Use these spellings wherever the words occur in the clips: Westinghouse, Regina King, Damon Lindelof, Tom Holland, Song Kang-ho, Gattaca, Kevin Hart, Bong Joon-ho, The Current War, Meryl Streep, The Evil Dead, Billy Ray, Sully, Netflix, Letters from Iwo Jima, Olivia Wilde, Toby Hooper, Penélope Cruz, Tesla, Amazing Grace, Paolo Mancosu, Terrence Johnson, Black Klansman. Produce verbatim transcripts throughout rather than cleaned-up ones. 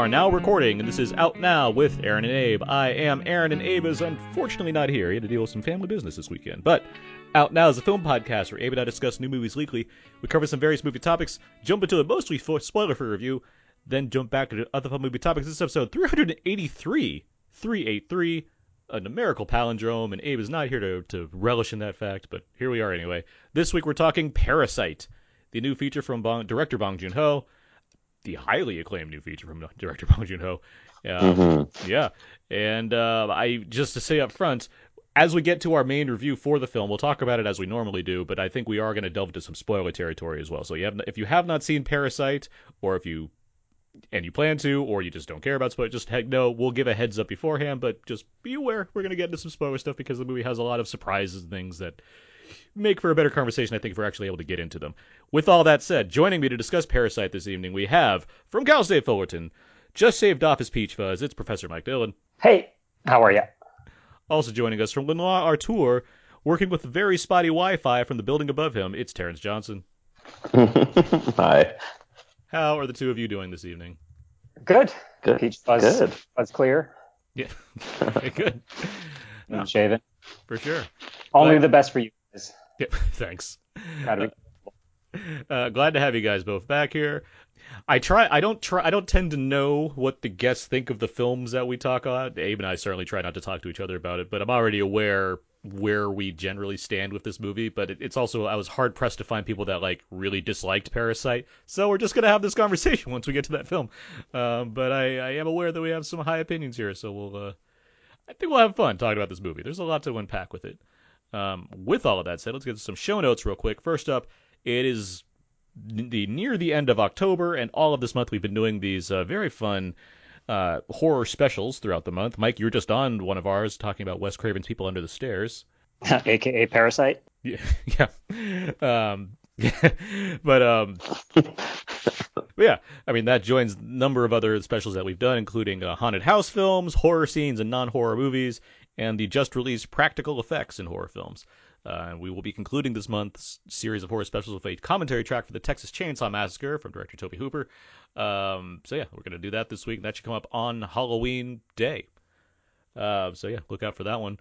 are now recording, and this is Out Now with Aaron and Abe. I am Aaron, and Abe is unfortunately not here. He had to deal with some family business this weekend. But Out Now is a film podcast where Abe and I discuss new movies weekly. We cover some various movie topics, jump into a mostly spoiler-free review, then jump back to other fun movie topics. This is episode three eighty-three, three eighty-three, a numerical palindrome, and Abe is not here to, to relish in that fact, but here we are anyway. This week we're talking Parasite, the new feature from Bong, director Bong Joon-ho. The highly acclaimed new feature from director Bong Joon-ho. Um, mm-hmm. Yeah. And uh, I just to say up front, as we get to our main review for the film, we'll talk about it as we normally do, but I think we are going to delve into some spoiler territory as well. So you have, if you have not seen Parasite, or if you and you plan to, or you just don't care about spoilers, just heck no, we'll give a heads up beforehand, but just be aware we're going to get into some spoiler stuff because the movie has a lot of surprises and things that make for a better conversation, I think, if we're actually able to get into them. With all that said, joining me to discuss Parasite this evening, we have, from Cal State Fullerton, just shaved off his peach fuzz, it's Professor Mike Dillon. Hey, how are you? Also joining us from Lenoir Auteur, working with very spotty Wi-Fi from the building above him, it's Terrence Johnson. Hi. How are the two of you doing this evening? Good. Good. Peach fuzz. Good. Fuzz clear. Yeah. Okay, good. No. Shaven. For sure. Only but, the best for you. Yeah, thanks. Uh, uh, glad to have you guys both back here. I try. I don't try. I don't tend to know what the guests think of the films that we talk about. Abe and I certainly try not to talk to each other about it, but I'm already aware where we generally stand with this movie. But it, it's also I was hard pressed to find people that like really disliked Parasite. So we're just gonna have this conversation once we get to that film. Uh, but I, I am aware that we have some high opinions here, so we'll. Uh, I think we'll have fun talking about this movie. There's a lot to unpack with it. Um, with all of that said, let's get to some show notes real quick. First up, it is the near the end of October, and all of this month we've been doing these uh, very fun uh, horror specials throughout the month. Mike, you're just on one of ours talking about Wes Craven's People Under the Stairs. A K A Parasite? Yeah. yeah. Um, but, um, but yeah, I mean, that joins a number of other specials that we've done, including uh, haunted house films, horror scenes, and non-horror movies, and the just-released practical effects in horror films. Uh, we will be concluding this month's series of horror specials with a commentary track for The Texas Chainsaw Massacre from director Toby Hooper. Um, so yeah, we're going to do that this week. That should come up on Halloween Day. Uh, so yeah, look out for that one.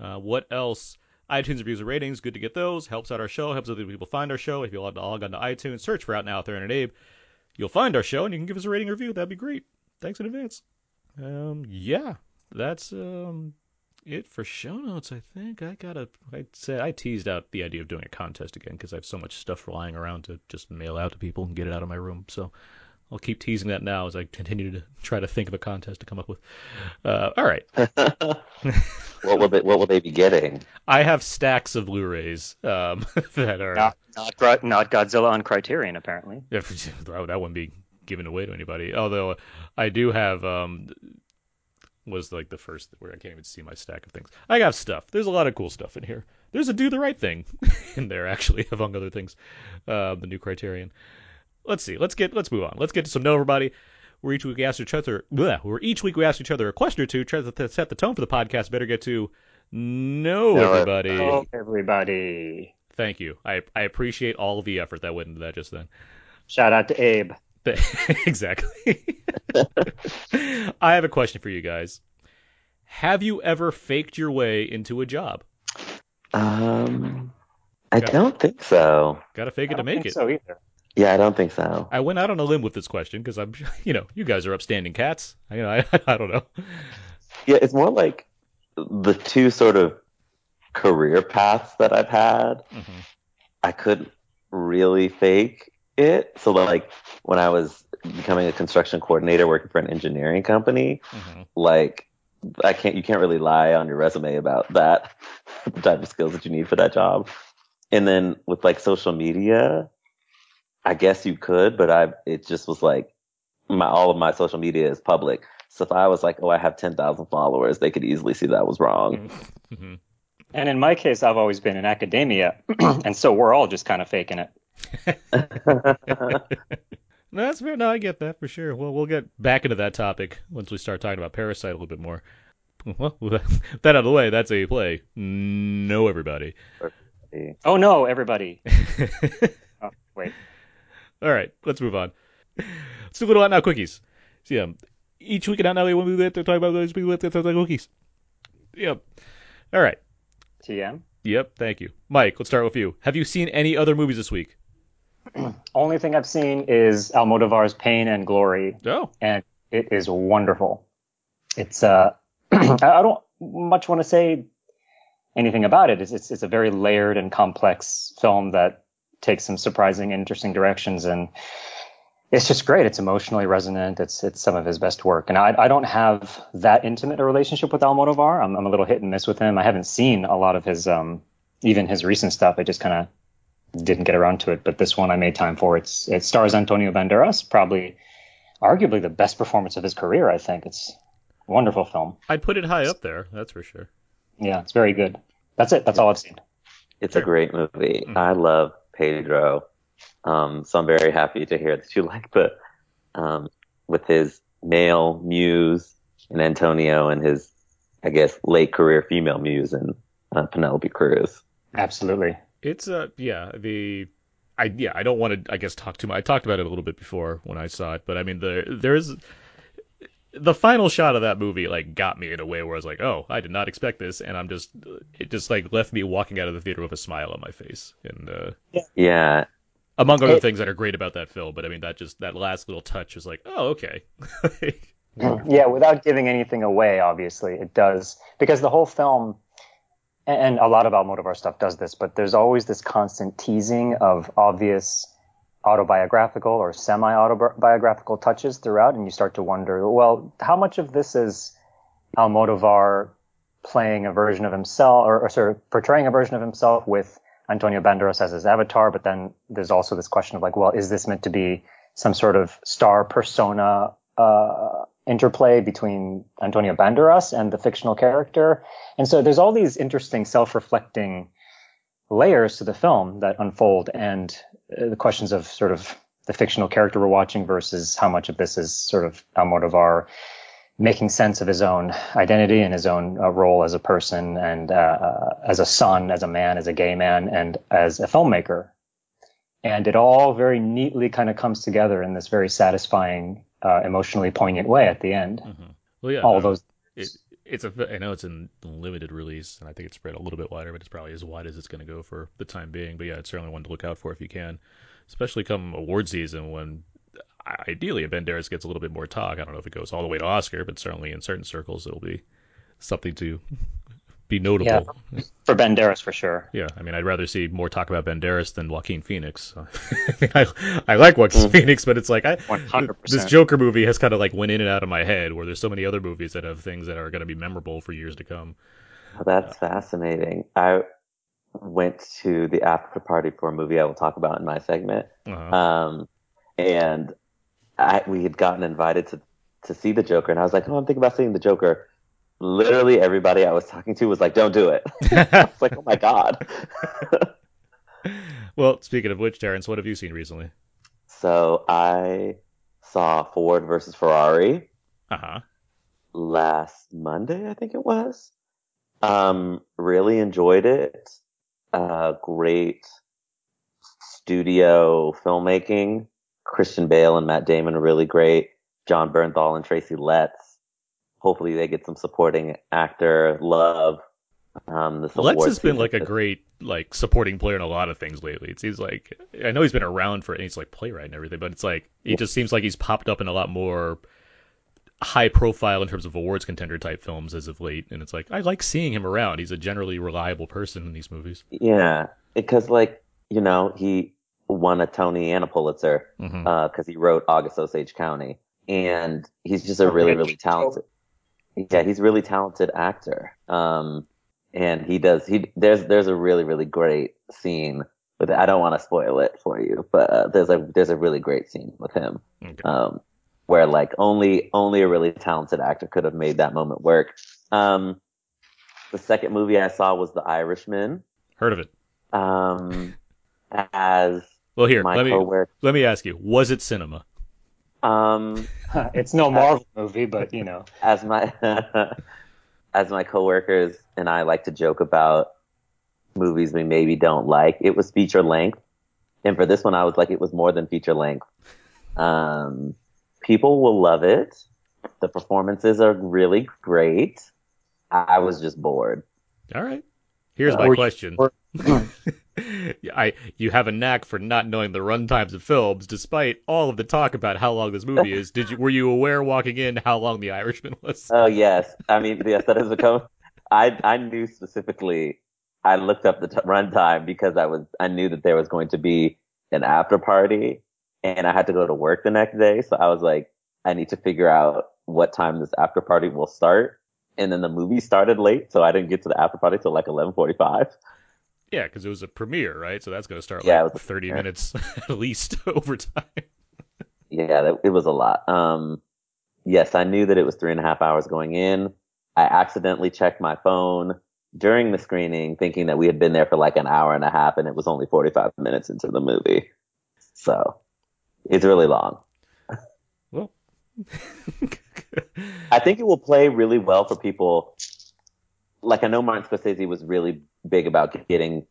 Uh, what else? iTunes reviews and ratings, good to get those. Helps out our show, helps other people find our show. If you all log on to iTunes, search for Out Now with Aaron and Abe. You'll find our show, and you can give us a rating review. That'd be great. Thanks in advance. Um, yeah, that's... Um... it for show notes. I think I gotta I said I teased out the idea of doing a contest again because I have so much stuff lying around to just mail out to people and get it out of my room, so I'll keep teasing that now as I continue to try to think of a contest to come up with. Uh, all right. what will they What will they be getting? I have stacks of Blu-rays um, that are not not, not Godzilla on Criterion apparently. That wouldn't be given away to anybody. Although I do have. Um, was like the first where I can't even see my stack of things. I got stuff. There's a lot of cool stuff in here. There's a Do the Right Thing in there, actually, among other things. Uh, the new Criterion. Let's see. Let's get. Let's move on. Let's get to some Know Everybody. Where each week we ask each other. Bleh, where each week we ask each other a question or two. Try to set the tone for the podcast. Better get to Know Everybody. Know Everybody. Thank you. I I appreciate all the effort that went into that just then. Shout out to Abe. Exactly. I have a question for you guys. Have you ever faked your way into a job? Um, I gotta, don't think so. Gotta fake it to make it. I don't think so either. Yeah, I don't think so. I went out on a limb with this question because I'm, you know, you guys are upstanding cats. I, you know, I, I don't know. Yeah, it's more like the two sort of career paths that I've had. Mm-hmm. I couldn't really fake it. So like when I was becoming a construction coordinator working for an engineering company, mm-hmm. like I can't you can't really lie on your resume about that the type of skills that you need for that job. And then with like social media, I guess you could, but I it just was like my all of my social media is public. So if I was like, oh, I have ten thousand followers, they could easily see that was wrong. Mm-hmm. And in my case, I've always been in academia, and so we're all just kind of faking it. No, that's fair. No, I get that for sure. Well, we'll get back into that topic once we start talking about Parasite a little bit more. Well, with that out of the way, that's how you play Know Everybody. Oh no, everybody. Oh, wait. All right, let's move on. Let's do little Out Now quickies. See, so, yeah, each week in L A when we get there talking about those people with the cookies. Yep. All right. T M? Yep, thank you. Mike, let's start with you. Have you seen any other movies this week? Only thing I've seen is Almodóvar's Pain and Glory. Oh. And it is wonderful. It's, uh, I don't much want to say anything about it. It's, it's, it's a very layered and complex film that takes some surprising, interesting directions. And it's just great. It's emotionally resonant. It's, it's some of his best work. And I, I don't have that intimate a relationship with Almodóvar. I'm, I'm a little hit and miss with him. I haven't seen a lot of his, um, even his recent stuff. I just kind of didn't get around to it, but this one I made time for. It's it stars Antonio Banderas, probably arguably the best performance of his career, I think. It's a wonderful film. I'd put it high up there, that's for sure. Yeah, it's very good. That's it. That's all I've seen. It's sure. a great movie. Mm-hmm. I love Pedro. Um, so I'm very happy to hear that you like the um, with his male muse and Antonio and his, I guess, late career female muse and uh, Penelope Cruz. Absolutely. It's a, uh, yeah, the, I, yeah, I don't want to, I guess, talk too much. I talked about it a little bit before when I saw it, but I mean, the, there's, the final shot of that movie, like, got me in a way where I was like, oh, I did not expect this. And I'm just, it just, like, left me walking out of the theater with a smile on my face. And, uh, yeah. Among other it, things that are great about that film, but I mean, that just, that last little touch is like, oh, okay. Yeah, without giving anything away, obviously, it does. Because the whole film, and a lot of Almodóvar stuff does this, but there's always this constant teasing of obvious autobiographical or semi-autobiographical touches throughout, and you start to wonder, well, how much of this is Almodóvar playing a version of himself, or, or sort of portraying a version of himself with Antonio Banderas as his avatar, but then there's also this question of like, well, is this meant to be some sort of star persona uh interplay between Antonio Banderas and the fictional character? And so there's all these interesting self-reflecting layers to the film that unfold, and the questions of sort of the fictional character we're watching versus how much of this is sort of Almodóvar making sense of his own identity and his own uh, role as a person and uh, uh, as a son, as a man, as a gay man, and as a filmmaker. And it all very neatly kind of comes together in this very satisfying, Uh, emotionally poignant way at the end. Mm-hmm. Well, yeah, all no, those. It, it's a. I know it's in limited release, and I think it's spread a little bit wider, but it's probably as wide as it's going to go for the time being. But yeah, it's certainly one to look out for if you can, especially come award season when, ideally, Banderas gets a little bit more talk. I don't know if it goes all the way to Oscar, but certainly in certain circles, it'll be something to be notable. Yeah, for Banderas, for sure. Yeah, I mean, I'd rather see more talk about Banderas than Joaquin Phoenix. I, mean, I, I like Joaquin mm. Phoenix, but it's like I, this Joker movie has kind of like went in and out of my head, where there's so many other movies that have things that are going to be memorable for years to come. Well, that's uh, fascinating. I went to the after party for a movie I will talk about in my segment, uh-huh. um, and I, we had gotten invited to to see the Joker, and I was like, oh, I'm thinking about seeing the Joker. Literally everybody I was talking to was like, don't do it. I was like, oh my God. Well, speaking of which, Terrence, what have you seen recently? So I saw Ford versus Ferrari uh-huh. last Monday, I think it was. Um, really enjoyed it. Uh, great studio filmmaking. Christian Bale and Matt Damon are really great. John Bernthal and Tracy Letts. Hopefully they get some supporting actor love. Um, this Lex has been like a great like supporting player in a lot of things lately. It seems like, I know he's been around for, and he's like playwright and everything, but it's like he yeah. just seems like he's popped up in a lot more high profile in terms of awards contender type films as of late. And it's like, I like seeing him around. He's a generally reliable person in these movies. Yeah, because like, you know, he won a Tony and a Pulitzer because mm-hmm. uh, he wrote August Osage County, and he's just a really really talented. Yeah, he's a really talented actor. Um, and he does, he, there's, there's a really, really great scene with, I don't want to spoil it for you, but uh, there's a, there's a really great scene with him, okay. um, where like only, only a really talented actor could have made that moment work. Um, the second movie I saw was The Irishman. Heard of it. Um, as well here, my let me, let me ask you, was it cinema? Um, it's no Marvel as, movie, but you know, as my, as my coworkers and I like to joke about movies we maybe don't like, it was feature length. And for this one, I was like, it was more than feature length. Um, people will love it. The performances are really great. I was just bored. All right. Here's my question. I you have a knack for not knowing the run times of films, despite all of the talk about how long this movie is. Did you were you aware walking in how long The Irishman was? Oh yes, I mean yes, that has become. I I knew specifically. I looked up the t- run time because I was I knew that there was going to be an after party, and I had to go to work the next day. So I was like, I need to figure out what time this after party will start. And then the movie started late, so I didn't get to the after party till like eleven forty-five. Yeah, because it was a premiere, right? So that's going to start like yeah, thirty premiere. Minutes at least over time. Yeah, that, it was a lot. Um, yes, I knew that it was three and a half hours going in. I accidentally checked my phone during the screening, thinking that we had been there for like an hour and a half, and it was only forty-five minutes into the movie. So it's really long. Well, I think it will play really well for people. Like, I know Martin Scorsese was really big about getting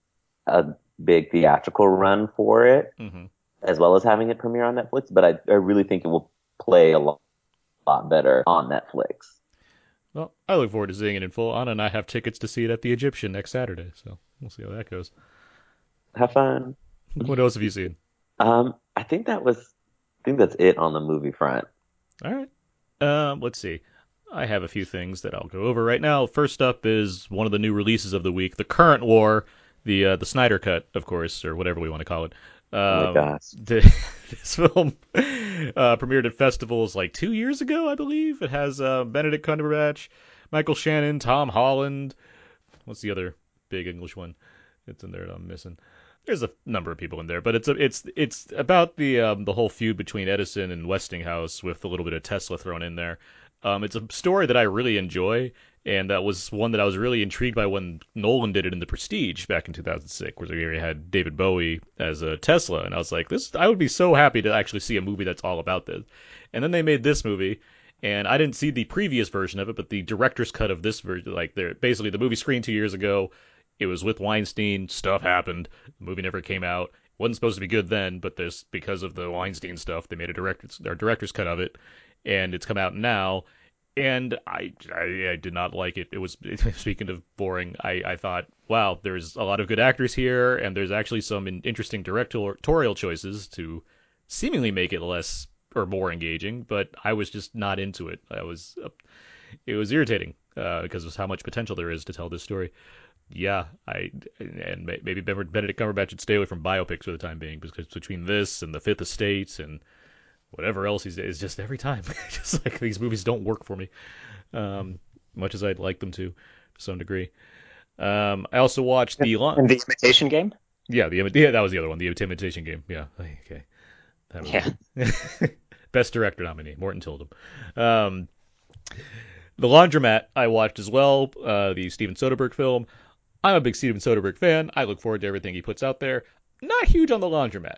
a big theatrical run for it, mm-hmm. as well as having it premiere on Netflix, but I, I really think it will play a lot, lot better on Netflix. Well, I look forward to seeing it in full. Anna and I have tickets to see it at the Egyptian next Saturday, so we'll see how that goes. Have fun. What else have you seen? Um, I think that was, I think that's it on the movie front. All right. Um, let's see. I have a few things that I'll go over right now. First up is one of the new releases of the week, The Current War, the uh, the Snyder Cut, of course, or whatever we want to call it. Um, oh my gosh. The, this film uh, premiered at festivals like two years ago, I believe. It has uh, Benedict Cumberbatch, Michael Shannon, Tom Holland. What's the other big English one that's in there that I'm missing? There's a number of people in there, but it's a, it's it's about the um, the whole feud between Edison and Westinghouse with a little bit of Tesla thrown in there. Um, it's a story that I really enjoy, and that was one that I was really intrigued by when Nolan did it in The Prestige back in two thousand six, where he had David Bowie as a Tesla, and I was like, this I would be so happy to actually see a movie that's all about this. And then they made this movie, and I didn't see the previous version of it, but the director's cut of this version, like basically the movie screened two years ago, it was with Weinstein, stuff happened, the movie never came out, wasn't supposed to be good then, but there's because of the Weinstein stuff, they made a director's, a director's cut of it. And it's come out now, and I, I I did not like it. It was, speaking of boring, I, I thought, wow, there's a lot of good actors here, and there's actually some interesting directorial choices to seemingly make it less or more engaging, but I was just not into it. I was, it was irritating uh, because of how much potential there is to tell this story. Yeah, I and maybe Benedict Cumberbatch should stay away from biopics for the time being, because between this and The Fifth Estate and whatever else he's is just every time. Just like these movies don't work for me, um, much as I'd like them to, to some degree. Um, I also watched the La- and the Imitation Game. Yeah, the yeah that was the other one, the Imitation Game. Yeah, okay. That was yeah. Best Director nominee, Morton Tilden. Um, The Laundromat I watched as well, uh, the Steven Soderbergh film. I'm a big Steven Soderbergh fan. I look forward to everything he puts out there. Not huge on The Laundromat.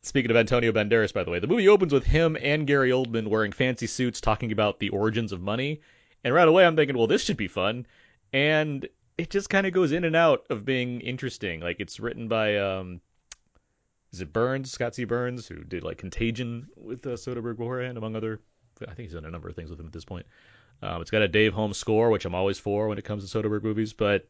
Speaking of Antonio Banderas, by the way, the movie opens with him and Gary Oldman wearing fancy suits talking about the origins of money. And right away I'm thinking, well, this should be fun. And it just kind of goes in and out of being interesting. Like, it's written by, um, is it Burns, Scott C. Burns, who did, like, Contagion with uh, Soderbergh beforehand, among other, I think he's done a number of things with him at this point. Um, it's got a Dave Holmes score, which I'm always for when it comes to Soderbergh movies, but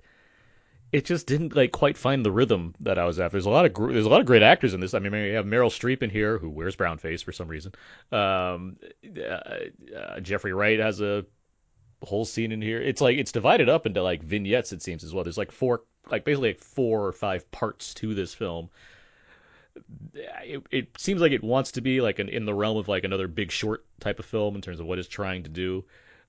it just didn't like quite find the rhythm that I was after. There's a lot of gr- there's a lot of great actors in this. I mean, you have Meryl Streep in here, who wears brown face for some reason. Um, uh, uh, Jeffrey Wright has a whole scene in here. It's like it's divided up into like vignettes, it seems, as well. There's like four, like basically like four or five parts to this film. It, it seems like it wants to be like an in the realm of like another Big Short type of film in terms of what it's trying to do.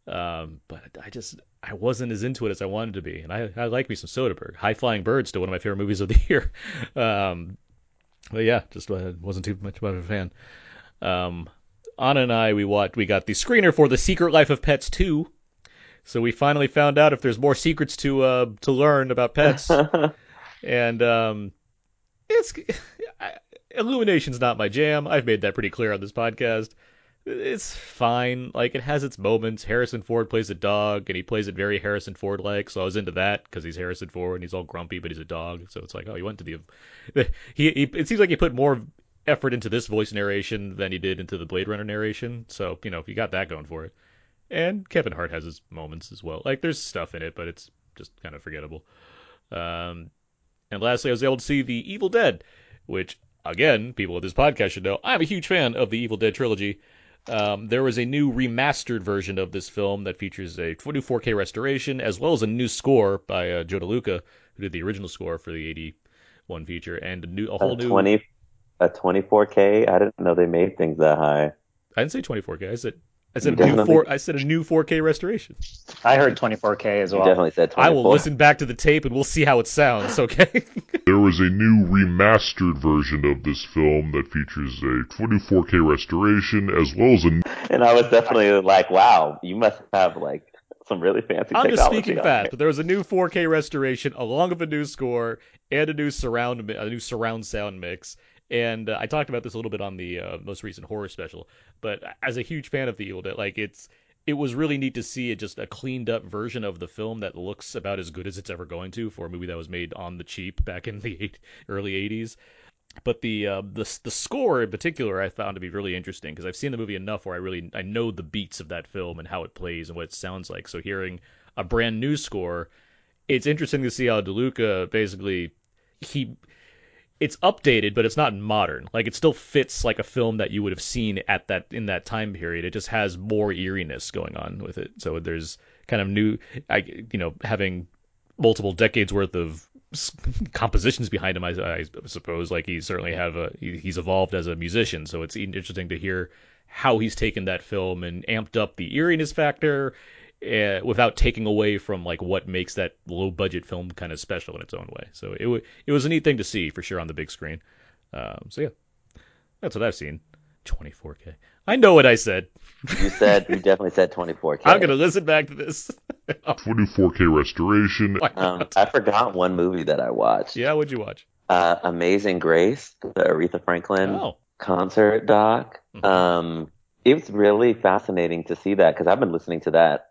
Um, but I just, I wasn't as into it as I wanted to be. And I, I like me some Soderbergh. High Flying Birds, still one of my favorite movies of the year. Um, but yeah, just uh, wasn't too much of a fan. Um, Anna and I, we watched, we got the screener for The Secret Life of Pets two. So we finally found out if there's more secrets to, uh, to learn about pets. And, um, it's, Illumination's not my jam. I've made that pretty clear on this podcast. It's fine. Like, it has its moments. Harrison Ford plays a dog, and he plays it very Harrison Ford-like, so I was into that because he's Harrison Ford, and he's all grumpy, but he's a dog, so it's like, oh, he went to the... He, he it seems like he put more effort into this voice narration than he did into the Blade Runner narration, so, you know, if you got that going for it. And Kevin Hart has his moments as well. Like, there's stuff in it, but it's just kind of forgettable. Um, and lastly, I was able to see The Evil Dead, which, again, people of this podcast should know, I'm a huge fan of the Evil Dead trilogy. Um, there was a new remastered version of this film that features a new four K restoration, as well as a new score by uh, Joe DeLuca, who did the original score for the eighty-one feature, and a new, a whole new a twenty-four K. I didn't know they made things that high. I didn't say twenty-four K. I said I said a new four. I said a new four K restoration. I heard twenty-four K as well. You definitely said twenty-four K. I will listen back to the tape and we'll see how it sounds. Okay. There was a new remastered version of this film that features a twenty-four K restoration as well as a. And I was definitely like, "Wow, you must have like some really fancy." I'm technology just speaking fast, but there was a new four K restoration along with a new score and a new surround, a new surround sound mix. And uh, I talked about this a little bit on the uh, most recent horror special, but as a huge fan of the Evil Dead, like it's it was really neat to see it just a cleaned up version of the film that looks about as good as it's ever going to for a movie that was made on the cheap back in the eight, early eighties. But the uh, the the score in particular I found to be really interesting because I've seen the movie enough where I really I know the beats of that film and how it plays and what it sounds like. So hearing a brand new score, it's interesting to see how DeLuca basically he. It's updated, but it's not modern. Like it still fits like a film that you would have seen at that in that time period. It just has more eeriness going on with it. So there's kind of new, I you know, having multiple decades worth of compositions behind him. I, I suppose like he certainly have a he's evolved as a musician. So it's interesting to hear how he's taken that film and amped up the eeriness factor uh, without taking away from like what makes that low budget film kind of special in its own way. So it w- it was a neat thing to see for sure on the big screen. Um, so yeah, that's what I've seen. twenty-four K. I know what I said. You said you definitely said twenty-four K. I'm gonna listen back to this. twenty-four K restoration. Um, I forgot one movie that I watched. Yeah, what'd you watch? Uh, Amazing Grace, the Aretha Franklin oh. concert doc. Mm-hmm. Um, it was really fascinating to see that because I've been listening to that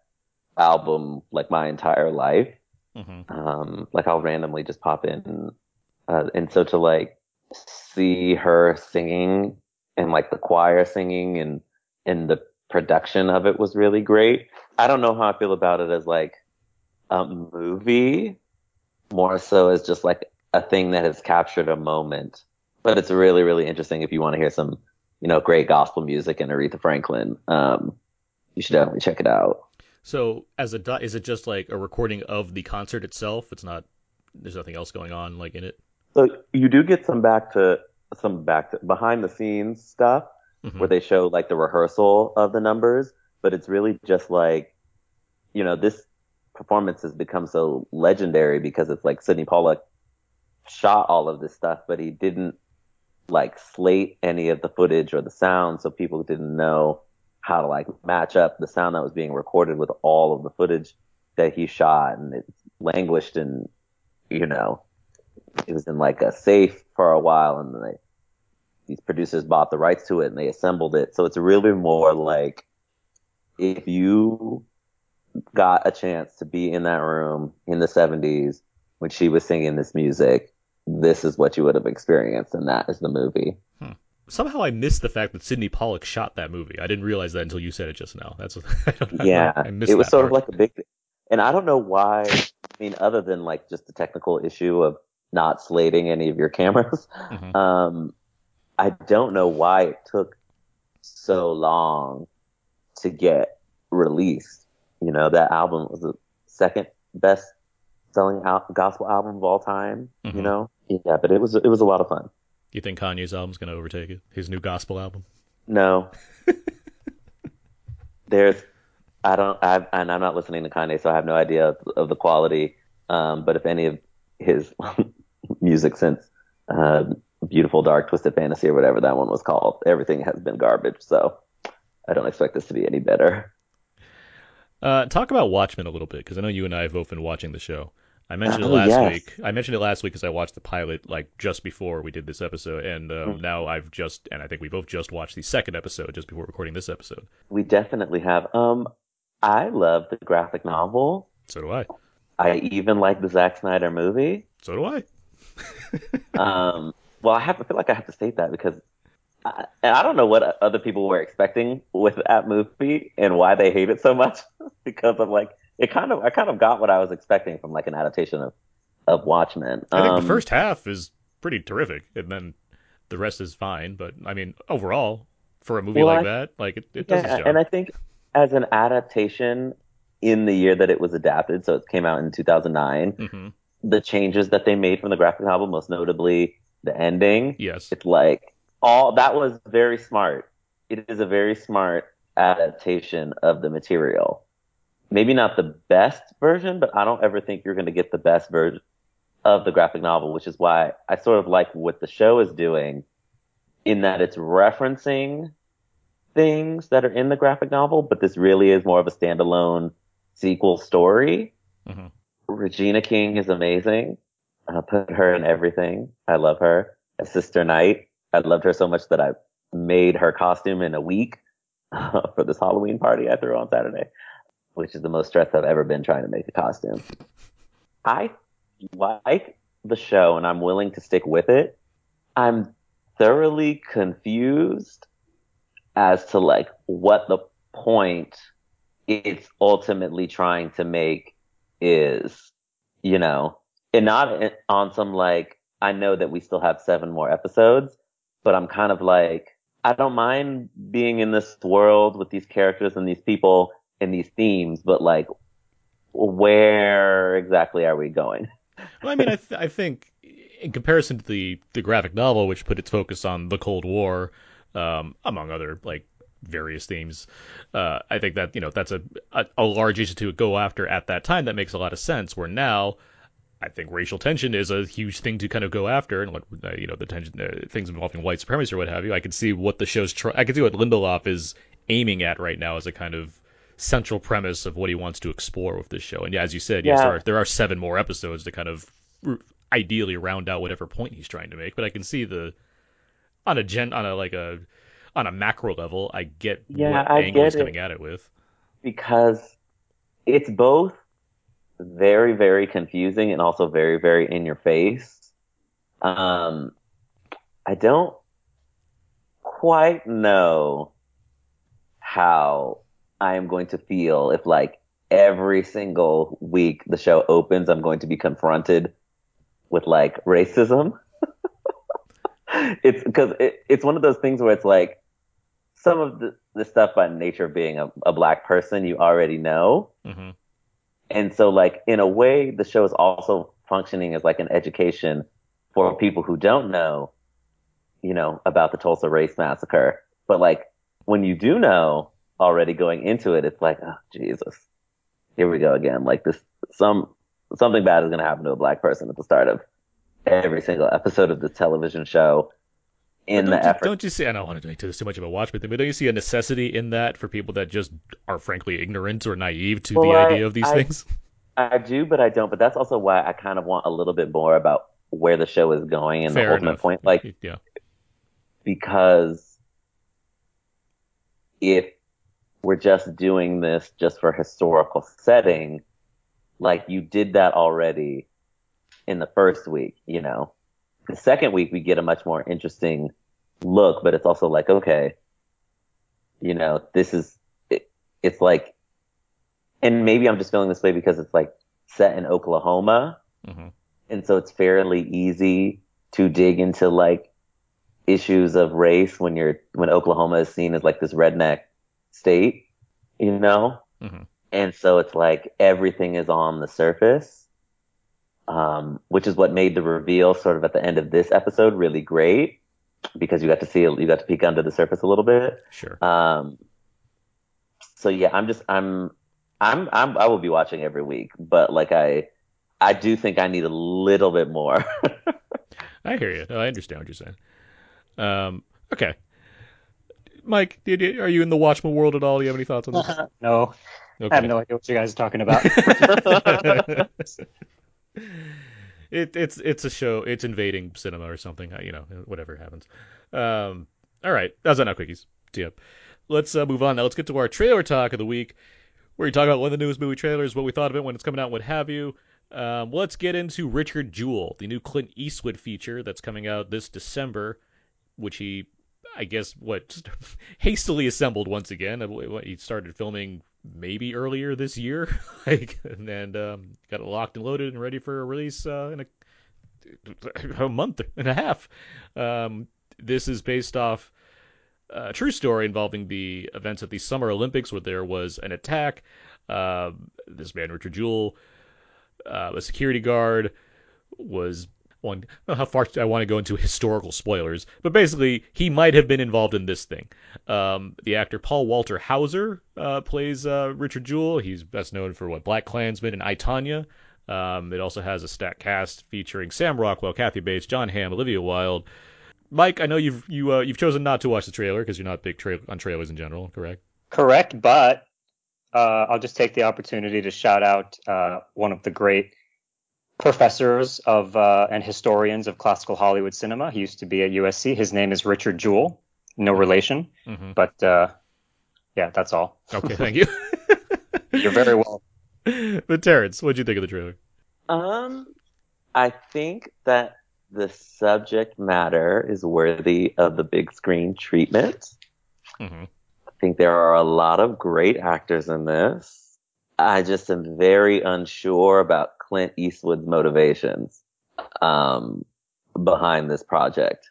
album like my entire life. Mm-hmm. Um, like I'll randomly just pop in, uh, and so to like see her singing and like the choir singing and and the production of it was really great. I don't know how I feel about it as like a movie, more so as just like a thing that has captured a moment. But it's really really interesting if you want to hear some you know great gospel music and Aretha Franklin. Um, you should definitely check it out. So, as a do- is it just like a recording of the concert itself? It's not. There's nothing else going on like in it. So you do get some back to some back to behind the scenes stuff mm-hmm. where they show like the rehearsal of the numbers, but it's really just like, you know, this performance has become so legendary because it's like Sidney Pollack shot all of this stuff, but he didn't like slate any of the footage or the sound, so people didn't know how to like match up the sound that was being recorded with all of the footage that he shot, and it languished and, you know, it was in like a safe for a while, and then they, these producers bought the rights to it and they assembled it. So it's really more like if you got a chance to be in that room in the seventies when she was singing this music, this is what you would have experienced, and that is the movie. Hmm. Somehow I missed the fact that Sidney Pollack shot that movie. I didn't realize that until you said it just now. That's I don't, yeah. I missed it was that sort part. Of like a big thing. And I don't know why. I mean, other than like just the technical issue of not slating any of your cameras, mm-hmm. um, I don't know why it took so long to get released. You know, that album was the second best selling al- gospel album of all time. Mm-hmm. You know, yeah, but it was it was a lot of fun. You think Kanye's album's going to overtake it? His new gospel album? No. There's, I don't, I've, and I'm not listening to Kanye, so I have no idea of, of the quality. Um, but if any of his music since uh, Beautiful Dark Twisted Fantasy or whatever that one was called, everything has been garbage. So I don't expect this to be any better. Uh, talk about Watchmen a little bit, because I know you and I have both been watching the show. I mentioned oh, it last yes. week. I mentioned it last week because I watched the pilot like just before we did this episode, and uh, mm-hmm. now I've just and I think we both just watched the second episode just before recording this episode. We definitely have. Um, I love the graphic novel. So do I. I even like the Zack Snyder movie. So do I. um, well, I have to feel like I have to state that because I, I don't know what other people were expecting with that movie and why they hate it so much, because I'm like, it kind of, I kind of got what I was expecting from like an adaptation of, of Watchmen. Um, I think the first half is pretty terrific, and then the rest is fine. But I mean, overall, for a movie well, like I, that, like it, it yeah, does its job. And I think as an adaptation in the year that it was adapted, so it came out in two thousand nine, mm-hmm. the changes that they made from the graphic novel, most notably the ending. Yes. It's like all that was very smart. It is a very smart adaptation of the material. Maybe not the best version, but I don't ever think you're going to get the best version of the graphic novel, which is why I sort of like what the show is doing, in that it's referencing things that are in the graphic novel, but this really is more of a standalone sequel story. Mm-hmm. Regina King is amazing. I put her in everything. I love her. As Sister Knight, I loved her so much that I made her costume in a week uh, for this Halloween party I threw on Saturday, which is the most stressed I've ever been trying to make a costume. I like the show, and I'm willing to stick with it. I'm thoroughly confused as to like what the point it's ultimately trying to make is, you know, and not on some like, I know that we still have seven more episodes, but I'm kind of like, I don't mind being in this world with these characters and these people and these themes, but like, where exactly are we going? Well, I mean, I, th- I think in comparison to the, the graphic novel, which put its focus on the Cold War, um, among other like various themes, uh, I think that, you know, that's a, a, a large issue to go after at that time. That makes a lot of sense. Where now, I think racial tension is a huge thing to kind of go after, and what, you know, the tension uh, things involving white supremacy or what have you. I can see what the show's try- I can see what Lindelof is aiming at right now as a kind of central premise of what he wants to explore with this show. And yeah, as you said, yes, yeah. there, are, there are seven more episodes to kind of ideally round out whatever point he's trying to make. But I can see the on a gen on a like a on a macro level, I get yeah, what I angle he's coming at it with, because it's both very very confusing and also very very in your face. Um, I don't quite know how I am going to feel if, like, every single week the show opens, I'm going to be confronted with, like, racism. It's because it, it's one of those things where it's like some of the, the stuff by nature of being a, a black person you already know. Mm-hmm. And so, like, in a way, the show is also functioning as, like, an education for people who don't know, you know, about the Tulsa Race Massacre. But, like, when you do know already going into it, it's like, oh Jesus, here we go again. Like this, some something bad is going to happen to a black person at the start of every single episode of the television show. In the you, effort, don't you see? I don't want to make this too much of a Watchmen thing, but don't you see a necessity in that for people that just are frankly ignorant or naive to well, the I, idea of these I, things? I do, but I don't. But that's also why I kind of want a little bit more about where the show is going and Fair the ultimate enough. point. Like, yeah, because if we're just doing this just for historical setting, like you did that already in the first week, you know. The second week we get a much more interesting look, but it's also like, okay, you know, this is, it, it's like, and maybe I'm just feeling this way because it's like set in Oklahoma. Mm-hmm. And so it's fairly easy to dig into like issues of race when you're, when Oklahoma is seen as like this redneck state, you know. Mm-hmm. And so it's like everything is on the surface, um which is what made the reveal sort of at the end of this episode really great, because you got to see you got to peek under the surface a little bit. Sure. um so yeah i'm just i'm i'm, I'm I will be watching every week, but like i i do think I need a little bit more. I hear you. No, I understand what you're saying. Um okay, Mike, did you, are you in the Watchmen world at all? Do you have any thoughts on this? Uh, no. Okay. I have no idea what you guys are talking about. it, it's it's a show. It's invading cinema or something. You know, whatever happens. Um, all right. That's enough quickies. Yep. Let's uh, move on now. Let's get to our trailer talk of the week, where we talk about one of the newest movie trailers, what we thought of it, when it's coming out, what have you. Um, let's get into Richard Jewell, the new Clint Eastwood feature that's coming out this December, which he... I guess, what, hastily assembled once again. He started filming maybe earlier this year, like, and, and um, got it locked and loaded and ready for a release uh, in a, a month and a half. Um, this is based off a true story involving the events at the Summer Olympics, where there was an attack. Uh, this man, Richard Jewell, uh, a security guard, was... Well, I don't know how far I want to go into historical spoilers, but basically he might have been involved in this thing. Um, the actor Paul Walter Hauser uh, plays uh, Richard Jewell. He's best known for what Black Klansman and I, Tonya. Um, it also has a stacked cast featuring Sam Rockwell, Kathy Bates, John Hamm, Olivia Wilde. Mike, I know you've you uh, you've chosen not to watch the trailer because you're not big tra- on trailers in general, correct? Correct, but uh, I'll just take the opportunity to shout out uh, one of the great professors of uh, and historians of classical Hollywood cinema. He used to be at U S C. His name is Richard Jewell. No relation, mm-hmm. but uh, yeah, that's all. Okay, thank you. You're very welcome. But Terrence, what did you think of the trailer? Um, I think that the subject matter is worthy of the big screen treatment. Mm-hmm. I think there are a lot of great actors in this. I just am very unsure about Clint Eastwood's motivations um, behind this project.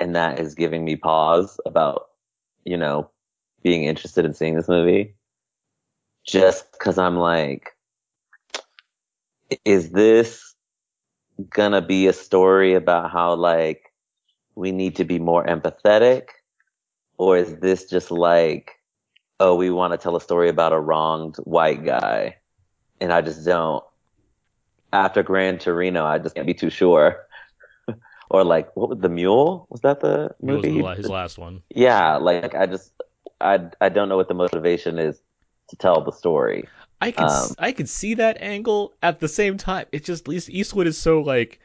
And that is giving me pause about, you know, being interested in seeing this movie. Just because I'm like, is this going to be a story about how, like, we need to be more empathetic? Or is this just like, oh, we want to tell a story about a wronged white guy? And I just don't. After Gran Torino, I just can't be too sure. Or like, what was The Mule? Was that the movie? It was his last one. Yeah, like I just, I, I don't know what the motivation is to tell the story. I can, um, I can see that angle. At the same time, it's just Eastwood is so like,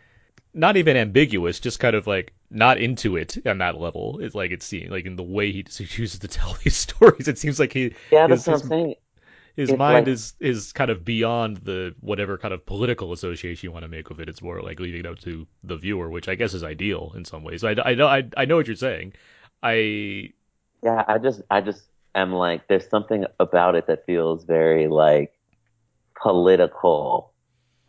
not even ambiguous, just kind of like not into it on that level. It's like, it's seen like in the way he chooses to tell these stories. It seems like he, yeah, that's his, what I'm his, saying. His it's mind like, is, is kind of beyond the whatever kind of political association you want to make with it. It's more like leaving it up to the viewer, which I guess is ideal in some ways. I, I know, I, I know what you're saying. I, yeah, I just, I just am like, there's something about it that feels very like political,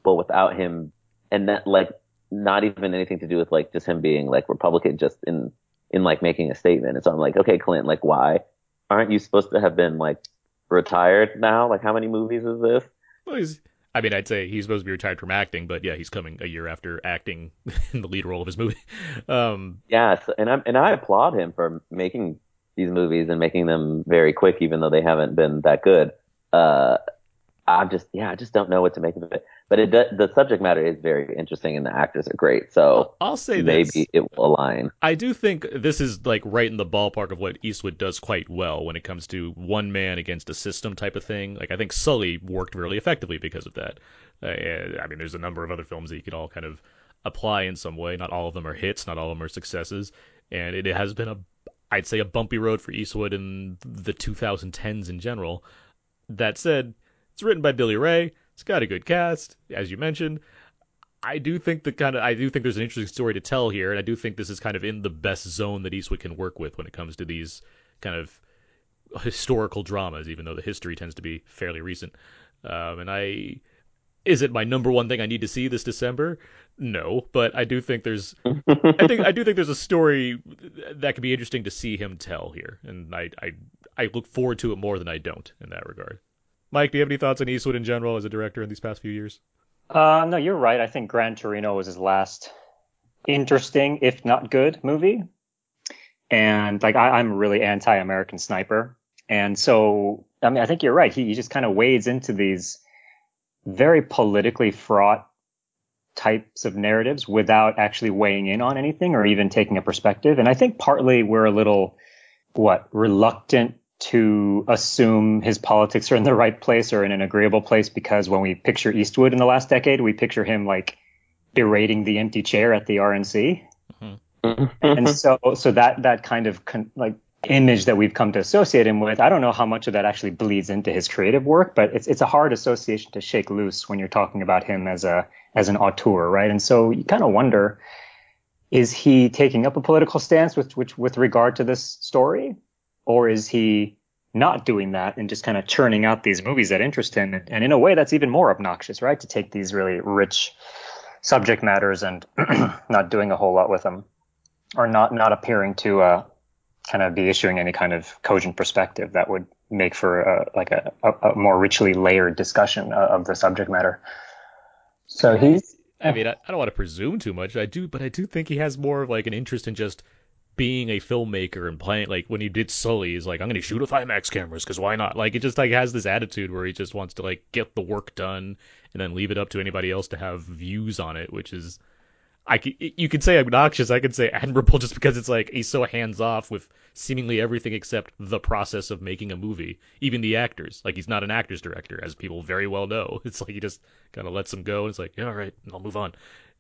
but without him. And that like, not even anything to do with like just him being like Republican, just in in like making a statement. And so I'm like, okay, Clint, like why aren't you supposed to have been like retired now? Like how many movies is this? Well, he's, I mean, I'd say he's supposed to be retired from acting, but yeah, he's coming a year after acting in the lead role of his movie. Um, yeah, so, and I'm and I applaud him for making these movies and making them very quick, even though they haven't been that good. Uh, I'm just, yeah, I just don't know what to make of it. But it does, the subject matter is very interesting, and the actors are great. So I'll say maybe this. It will align. I do think this is like right in the ballpark of what Eastwood does quite well when it comes to one man against a system type of thing. Like I think Sully worked really effectively because of that. Uh, I mean, there's a number of other films that you can all kind of apply in some way. Not all of them are hits. Not all of them are successes. And it has been a, I'd say, a bumpy road for Eastwood in the twenty tens in general. That said, it's written by Billy Ray. It's got a good cast, as you mentioned. I do think the kind of I do think there's an interesting story to tell here, and I do think this is kind of in the best zone that Eastwood can work with when it comes to these kind of historical dramas, even though the history tends to be fairly recent. Um, and I, is it my number one thing I need to see this December? No, but I do think there's I think I do think there's a story that could be interesting to see him tell here, and I I, I look forward to it more than I don't in that regard. Mike, do you have any thoughts on Eastwood in general as a director in these past few years? Uh, no, you're right. I think Gran Torino was his last interesting, if not good, movie. And like I, I'm really anti-American Sniper. And so, I mean, I think you're right. He, he just kind of wades into these very politically fraught types of narratives without actually weighing in on anything or even taking a perspective. And I think partly we're a little, what, reluctant to assume his politics are in the right place or in an agreeable place, because when we picture Eastwood in the last decade, we picture him like berating the empty chair at the R N C. Mm-hmm. And so, so that that kind of con- like image that we've come to associate him with, I don't know how much of that actually bleeds into his creative work, but it's it's a hard association to shake loose when you're talking about him as a as an auteur, right? And so you kind of wonder, is he taking up a political stance with which with regard to this story, or is he not doing that and just kind of churning out these movies that interest him? And, and in a way, that's even more obnoxious, right? To take these really rich subject matters and not doing a whole lot with them, or not not appearing to uh, kind of be issuing any kind of cogent perspective that would make for a, like a, a, a more richly layered discussion of the subject matter. So he's. I mean, I don't want to presume too much. I do, but I do think he has more of like an interest in just being a filmmaker and playing. Like when he did Sully, he's like, "I'm going to shoot with IMAX cameras because why not?" Like it just like has this attitude where he just wants to like get the work done and then leave it up to anybody else to have views on it, which is, I can, you could say obnoxious, I could say admirable, just because it's like he's so hands off with seemingly everything except the process of making a movie, even the actors. Like he's not an actor's director, as people very well know. It's like he just kind of lets them go, and it's like, yeah, all right, I'll move on.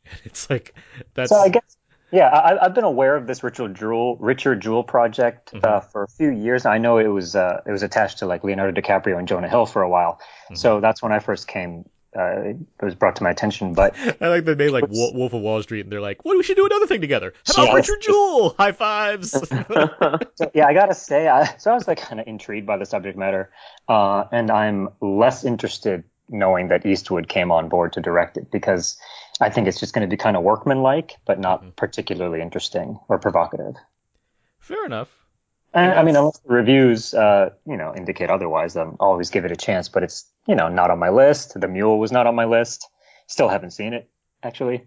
And it's like that's. So I guess, yeah, I, I've been aware of this Richard Jewell Richard Jewell project mm-hmm. uh, for a few years. I know it was uh, it was attached to like Leonardo DiCaprio and Jonah Hill for a while, mm-hmm. so that's when I first came. Uh, it was brought to my attention, but I like they made like was, Wolf of Wall Street, and they're like, "What? Well, we should do another thing together." How about yeah, Richard Jewell? High fives! So, yeah, I gotta say, I, so I was like kind of intrigued by the subject matter, uh, and I'm less interested knowing that Eastwood came on board to direct it because I think it's just going to be kind of workmanlike, but not mm-hmm. particularly interesting or provocative. Fair enough. And, I mean, unless the reviews, uh, you know, indicate otherwise, then I'll always give it a chance. But it's, you know, not on my list. The Mule was not on my list. Still haven't seen it, actually.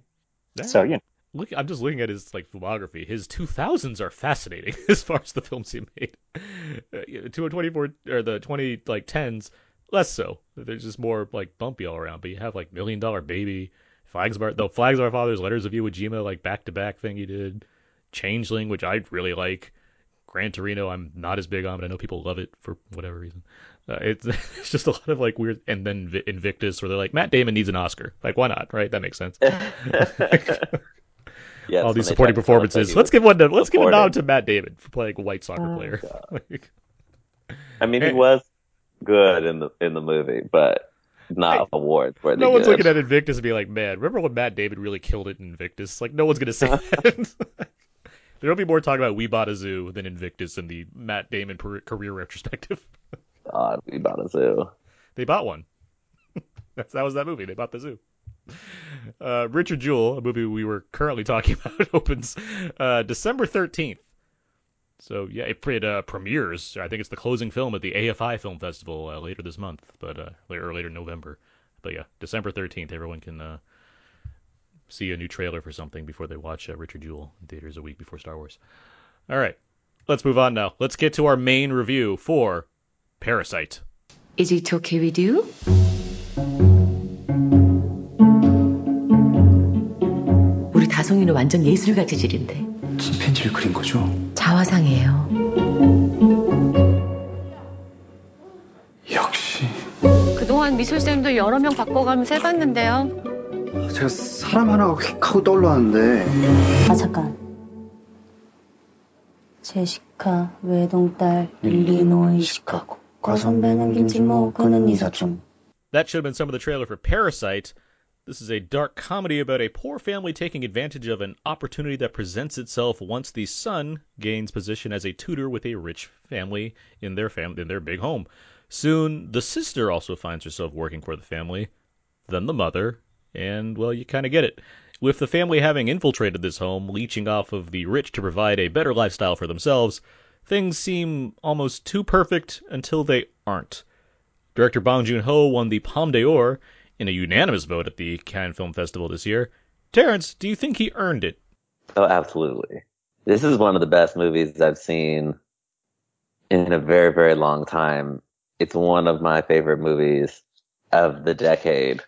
Yeah. So, you know. Look, I'm just looking at his, like, filmography. His two thousands are fascinating as far as the films he made. Uh, twenty twenty-four, or the twenty, like, tens, less so. There's just more, like, bumpy all around. But you have, like, Million Dollar Baby, Flags of Our, the Flags of Our Fathers, Letters of Iwo Jima, like, back-to-back thing he did. Changeling, which I really like. Gran Torino, I'm not as big on, but I know people love it for whatever reason. Uh, it's, it's just a lot of like weird, and then Invictus, where they're like, Matt Damon needs an Oscar. Like, why not? Right? That makes sense. Yeah, all these supporting performances. Let's give one to let's supporting. give a nod to Matt Damon for playing a white soccer oh, player. Like, I mean, he and, was good in the in the movie, but not I, awards. Where no one's good. Looking at Invictus and be like, man, remember when Matt Damon really killed it in Invictus? Like, no one's gonna say that. There'll be more talk about We Bought a Zoo than Invictus in the Matt Damon career retrospective. God, We Bought a Zoo. They bought one. That's, that was that movie. They bought the zoo. Uh, Richard Jewell, a movie we were currently talking about, opens uh, December thirteenth. So, yeah, it, it uh, premieres. I think it's the closing film at the A F I Film Festival uh, later this month, but uh, later, or later November. But, yeah, December thirteenth, everyone can... Uh, see a new trailer for something before they watch uh, Richard Jewell in theaters a week before Star Wars. All right, let's move on now. Let's get to our main review for Parasite. Is it okay with you? 우리 다성이는 완전 예술가 재질인데. 무슨 펜지를 그린 거죠? 자화상이에요. 역시. 그동안 미술쌤도 여러 명 바꿔가면서 해봤는데요. 제가 사람 하나가 휙 하고 떠올랐는데 아 잠깐 제시카 외동딸 일리노이 시카고 과선배는 김치모 그는 이사촌. That should have been some of the trailer for Parasite. This is a dark comedy about a poor family taking advantage of an opportunity that presents itself once the son gains position as a tutor with a rich family in their family in their big home. Soon the sister also finds herself working for the family, then the mother. And, well, you kind of get it. With the family having infiltrated this home, leeching off of the rich to provide a better lifestyle for themselves, things seem almost too perfect until they aren't. Director Bong Joon-ho won the Palme d'Or in a unanimous vote at the Cannes Film Festival this year. Terrence, do you think he earned it? Oh, absolutely. This is one of the best movies I've seen in a very, very long time. It's one of my favorite movies of the decade.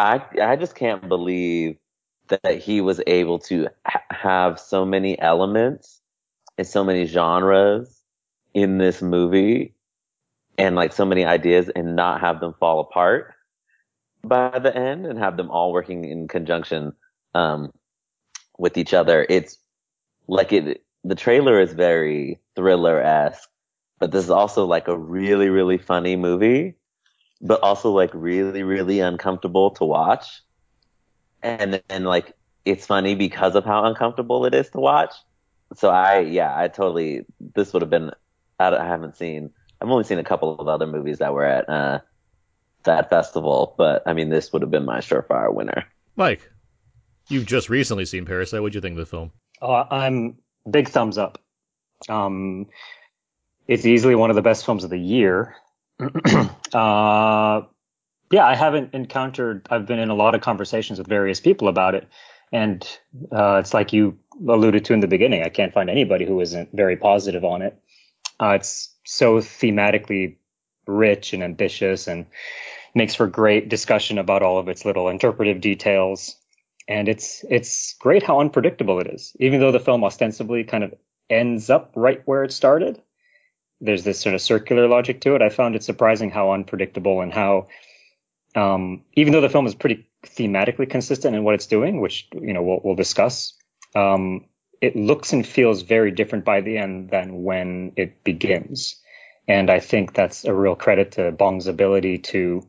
I, I just can't believe that he was able to ha- have so many elements and so many genres in this movie and like so many ideas and not have them fall apart by the end and have them all working in conjunction, um, with each other. It's like it, the trailer is very thriller-esque, but this is also like a really, really funny movie. But also, like, really, really uncomfortable to watch. And then, like, it's funny because of how uncomfortable it is to watch. So I, yeah, I totally, this would have been, I, I haven't seen, I've only seen a couple of other movies that were at uh, that festival, but I mean, this would have been my surefire winner. Mike, you've just recently seen Parasite. What'd you think of the film? Oh, I'm big thumbs up. Um, it's easily one of the best films of the year. uh, yeah, I haven't encountered, I've been in a lot of conversations with various people about it. And uh, it's like you alluded to in the beginning, I can't find anybody who isn't very positive on it. Uh, it's so thematically rich and ambitious and makes for great discussion about all of its little interpretive details. And it's it's great how unpredictable it is. Even though the film ostensibly kind of ends up right where it started, there's this sort of circular logic to it. I found it surprising how unpredictable and how, um, even though the film is pretty thematically consistent in what it's doing, which, you know, we'll, we'll discuss, um, it looks and feels very different by the end than when it begins. And I think that's a real credit to Bong's ability to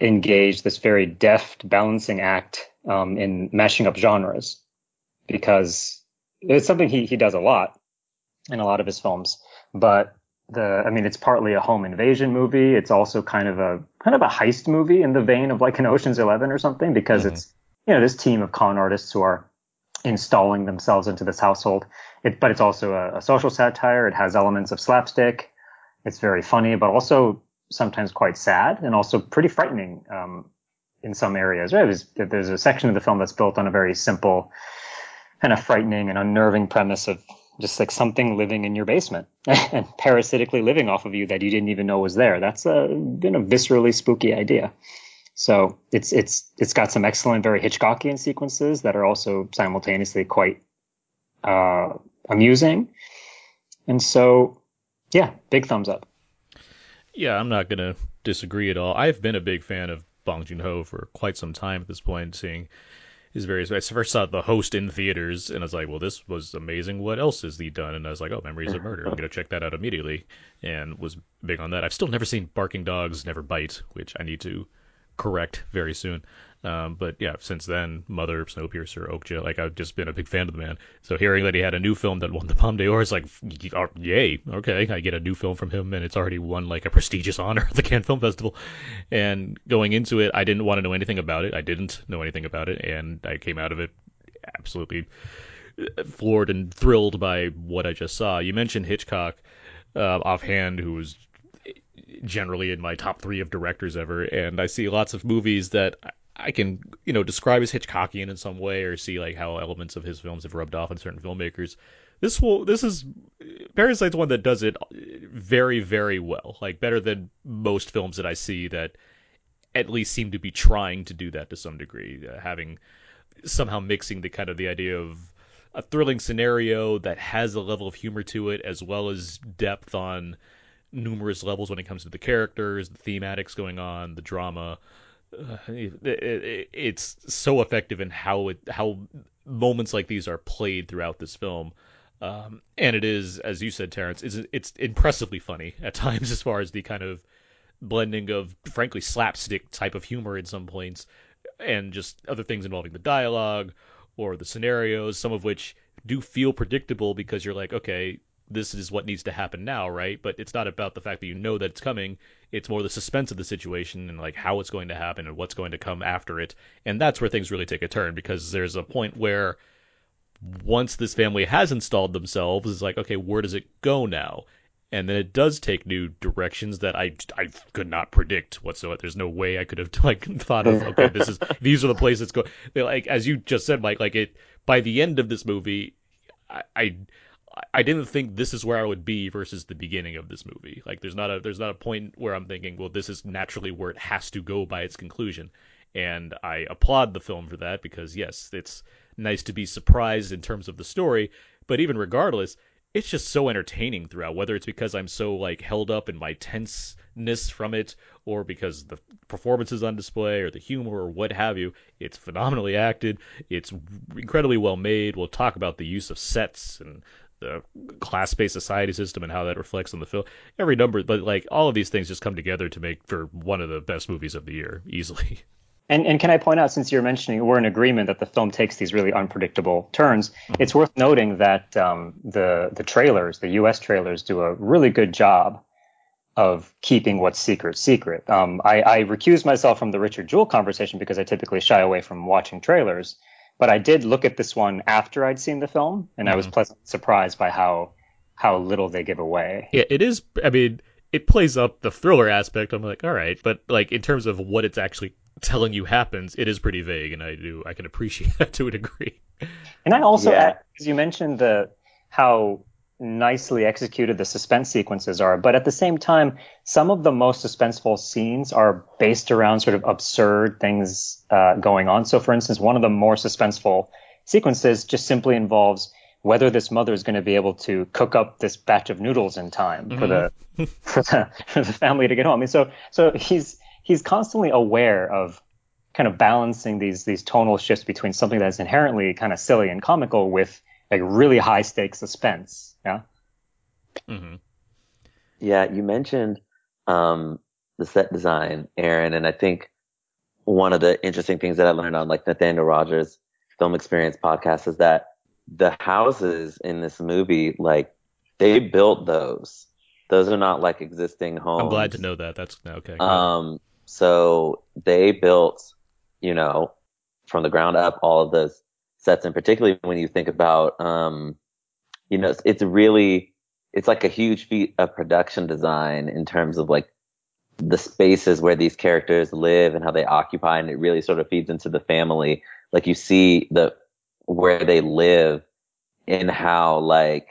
engage this very deft balancing act um, in mashing up genres, because it's something he, he does a lot in a lot of his films. But the, I mean, it's partly a home invasion movie. It's also kind of a kind of a heist movie in the vein of like an Ocean's Eleven or something, because mm-hmm. it's, you know, this team of con artists who are installing themselves into this household. It, but it's also a, a social satire. It has elements of slapstick. It's very funny, but also sometimes quite sad and also pretty frightening um, in some areas. Right? There's, there's a section of the film that's built on a very simple kind of frightening and unnerving premise of just like something living in your basement and parasitically living off of you that you didn't even know was there. That's a, been a viscerally spooky idea. So it's it's it's got some excellent, very Hitchcockian sequences that are also simultaneously quite uh, amusing. And so, yeah, big thumbs up. Yeah, I'm not going to disagree at all. I've been a big fan of Bong Joon-ho for quite some time at this point, seeing his various... I first saw The Host in theaters, and I was like, well, this was amazing. What else has he done? And I was like, oh, Memories of Murder. I'm going to check that out immediately, and was big on that. I've still never seen Barking Dogs Never Bite, which I need to correct very soon. Um, but yeah, since then, Mother, Snowpiercer, Okja, like I've just been a big fan of the man. So hearing that he had a new film that won the Palme d'Or is like, yay, okay, I get a new film from him, and it's already won like a prestigious honor at the Cannes Film Festival. And going into it, I didn't want to know anything about it. I didn't know anything about it, and I came out of it absolutely floored and thrilled by what I just saw. You mentioned Hitchcock uh, offhand, who was generally in my top three of directors ever, and I see lots of movies that I, I can, you know, describe as Hitchcockian in some way, or see like how elements of his films have rubbed off on certain filmmakers. This will, this is Parasite's one that does it very, very well, like better than most films that I see that at least seem to be trying to do that to some degree, uh, having somehow mixing the kind of the idea of a thrilling scenario that has a level of humor to it, as well as depth on numerous levels when it comes to the characters, the thematics going on, the drama. Uh, it, it, it's so effective in how it how moments like these are played throughout this film, um, and it is, as you said, Terrence, it's it's impressively funny at times, as far as the kind of blending of frankly slapstick type of humor in some points, and just other things involving the dialogue or the scenarios, some of which do feel predictable because you're like, okay, this is what needs to happen now, right? But it's not about the fact that you know that it's coming. It's more the suspense of the situation and like how it's going to happen and what's going to come after it. And that's where things really take a turn, because there's a point where once this family has installed themselves, it's like, okay, where does it go now? And then it does take new directions that I, I could not predict whatsoever. There's no way I could have like thought of, okay, this is, these are the places it's going. Like, as you just said, Mike, like it, by the end of this movie, I, I I didn't think this is where I would be versus the beginning of this movie. Like there's not a there's not a point where I'm thinking, well, this is naturally where it has to go by its conclusion. And I applaud the film for that, because yes, it's nice to be surprised in terms of the story, but even regardless, it's just so entertaining throughout, whether it's because I'm so like held up in my tenseness from it, or because the performance is on display, or the humor, or what have you. It's phenomenally acted. It's incredibly well made. We'll talk about the use of sets and the class-based society system and how that reflects on the film. Every number, but like all of these things just come together to make for one of the best movies of the year, easily. And, and can I point out, since you're mentioning we're in agreement that the film takes these really unpredictable turns, it's worth noting that um, the the trailers, the U S trailers, do a really good job of keeping what's secret secret. Um, I, I recused myself from the Richard Jewell conversation because I typically shy away from watching trailers, but I did look at this one after I'd seen the film, and mm-hmm. I was pleasantly surprised by how how little they give away. Yeah, it is. I mean, it plays up the thriller aspect. I'm like, all right, but like in terms of what it's actually telling you happens, it is pretty vague, and I do I can appreciate that to a degree. And I also, yeah. as you mentioned, the how nicely executed the suspense sequences are, but at the same time, some of the most suspenseful scenes are based around sort of absurd things uh, going on. So, for instance, one of the more suspenseful sequences just simply involves whether this mother is going to be able to cook up this batch of noodles in time mm-hmm. for the for the for the family to get home. I mean, so so he's. He's constantly aware of kind of balancing these these tonal shifts between something that's inherently kind of silly and comical with like really high stakes suspense. Yeah. Mm-hmm. Yeah. You mentioned um, the set design, Aaron, and I think one of the interesting things that I learned on like Nathaniel Rogers' Film Experience podcast is that the houses in this movie, like they built those. Those are not like existing homes. I'm glad to know that. That's okay. Um. So they built, you know, from the ground up all of those sets, and particularly when you think about, um, you know, it's, it's really, it's like a huge feat of production design in terms of like the spaces where these characters live and how they occupy, and it really sort of feeds into the family. Like you see the where they live and how like.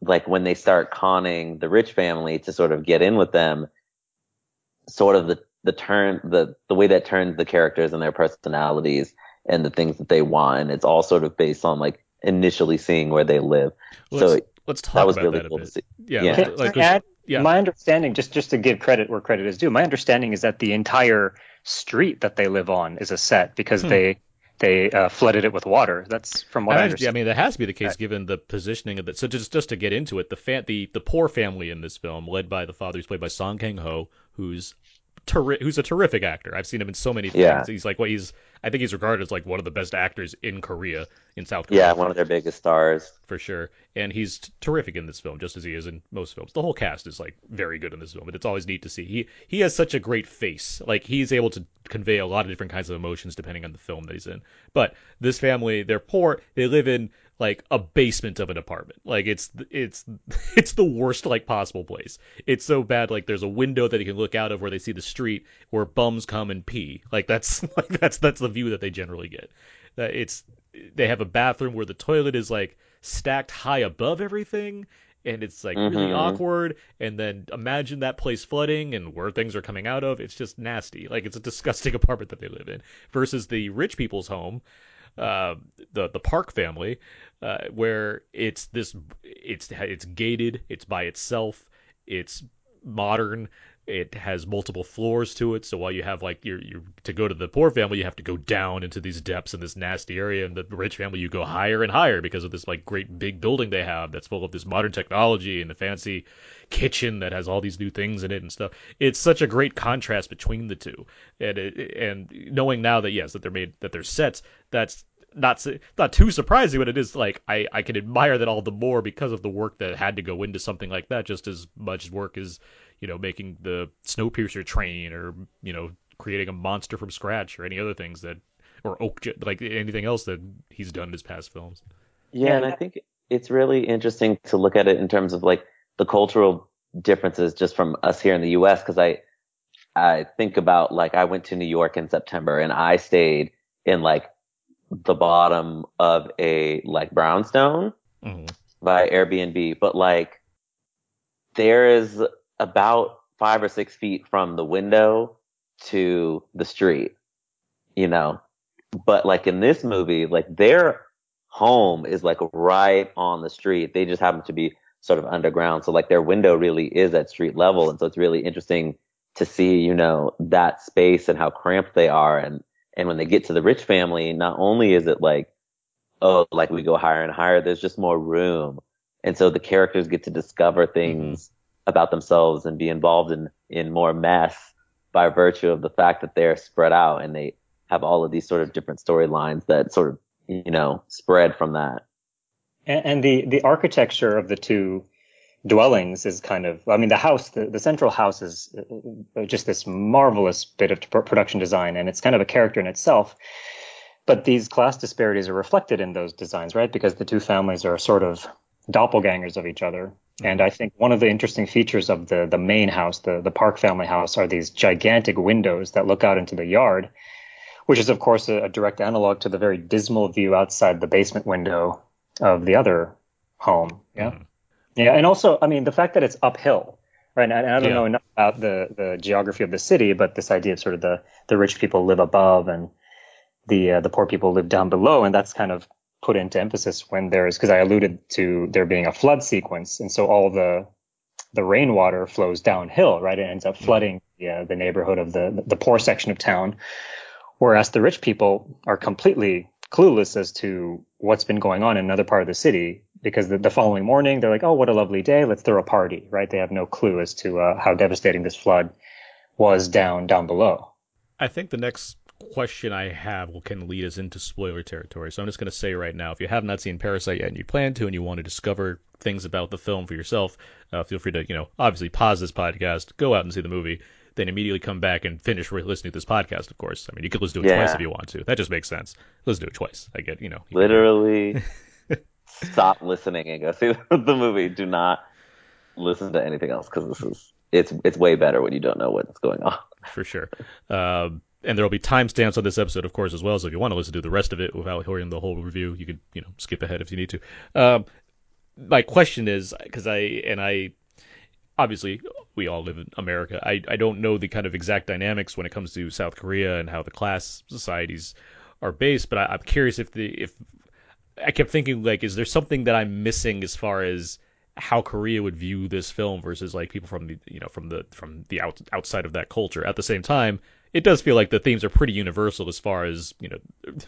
Like when they start conning the rich family to sort of get in with them, sort of the, the turn, the, the way that turns the characters and their personalities and the things that they want. And it's all sort of based on like initially seeing where they live. Let's, so let's talk that was about really that a cool bit. To see. Yeah. yeah. Can, like, can I add, yeah. My understanding, just, just to give credit where credit is due, my understanding is that the entire street that they live on is a set because hmm. they, They uh, flooded it with water. That's from what I, I understand. Yeah, I mean, that has to be the case right. given the positioning of it. So just just to get into it, the fan, the, the poor family in this film, led by the father who's played by Song Kang-ho, who's terri- who's a terrific actor. I've seen him in so many things. Yeah. He's like, well, he's I think he's regarded as like one of the best actors in Korea, in South Korea. Yeah, one of their biggest stars for sure. And he's terrific in this film, just as he is in most films. The whole cast is like very good in this film, but it's always neat to see. He he has such a great face. Like he's able to convey a lot of different kinds of emotions depending on the film that he's in. But this family, they're poor. They live in like a basement of an apartment. Like it's it's it's the worst like possible place. It's so bad. Like there's a window that he can look out of where they see the street where bums come and pee. Like that's like that's that's the view that they generally get. That it's they have a bathroom where the toilet is like stacked high above everything. And it's like mm-hmm. really awkward. And then imagine that place flooding and where things are coming out of. It's just nasty. Like it's a disgusting apartment that they live in versus the rich people's home, uh, the the Park family, uh, where it's this, it's it's gated, it's by itself, it's modern. It has multiple floors to it, so while you have like your your to go to the poor family, you have to go down into these depths in this nasty area, and the rich family you go higher and higher because of this like great big building they have that's full of this modern technology and the fancy kitchen that has all these new things in it and stuff. It's such a great contrast between the two, and it, and knowing now that yes, that they're made that they're sets, that's not not too surprising, but it is like I I can admire that all the more because of the work that had to go into something like that, just as much work as. You know, making the Snowpiercer train, or you know, creating a monster from scratch, or any other things that, or Oak, like anything else that he's done in his past films. Yeah, and I think it's really interesting to look at it in terms of like the cultural differences just from us here in the U S Because I, I think about like I went to New York in September, and I stayed in like the bottom of a like brownstone mm-hmm. by Airbnb, but like there is. About five or six feet from the window to the street, you know, but like in this movie, like their home is like right on the street. They just happen to be sort of underground. So like their window really is at street level. And so it's really interesting to see, you know, that space and how cramped they are. And, and when they get to the rich family, not only is it like, oh, like we go higher and higher, there's just more room. And so the characters get to discover things. Mm-hmm. about themselves and be involved in, in more mess by virtue of the fact that they're spread out and they have all of these sort of different storylines that sort of, you know, spread from that. And, and the, the architecture of the two dwellings is kind of, I mean, the house, the, the central house is just this marvelous bit of production design, and it's kind of a character in itself. But these class disparities are reflected in those designs, right? Because the two families are sort of doppelgangers of each other. And I think one of the interesting features of the the main house, the, the Park family house, are these gigantic windows that look out into the yard, which is, of course, a, a direct analog to the very dismal view outside the basement window of the other home. Yeah. Mm. Yeah. And also, I mean, the fact that it's uphill, right? And I, I don't yeah. know enough about the, the geography of the city, but this idea of sort of the, the rich people live above and the uh, the poor people live down below. And that's kind of put into emphasis when there is, because I alluded to there being a flood sequence. And so all the the rainwater flows downhill, right? It ends up flooding yeah, the neighborhood of the the poor section of town, whereas the rich people are completely clueless as to what's been going on in another part of the city, because the, the following morning they're like, oh, what a lovely day, let's throw a party, right? They have no clue as to uh, how devastating this flood was down down below. I think the next question I have can lead us into spoiler territory. So I'm just going to say right now, if you have not seen Parasite yet and you plan to and you want to discover things about the film for yourself, uh, feel free to, you know, obviously pause this podcast, go out and see the movie, then immediately come back and finish listening to this podcast, of course. I mean, you could let's do it yeah. twice if you want to. That just makes sense. Let's do it twice. I get, you know. You Literally stop listening and go see the movie. Do not listen to anything else, because this is it's it's way better when you don't know what's going on. For sure. Um, And there will be timestamps on this episode, of course, as well. So if you want to listen to the rest of it without hearing the whole review, you could, you know, skip ahead if you need to. Um, my question is, because I and I, obviously, we all live in America. I, I don't know the kind of exact dynamics when it comes to South Korea and how the class societies are based. But I, I'm curious if the if I kept thinking, like, is there something that I'm missing as far as how Korea would view this film versus like people from the you know from the from the out, outside of that culture. At the same time, it does feel like the themes are pretty universal as far as, you know,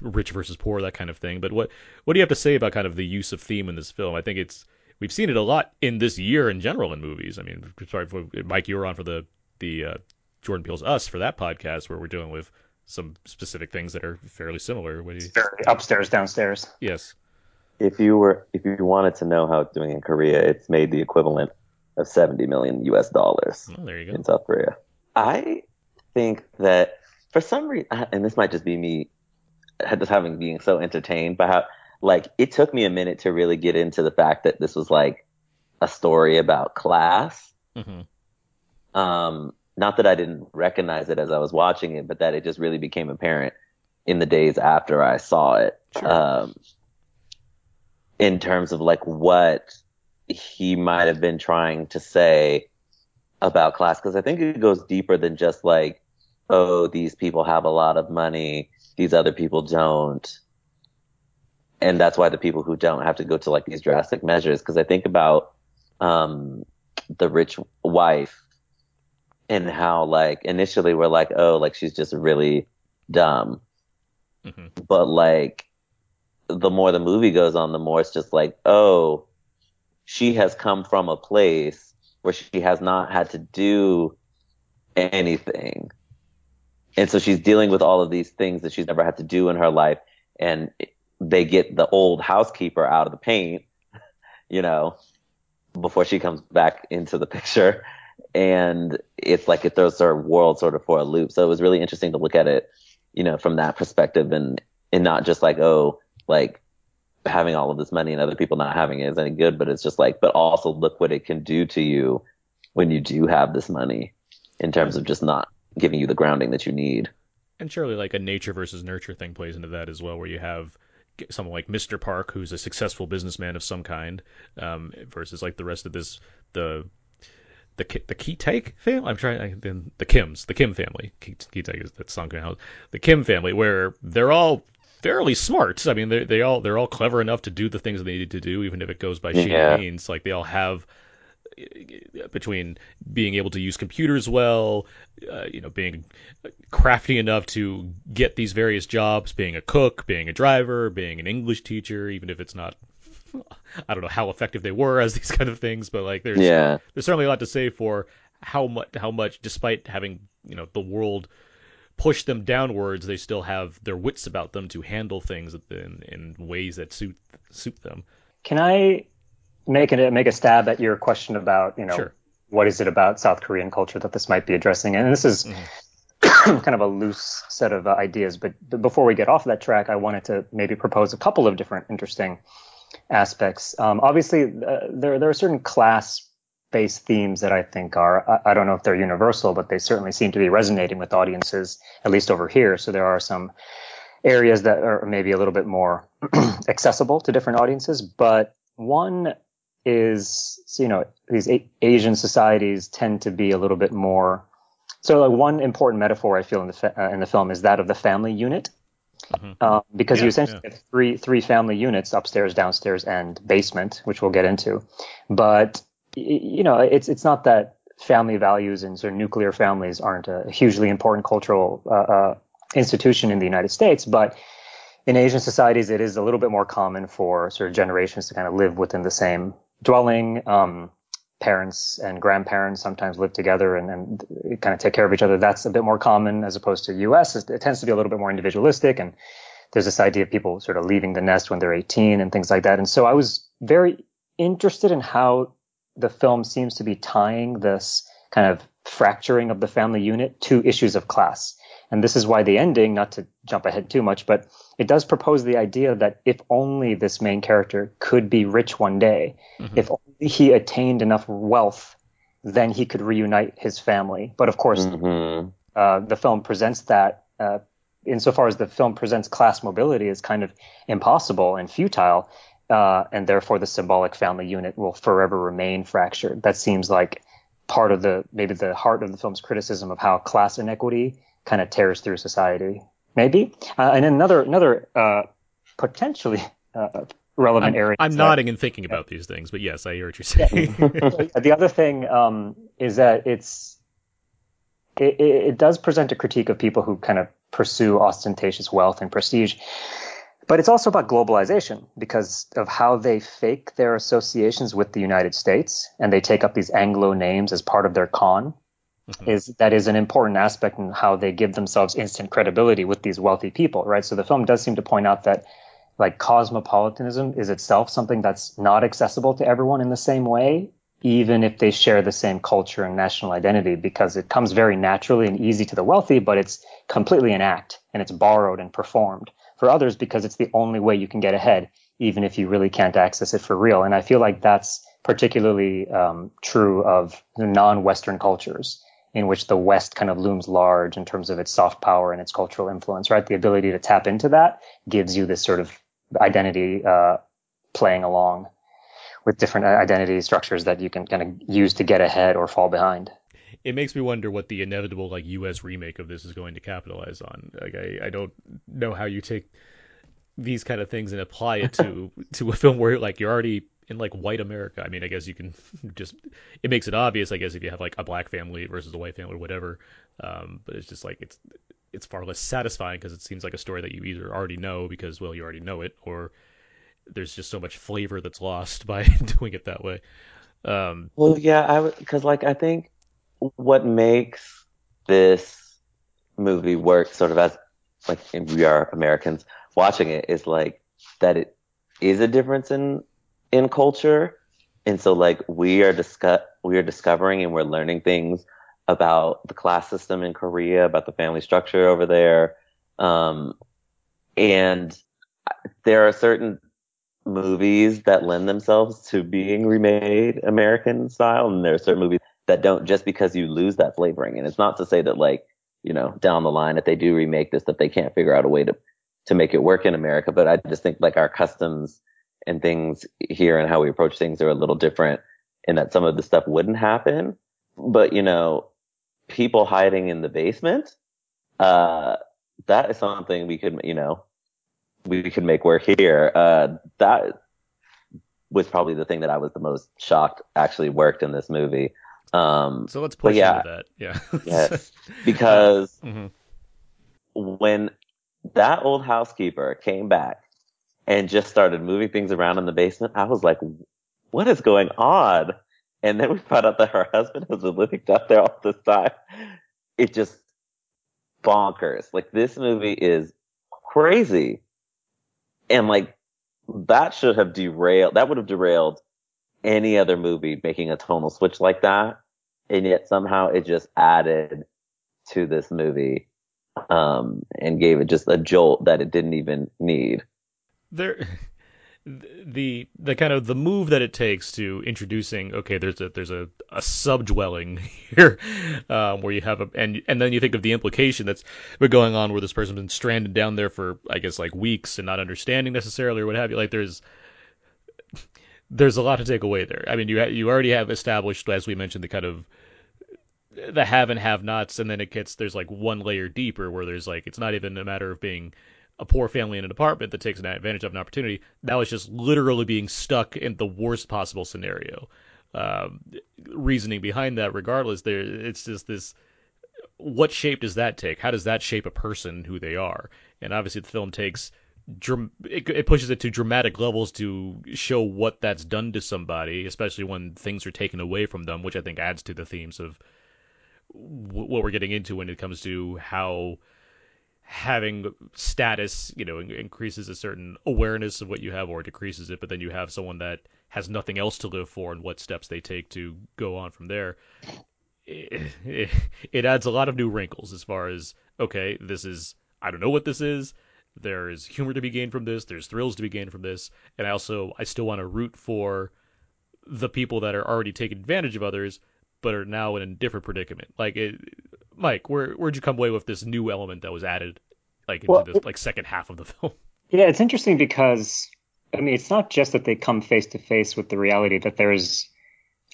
rich versus poor, that kind of thing. But what what do you have to say about kind of the use of theme in this film? I think it's we've seen it a lot in this year in general in movies. I mean, sorry, for, Mike, you were on for the the uh, Jordan Peele's Us for that podcast where we're dealing with some specific things that are fairly similar. What do you... Upstairs, downstairs. Yes. If you were, if you wanted to know how it's doing in Korea, it's made the equivalent of seventy million U S dollars oh, there you go. In South Korea. I think that for some reason, and this might just be me, just having being so entertained by how, like, it took me a minute to really get into the fact that this was like a story about class. Mm-hmm. Um, not that I didn't recognize it as I was watching it, but that it just really became apparent in the days after I saw it. Sure. Um, in terms of like what he might have been trying to say about class. Cause I think it goes deeper than just like, oh, these people have a lot of money, these other people don't. And that's why the people who don't have to go to like these drastic measures. Cause I think about, um, the rich wife and how like initially we're like, oh, like she's just really dumb. Mm-hmm. But like, the more the movie goes on, the more it's just like, oh, she has come from a place where she has not had to do anything. And so she's dealing with all of these things that she's never had to do in her life. And they get the old housekeeper out of the paint, you know, before she comes back into the picture. And it's like it throws her world sort of for a loop. So it was really interesting to look at it, you know, from that perspective and, and not just like, oh, like having all of this money and other people not having it is any good, but it's just like, but also look what it can do to you when you do have this money in terms of just not giving you the grounding that you need. And surely like a nature versus nurture thing plays into that as well, where you have someone like Mister Park, who's a successful businessman of some kind, um, versus like the rest of this, the, the, the Ki-taek family. I'm trying I, the, the Kims, the Kim family, Ki-taek is that song. The Kim family, where they're all fairly smart. I mean, they they all they're all clever enough to do the things they need to do, even if it goes by sheer yeah. means. Like they all have between being able to use computers well, uh, you know, being crafty enough to get these various jobs, being a cook, being a driver, being an English teacher, even if it's not. I don't know how effective they were as these kind of things, but like there's yeah. there's certainly a lot to say for how much how much, despite having you know, the world push them downwards, they still have their wits about them to handle things in, in ways that suit suit them. Can I make a, make a stab at your question about, you know, sure. what is it about South Korean culture that this might be addressing? And this is mm-hmm. kind of a loose set of uh, ideas. But, but before we get off that track, I wanted to maybe propose a couple of different interesting aspects. Um, obviously, uh, there there are certain class-based themes that I think are, I, I don't know if they're universal, but they certainly seem to be resonating with audiences, at least over here. So there are some areas that are maybe a little bit more accessible to different audiences. But one is, you know, these a- Asian societies tend to be a little bit more. So like one important metaphor I feel in the fa- uh, in the film is that of the family unit. Mm-hmm. Uh, because yeah, you essentially yeah. have three three family units, upstairs, downstairs, and basement, which we'll get into. But, you know, it's it's not that family values and sort of nuclear families aren't a hugely important cultural uh, uh, institution in the United States, but in Asian societies, it is a little bit more common for sort of generations to kind of live within the same dwelling. Um, parents and grandparents sometimes live together and, and kind of take care of each other. That's a bit more common as opposed to U S. It tends to be a little bit more individualistic. And there's this idea of people sort of leaving the nest when they're eighteen and things like that. And so I was very interested in how the film seems to be tying this kind of fracturing of the family unit to issues of class. And this is why the ending, not to jump ahead too much, but it does propose the idea that if only this main character could be rich one day, mm-hmm. if only he attained enough wealth, then he could reunite his family. But of course, mm-hmm. uh, the film presents that, uh, insofar as the film presents class mobility as kind of impossible and futile, uh, and therefore the symbolic family unit will forever remain fractured. That seems like part of the, maybe the heart of the film's criticism of how class inequity kind of tears through society, maybe. Uh, and another another uh, potentially uh, relevant I'm, area. I'm nodding that, and thinking yeah. about these things, but yes, I hear what you're saying. Yeah. The other thing um, is that it's it, it does present a critique of people who kind of pursue ostentatious wealth and prestige, but it's also about globalization because of how they fake their associations with the United States, and they take up these Anglo names as part of their con. Mm-hmm. Is that is an important aspect in how they give themselves instant credibility with these wealthy people, right? So the film does seem to point out that, like, cosmopolitanism is itself something that's not accessible to everyone in the same way, even if they share the same culture and national identity, because it comes very naturally and easy to the wealthy, but it's completely an act, and it's borrowed and performed for others because it's the only way you can get ahead, even if you really can't access it for real. And I feel like that's particularly um, true of non-Western cultures, in which the West kind of looms large in terms of its soft power and its cultural influence, right? The ability to tap into that gives you this sort of identity uh, playing along with different identity structures that you can kind of use to get ahead or fall behind. It makes me wonder what the inevitable, like, U S remake of this is going to capitalize on. Like, I, I don't know how you take these kind of things and apply it to to a film where, like, you're already in, like, white America. I mean, I guess you can just, it makes it obvious, I guess, if you have, like, a black family versus a white family or whatever. Um, but it's just, like, it's it's far less satisfying because it seems like a story that you either already know because, well, you already know it, or there's just so much flavor that's lost by doing it that way. Um, well, yeah, I because, like, I think what makes this movie work sort of as, like, and we are Americans watching it, is, like, that it is a difference in in culture, and so, like, we are discuss we are discovering and we're learning things about the class system in Korea, about the family structure over there, um and there are certain movies that lend themselves to being remade American style, and there are certain movies that don't, just because you lose that flavoring. And it's not to say that, like, you know, down the line, if they do remake this, that they can't figure out a way to to make it work in America, but I just think, like, our customs and things here and how we approach things are a little different, in that some of the stuff wouldn't happen. But, you know, people hiding in the basement, uh, that is something we could, you know, we could make work here. Uh, that was probably the thing that I was the most shocked actually worked in this movie. Um, so let's push yeah, into that. Yeah. Yes, because mm-hmm. when that old housekeeper came back and just started moving things around in the basement, I was like, what is going on? And then we found out that her husband has been living down there all this time. it just bonkers. Like, this movie is crazy. And, like, that should have derailed, that would have derailed any other movie making a tonal switch like that. And yet somehow it just added to this movie, um, and gave it just a jolt that it didn't even need. There, the the kind of the move that it takes to introducing, okay, there's a there's a, a sub-dwelling here, um, where you have a, and and then you think of the implication that's been going on where this person's been stranded down there for, I guess, like weeks and not understanding necessarily or what have you. Like, there's there's a lot to take away there. I mean, you ha- you already have established, as we mentioned, the kind of the have and have nots, and then it gets, there's like one layer deeper where there's like, it's not even a matter of being a poor family in an apartment that takes advantage of an opportunity. That was just literally being stuck in the worst possible scenario. Um, reasoning behind that, regardless, there it's just this, what shape does that take? How does that shape a person, who they are? And obviously the film takes, it, it pushes it to dramatic levels to show what that's done to somebody, especially when things are taken away from them, which I think adds to the themes of what we're getting into when it comes to how having status, you know, increases a certain awareness of what you have or decreases it, but then you have someone that has nothing else to live for and what steps they take to go on from there. It, it, it adds a lot of new wrinkles as far as, okay, this is, I don't know what this is. There is humor to be gained from this. There's thrills to be gained from this. And I also, I still want to root for the people that are already taking advantage of others, but are now in a different predicament. Like, it, Mike, where where'd you come away with this new element that was added, like, into well, this like second half of the film? Yeah, it's interesting because, I mean, it's not just that they come face to face with the reality that there is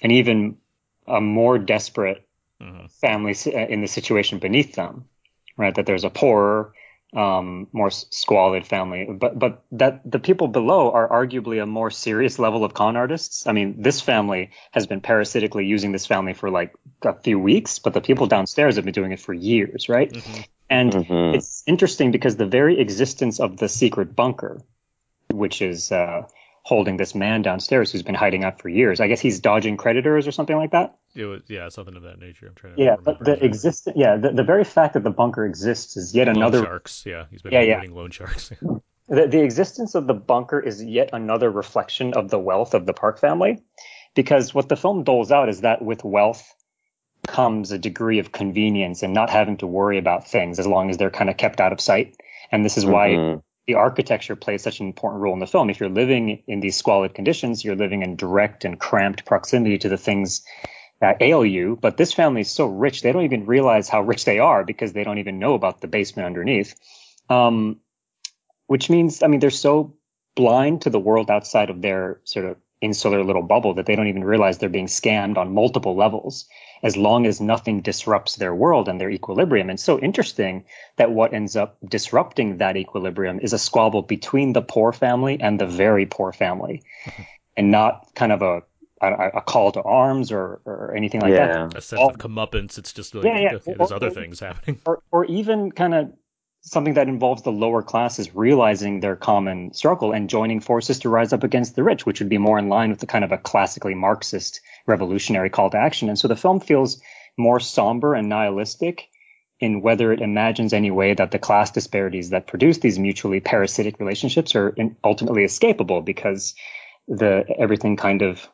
an even a more desperate mm-hmm. family in the situation beneath them, right? That there's a poorer, um, more squalid family, but but that the people below are arguably a more serious level of con artists. I mean, this family has been parasitically using this family for like a few weeks, but the people downstairs have been doing it for years, right? Mm-hmm. And mm-hmm. it's interesting because the very existence of the secret bunker, which is uh, holding this man downstairs who's been hiding out for years. I guess he's dodging creditors or something like that. It was, yeah, something of that nature. I'm trying to yeah, remember. But the exist, yeah, the, the very fact that the bunker exists is yet loan another sharks. Yeah, he's been yeah, yeah. loan sharks. the, the existence of the bunker is yet another reflection of the wealth of the Park family, because what the film doles out is that with wealth comes a degree of convenience and not having to worry about things as long as they're kind of kept out of sight. And this is why mm-hmm. the architecture plays such an important role in the film. If you're living in these squalid conditions, you're living in direct and cramped proximity to the things that ail you. But this family is so rich, they don't even realize how rich they are because they don't even know about the basement underneath. Um, which means, I mean, they're so blind to the world outside of their sort of insular little bubble that they don't even realize they're being scammed on multiple levels as long as nothing disrupts their world and their equilibrium. And so interesting that what ends up disrupting that equilibrium is a squabble between the poor family and the very poor family, and not kind of a A, a call to arms or, or anything like yeah. that. A sense All, of comeuppance. It's just like, yeah, yeah. Okay, there's or, other things happening. Or, or even kind of something that involves the lower classes realizing their common struggle and joining forces to rise up against the rich, which would be more in line with the kind of a classically Marxist revolutionary call to action. And so the film feels more somber and nihilistic in whether it imagines any way that the class disparities that produce these mutually parasitic relationships are ultimately escapable, because the everything kind of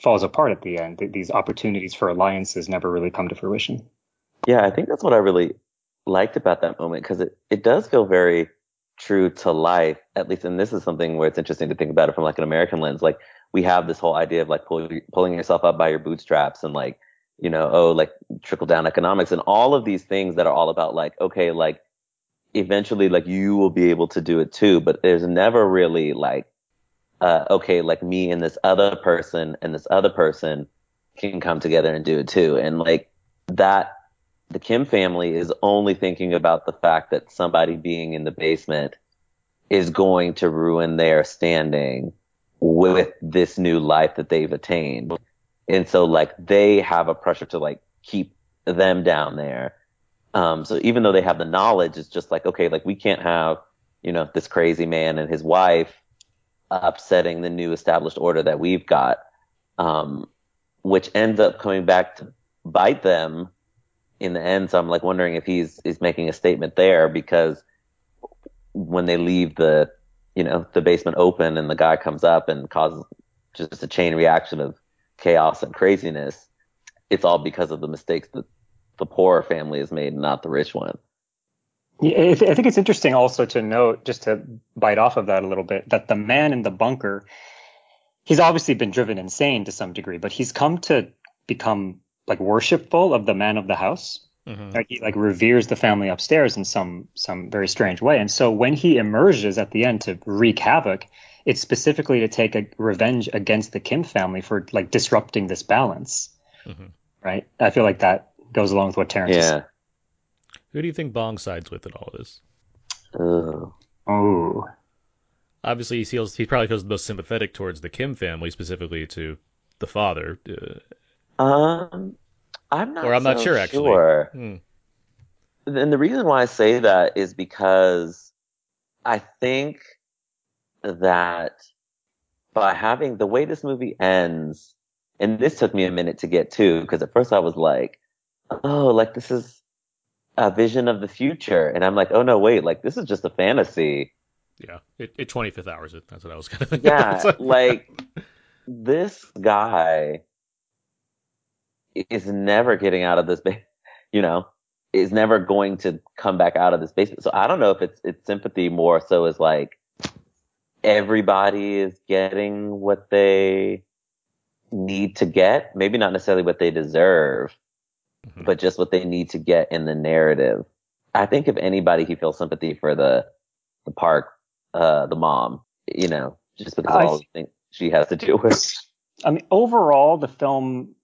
falls apart at the end. These opportunities for alliances never really come to fruition. Yeah, I think that's what I really liked about that moment, because it, it does feel very true to life, at least. And this is something where it's interesting to think about it from like an American lens. Like, we have this whole idea of like pull, pulling yourself up by your bootstraps and like, you know, oh, like trickle down economics and all of these things that are all about like, okay, like eventually like you will be able to do it too. But there's never really like, Uh, okay, like me and this other person and this other person can come together and do it too. And like that, the Kim family is only thinking about the fact that somebody being in the basement is going to ruin their standing with this new life that they've attained. And so like they have a pressure to like keep them down there. Um, so even though they have the knowledge, it's just like, okay, like we can't have, you know, this crazy man and his wife upsetting the new established order that we've got, um, which ends up coming back to bite them in the end. So I'm like wondering if he's is making a statement there, because when they leave the, you know, the basement open and the guy comes up and causes just a chain reaction of chaos and craziness, it's all because of the mistakes that the poorer family has made, not the rich one. Yeah, I think it's interesting also to note, just to bite off of that a little bit, that the man in the bunker, he's obviously been driven insane to some degree, but he's come to become like worshipful of the man of the house. Mm-hmm. Like he like reveres the family upstairs in some some very strange way. And so when he emerges at the end to wreak havoc, it's specifically to take a revenge against the Kim family for like disrupting this balance. Mm-hmm. Right? I feel like that goes along with what Terrence yeah. is. Who do you think Bong sides with in all of this? Oh. Oh. Obviously, he feels he probably feels the most sympathetic towards the Kim family, specifically to the father. Um, I'm not. Or I'm so not sure, actually. Sure. Hmm. And the reason why I say that is because I think that by having the way this movie ends, and this took me a minute to get to, because at first I was like, oh, like this is a vision of the future, and I'm like, oh no, wait, like this is just a fantasy. Yeah, it, it twenty-fifth hours it. That's what I was gonna think. Yeah, like this guy is never getting out of this basement. You know, is never going to come back out of this basement. So I don't know if it's it's sympathy more so as like everybody is getting what they need to get, maybe not necessarily what they deserve, mm-hmm. but just what they need to get in the narrative. I think if anybody, he feels sympathy for the the park. Uh, the mom, you know, just because of all the things she has to deal with. I mean, overall, the film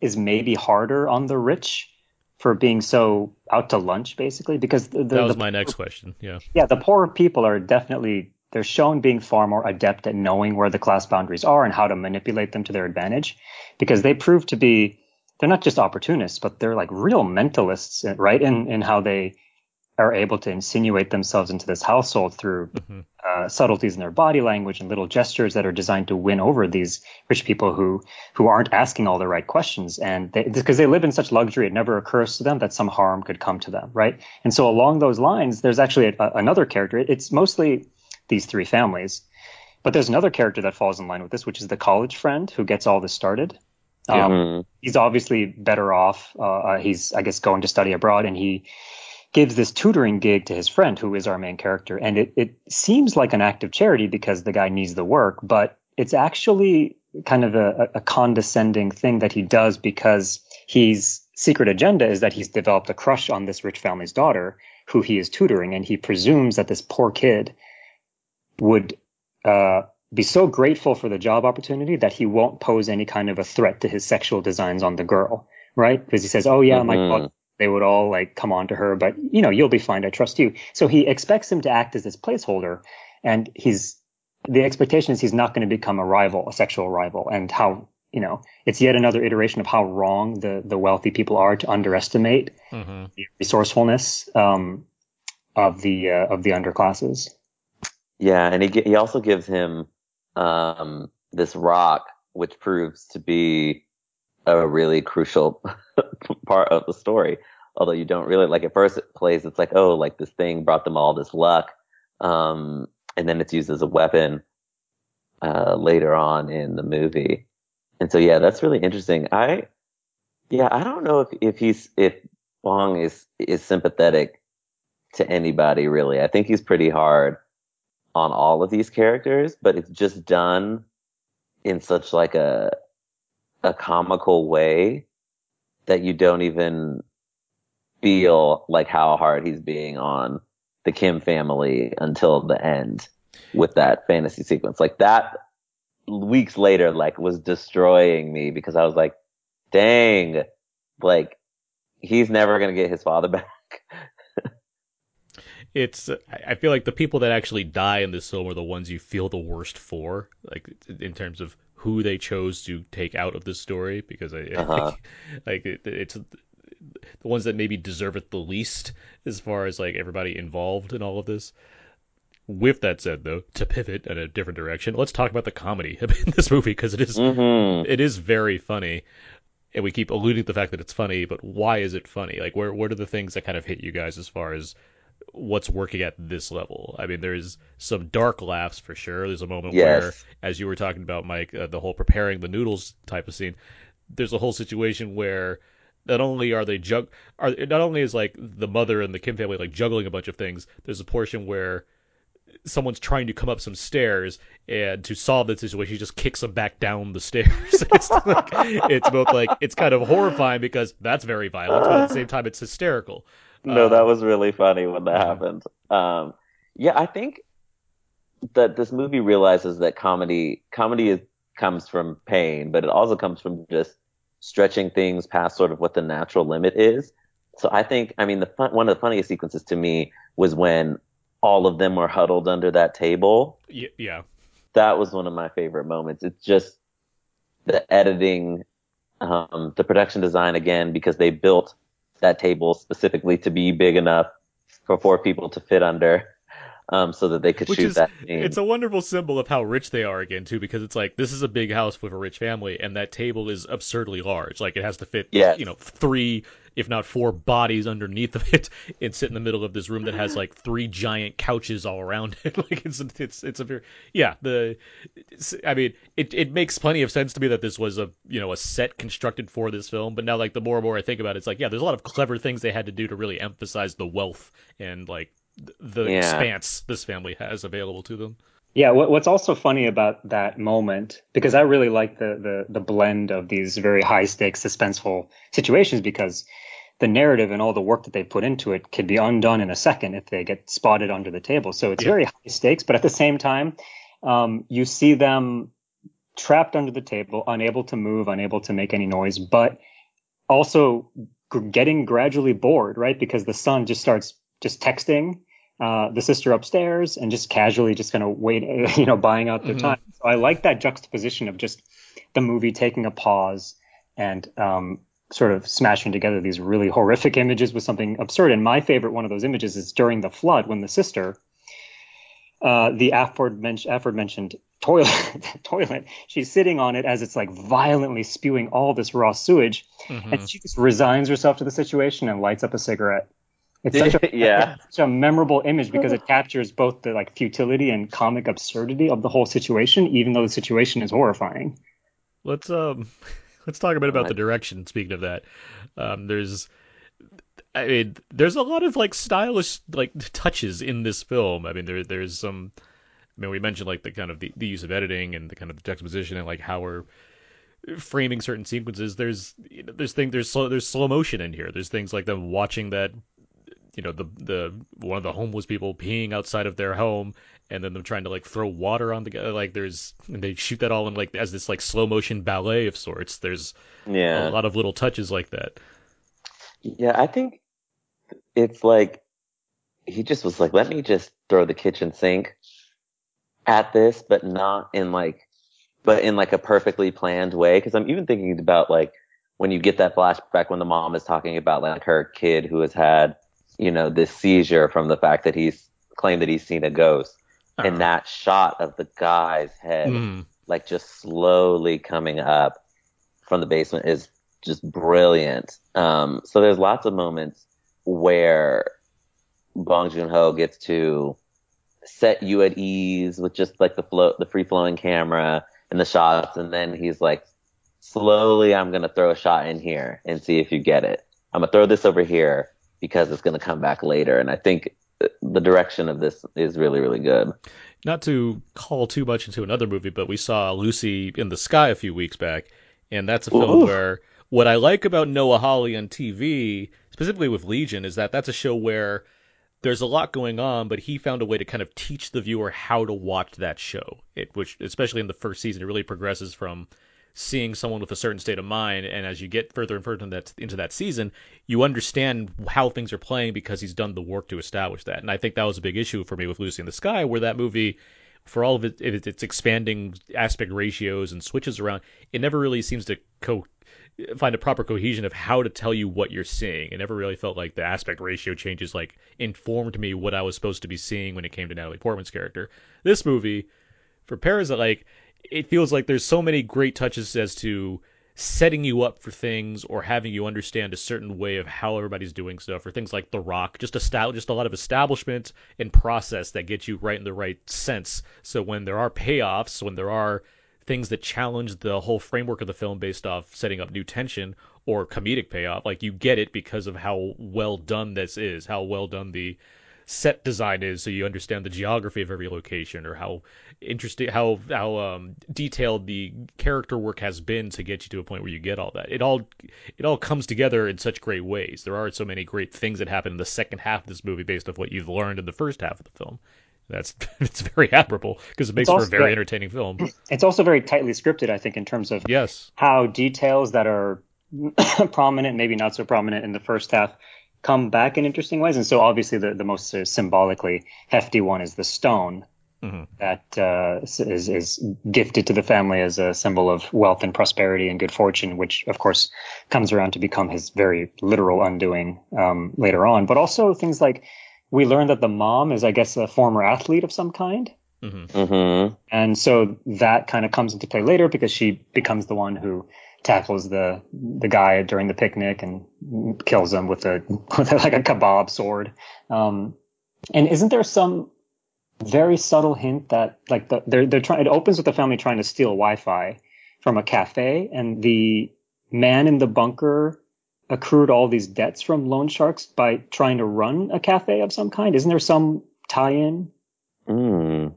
is maybe harder on the rich for being so out to lunch, basically, because the, the, that was the, my next question. Yeah, yeah, the poorer people are definitely they're shown being far more adept at knowing where the class boundaries are and how to manipulate them to their advantage, because they prove to be they're not just opportunists, but they're like real mentalists, right? In in how they are able to insinuate themselves into this household through mm-hmm. uh, subtleties in their body language and little gestures that are designed to win over these rich people who who aren't asking all the right questions. And because they, they live in such luxury, it never occurs to them that some harm could come to them, right? And so along those lines, there's actually a, another character. It's mostly these three families, but there's another character that falls in line with this, which is the college friend who gets all this started. Um, mm-hmm. He's obviously better off. Uh, he's, I guess, going to study abroad, and he gives this tutoring gig to his friend, who is our main character. And it, it seems like an act of charity because the guy needs the work, but it's actually kind of a, a condescending thing that he does, because his secret agenda is that he's developed a crush on this rich family's daughter who he is tutoring. And he presumes that this poor kid would uh, be so grateful for the job opportunity that he won't pose any kind of a threat to his sexual designs on the girl, right? Because he says, oh, yeah, mm-hmm. my God. They would all like come on to her, but you know, you'll be fine. I trust you. So he expects him to act as this placeholder, and he's the expectation is he's not going to become a rival, a sexual rival. And how, you know, it's yet another iteration of how wrong the the wealthy people are to underestimate mm-hmm. the resourcefulness um, of the uh, of the underclasses. Yeah, and he he also gives him um, this rock, which proves to be a really crucial part of the story, although you don't really like at first it plays it's like, oh, like this thing brought them all this luck, um and then it's used as a weapon uh later on in the movie. And so yeah, that's really interesting. I yeah I don't know if if he's if Bong is is sympathetic to anybody really. I think he's pretty hard on all of these characters, but it's just done in such like a a comical way that you don't even feel like how hard he's being on the Kim family until the end with that fantasy sequence. Like that weeks later, like was destroying me, because I was like, dang, like he's never going to get his father back. It's, I feel like the people that actually die in this film are the ones you feel the worst for, like in terms of who they chose to take out of this story, because I, uh-huh. I think, like it, it's the ones that maybe deserve it the least as far as like everybody involved in all of this. With that said, though, to pivot in a different direction, let's talk about the comedy in this movie, because it is mm-hmm. it is very funny. and we keep alluding to the fact that it's funny, but why is it funny? Like, where what are the things that kind of hit you guys as far as what's working at this level? I mean, there's some dark laughs for sure. There's a moment yes. where, as you were talking about, Mike, uh, the whole preparing the noodles type of scene, there's a whole situation where not only are they jug, are not only is like the mother and the Kim family like juggling a bunch of things, there's a portion where someone's trying to come up some stairs, and to solve the situation, he just kicks them back down the stairs. It's, like, it's both like, it's kind of horrifying because that's very violent, but at the same time, it's hysterical. No, um, that was really funny when that happened. Um, yeah, I think that this movie realizes that comedy, comedy is, comes from pain, but it also comes from just stretching things past sort of what the natural limit is. So I think, I mean, the fun, one of the funniest sequences to me was when all of them were huddled under that table. Yeah. That was one of my favorite moments. It's just the editing, um, the production design again, because they built that table specifically to be big enough for four people to fit under, um, so that they could Which shoot is, that scene. It's a wonderful symbol of how rich they are again, too, because it's like, this is a big house with a rich family, and that table is absurdly large. Like, it has to fit, yes. you know, three... if not four bodies underneath of it, and sit in the middle of this room that has like three giant couches all around it. Like it's it's it's a very yeah the I mean it it makes plenty of sense to me that this was a you know a set constructed for this film. But now like the more and more I think about it, it's like yeah, there's a lot of clever things they had to do to really emphasize the wealth and like the yeah. expanse this family has available to them. Yeah, what's also funny about that moment, because I really like the the the blend of these very high stakes, suspenseful situations, because the narrative and all the work that they put into it could be undone in a second if they get spotted under the table. So it's yeah. very high stakes, but at the same time, um, you see them trapped under the table, unable to move, unable to make any noise, but also getting gradually bored, right? Because the son just starts just texting uh, the sister upstairs and just casually just kind of wait, you know, buying out their mm-hmm. time. So I like that juxtaposition of just the movie taking a pause and, um, sort of smashing together these really horrific images with something absurd. And my favorite one of those images is during the flood when the sister, uh, the aforementioned, aforementioned toilet, toilet, she's sitting on it as it's like violently spewing all this raw sewage. Mm-hmm. And she just resigns herself to the situation and lights up a cigarette. It's such a, yeah. it's such a memorable image because it captures both the like futility and comic absurdity of the whole situation, even though the situation is horrifying. Let's, um... Let's talk a bit about the direction. Speaking of that, um, there's, I mean, there's a lot of like stylish like touches in this film. I mean, there there's some. I mean, we mentioned like the kind of the, the use of editing and the kind of the juxtaposition and like how we're framing certain sequences. There's you know, there's things there's slow there's slow motion in here. There's things like them watching that, you know, the the one of the homeless people peeing outside of their home. And then them trying to like throw water on the guy, like there's, and they shoot that all in like as this like slow motion ballet of sorts. There's yeah. a lot of little touches like that. Yeah, I think it's like he just was like, let me just throw the kitchen sink at this, but not in like, but in like a perfectly planned way. Because I'm even thinking about like when you get that flashback when the mom is talking about like her kid who has had, you know, this seizure from the fact that he's claimed that he's seen a ghost. And that shot of the guy's head, mm. like just slowly coming up from the basement is just brilliant. Um, so there's lots of moments where Bong Joon-ho gets to set you at ease with just like the flow, the free flowing camera and the shots. And then he's like, slowly, I'm going to throw a shot in here and see if you get it. I'm going to throw this over here because it's going to come back later. And I think the direction of this is really, really good. Not to call too much into another movie, but we saw Lucy in the Sky a few weeks back, and that's a film Ooh. Where what I like about Noah Hawley on T V, specifically with Legion, is that that's a show where there's a lot going on, but he found a way to kind of teach the viewer how to watch that show, it, which especially in the first season, it really progresses from seeing someone with a certain state of mind, and as you get further and further into that, into that season, you understand how things are playing because he's done the work to establish that. And I think that was a big issue for me with Lucy in the Sky, where that movie, for all of it, it it's expanding aspect ratios and switches around, it never really seems to co- find a proper cohesion of how to tell you what you're seeing. It never really felt like the aspect ratio changes like informed me what I was supposed to be seeing when it came to Natalie Portman's character. This movie, for Parasite, like, it feels like there's so many great touches as to setting you up for things or having you understand a certain way of how everybody's doing stuff, or things like The Rock, just a style, just a lot of establishment and process that gets you right in the right sense. So when there are payoffs, when there are things that challenge the whole framework of the film based off setting up new tension or comedic payoff, like, you get it because of how well done this is, how well done the set design is, so you understand the geography of every location, or how interesting, how how um, detailed the character work has been to get you to a point where you get all that. It all it all comes together in such great ways. There are so many great things that happen in the second half of this movie based off what you've learned in the first half of the film. That's it's very admirable because it makes for a very entertaining film. It's also very tightly scripted, I think, in terms of yes. how details that are prominent, maybe not so prominent in the first half, come back in interesting ways. And so obviously the, the most uh, symbolically hefty one is the stone mm-hmm. that uh, is, is gifted to the family as a symbol of wealth and prosperity and good fortune, which, of course, comes around to become his very literal undoing um, later on. But also things like, we learned that the mom is, I guess, a former athlete of some kind. Mm-hmm. Mm-hmm. And so that kind of comes into play later because she becomes the one who tackles the the guy during the picnic and kills him with a with like a kebab sword. Um, and isn't there some very subtle hint that like the, they're they're trying? It opens with the family trying to steal Wi-Fi from a cafe, and the man in the bunker accrued all these debts from loan sharks by trying to run a cafe of some kind. Isn't there some tie-in? Mm.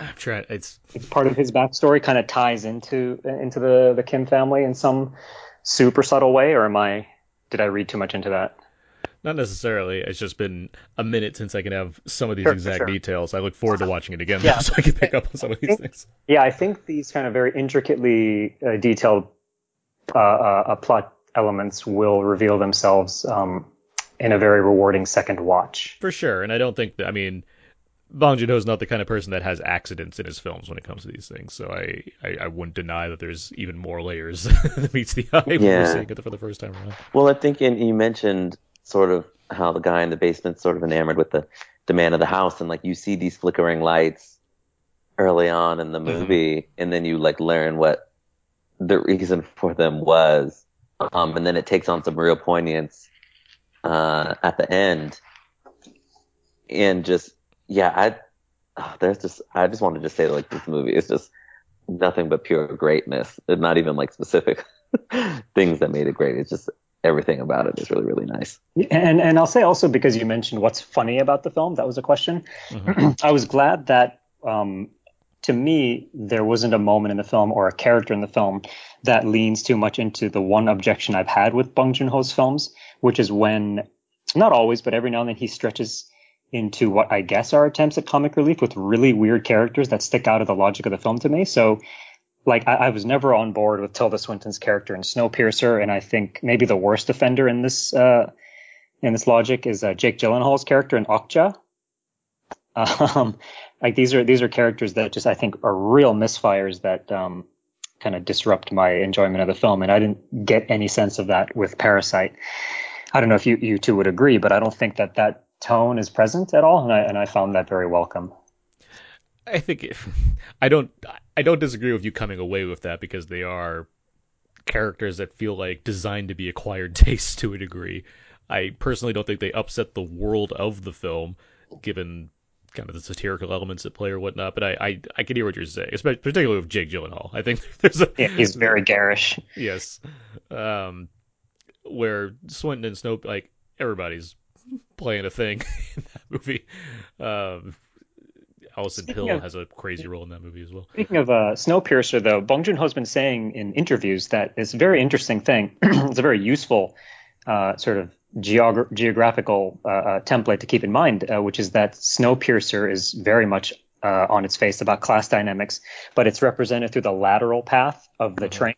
I'm trying. It's... it's part of his backstory, kind of ties into into the, the Kim family in some super subtle way. Or am I? Did I read too much into that? Not necessarily. It's just been a minute since I can have some of these sure, exact sure. details. I look forward to watching it again yeah. so I can pick up on some of these think, things. Yeah, I think these kind of very intricately uh, detailed uh, uh, plot elements will reveal themselves um, in a very rewarding second watch. For sure. And I don't think that, I mean, Bong Joon-ho is not the kind of person that has accidents in his films when it comes to these things. So I, I, I wouldn't deny that there's even more layers that meets the eye when yeah. we're seeing it for the first time around. Well, I think and you mentioned sort of how the guy in the basement's sort of enamored with the, the man of the house. And like you see these flickering lights early on in the movie. Mm-hmm. And then you like learn what the reason for them was. Um, and then it takes on some real poignance uh, at the end, and just yeah, I oh, there's just I just wanted to say like this movie is just nothing but pure greatness. It's not even like specific things that made it great. It's just everything about it is really really nice. And and I'll say also because you mentioned what's funny about the film, that was a question. Mm-hmm. I was glad that um, to me there wasn't a moment in the film or a character in the film that leans too much into the one objection I've had with Bong Joon-ho's films, which is when, not always, but every now and then he stretches into what I guess are attempts at comic relief with really weird characters that stick out of the logic of the film to me. So, like, I, I was never on board with Tilda Swinton's character in Snowpiercer, and I think maybe the worst offender in this uh, in this logic is uh, Jake Gyllenhaal's character in Okja. Um, like, these are these are characters that just, I think, are real misfires that Um, kind of disrupt my enjoyment of the film. And I didn't get any sense of that with Parasite. I don't know if you, you two would agree, but I don't think that that tone is present at all. And I, and I found that very welcome. I think if, I don't, I don't disagree with you coming away with that because they are characters that feel like designed to be acquired tastes to a degree. I personally don't think they upset the world of the film given kind of the satirical elements at play or whatnot, but I, I, I can hear what you're saying, especially particularly with Jake Gyllenhaal. I think there's a yeah, he's very garish. Yes, um, where Swinton and Snow, like everybody's playing a thing in that movie. Um, Alison Pill of, has a crazy role in that movie as well. Speaking of uh, Snowpiercer, though, Bong Joon-ho's been saying in interviews that it's a very interesting thing. It's a very useful uh, sort of Geog- geographical uh, uh, template to keep in mind, uh, which is that Snowpiercer is very much uh, on its face about class dynamics, but it's represented through the lateral path of the mm-hmm. train,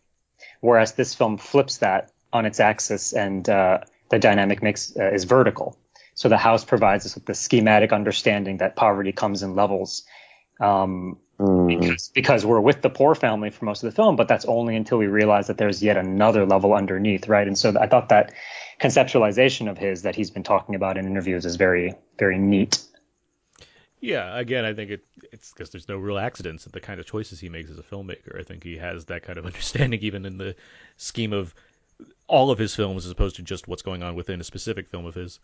whereas this film flips that on its axis and uh, the dynamic mix uh, is vertical. So the house provides us with the schematic understanding that poverty comes in levels um, mm. because, because we're with the poor family for most of the film, but that's only until we realize that there's yet another level underneath, right? And so th- I thought that conceptualization of his that he's been talking about in interviews is very, very neat. Yeah, again, I think it, it's because there's no real accidents at the kind of choices he makes as a filmmaker. I think he has that kind of understanding even in the scheme of all of his films as opposed to just what's going on within a specific film of his.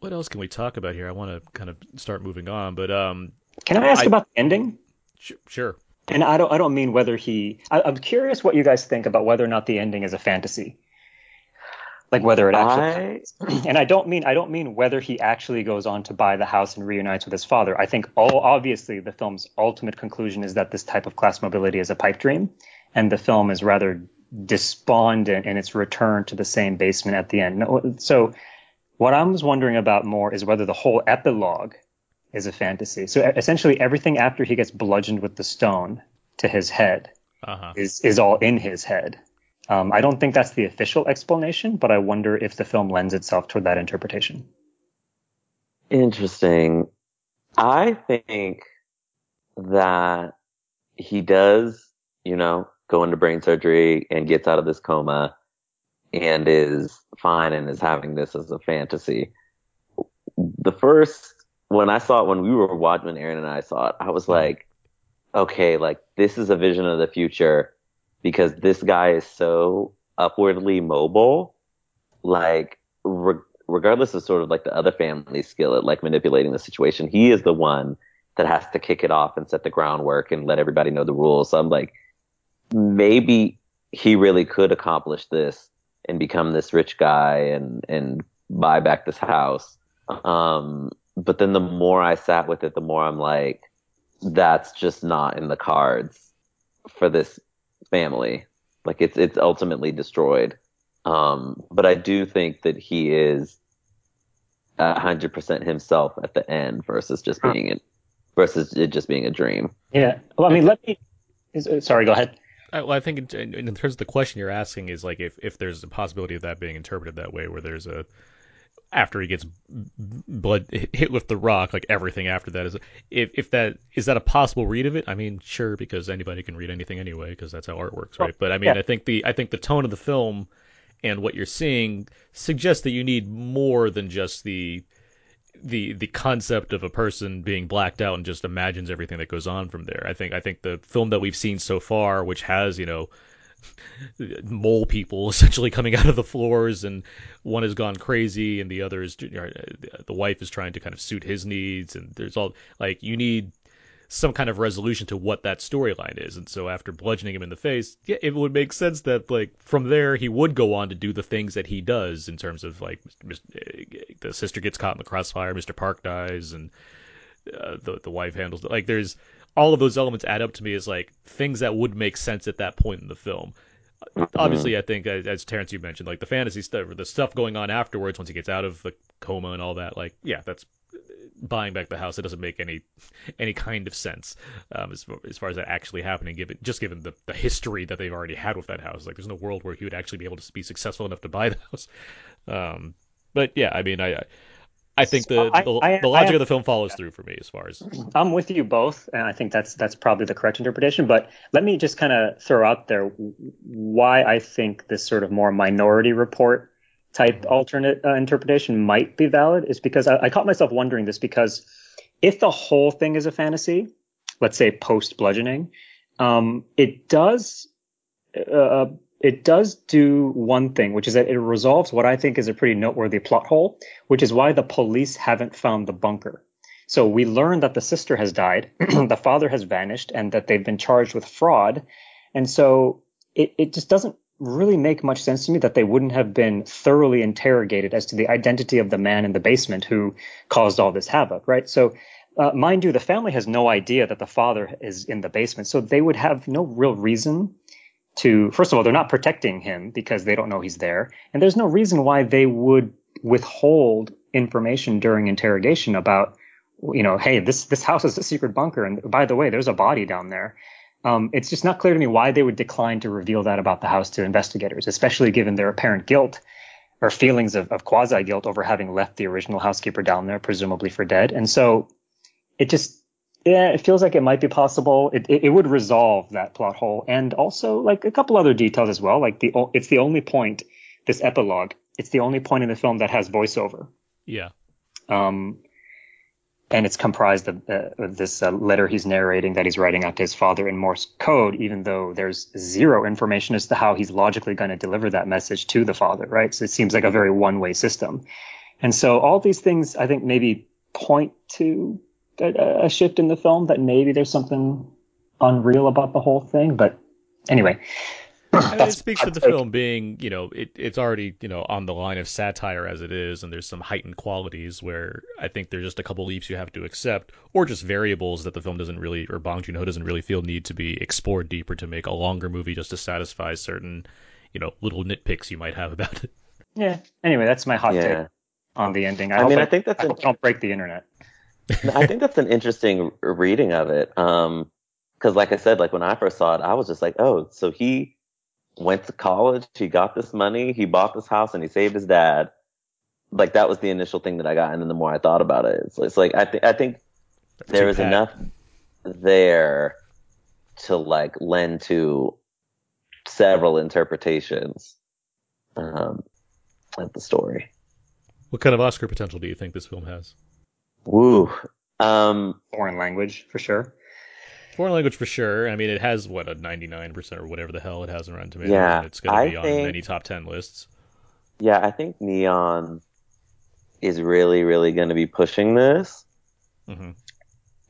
What else can we talk about here? I want to kind of start moving on, but... Um, can I ask I, about the ending? Sh- sure. And I don't I don't mean whether he... I, I'm curious what you guys think about whether or not the ending is a fantasy. Like whether it actually, I... and I don't mean I don't mean whether he actually goes on to buy the house and reunites with his father. I think all obviously the film's ultimate conclusion is that this type of class mobility is a pipe dream, and the film is rather despondent in its return to the same basement at the end. So what I was wondering about more is whether the whole epilogue is a fantasy. So essentially everything after he gets bludgeoned with the stone to his head uh-huh. is is all in his head. Um, I don't think that's the official explanation, but I wonder if the film lends itself toward that interpretation. Interesting. I think that he does, you know, go into brain surgery and gets out of this coma and is fine and is having this as a fantasy. The first, when I saw it, when we were watching, when Aaron and I saw it, I was like, okay, like this is a vision of the future. Because this guy is so upwardly mobile, like re- regardless of sort of like the other family's skill at like manipulating the situation, he is the one that has to kick it off and set the groundwork and let everybody know the rules. So I'm like, maybe he really could accomplish this and become this rich guy and, and buy back this house. Um, but then the more I sat with it, the more I'm like, that's just not in the cards for this family. Like it's it's ultimately destroyed, um but I do think that he is a hundred percent himself at the end versus just being it versus it just being a dream. Yeah, well, I mean, let me sorry go ahead I, well I think in, in terms of the question you're asking is like if if there's a possibility of that being interpreted that way, where there's a after he gets blood hit with the rock, like everything after that is, if if that is that a possible read of it? I mean, sure, because anybody can read anything anyway, because that's how art works, right? But I mean, yeah. I think the I think the tone of the film and what you're seeing suggests that you need more than just the the the concept of a person being blacked out and just imagines everything that goes on from there. I think I think the film that we've seen so far, which has, you know, mole people essentially coming out of the floors, and one has gone crazy and the other is, you know, the wife is trying to kind of suit his needs, and there's all like you need some kind of resolution to what that storyline is. And so after bludgeoning him in the face, yeah, it would make sense that like from there he would go on to do the things that he does in terms of like the sister gets caught in the crossfire, Mister Park dies, and uh, the the wife handles it. Like there's all of those elements add up to me as like things that would make sense at that point in the film. Obviously, I think as Terrence, you mentioned, like the fantasy stuff or the stuff going on afterwards, once he gets out of the coma and all that, like, yeah, that's buying back the house. It doesn't make any, any kind of sense um, as, as far as that actually happening, given just given the, the history that they've already had with that house. Like there's no world where he would actually be able to be successful enough to buy the house. Um, but yeah, I mean, I, I I think the the, the I, I, logic I, I, of the film follows through for me as far as... I'm with you both, and I think that's that's probably the correct interpretation, but let me just kind of throw out there why I think this sort of more Minority Report type alternate uh, interpretation might be valid, is because I, I caught myself wondering this, because if the whole thing is a fantasy, let's say post-bludgeoning, um, it does... Uh, It does do one thing, which is that it resolves what I think is a pretty noteworthy plot hole, which is why the police haven't found the bunker. So we learn that the sister has died, the father has vanished, and that they've been charged with fraud. And so it, it just doesn't really make much sense to me that they wouldn't have been thoroughly interrogated as to the identity of the man in the basement who caused all this havoc, right? So uh, mind you, the family has no idea that the father is in the basement, so they would have no real reason to, first of all, they're not protecting him because they don't know he's there. And there's no reason why they would withhold information during interrogation about, you know, hey, this this house is a secret bunker. And by the way, there's a body down there. Um, it's just not clear to me why they would decline to reveal that about the house to investigators, especially given their apparent guilt or feelings of, of quasi-guilt over having left the original housekeeper down there, presumably for dead. And so it just... yeah, it feels like it might be possible. It, it it would resolve that plot hole, and also like a couple other details as well. Like the it's the only point, this epilogue, it's the only point in the film that has voiceover. Yeah. Um, And it's comprised of, uh, of this uh, letter he's narrating that he's writing out to his father in Morse code, even though there's zero information as to how he's logically going to deliver that message to the father, right? So it seems like a very one-way system. And so all these things, I think, maybe point to a, a shift in the film, that maybe there's something unreal about the whole thing. But anyway... I mean, it speaks to the take. film being, you know, it, it's already, you know, on the line of satire as it is, and there's some heightened qualities where I think there's just a couple leaps you have to accept, or just variables that the film doesn't really, or Bong Joon-ho doesn't really feel need to be explored deeper to make a longer movie just to satisfy certain, you know, little nitpicks you might have about it. Yeah. Anyway, that's my hot yeah. take on the ending. I, I mean, I, I think that's I an, don't break the internet. I think that's an interesting reading of it, um, because, like I said, like when I first saw it, I was just like, oh, so he went to college, he got this money, he bought this house, and he saved his dad. Like, that was the initial thing that I got, and then the more I thought about it, it's, it's like I think I think That's there is enough there to like lend to several interpretations um, of the story. What kind of Oscar potential do you think this film has? Woo, um, foreign language for sure. Foreign language for sure. I mean, it has, what, a ninety-nine percent or whatever the hell it has in Rotten Tomatoes. Yeah, it's going to be I on think, many top ten lists. Yeah, I think Neon is really, really going to be pushing this. Mm-hmm.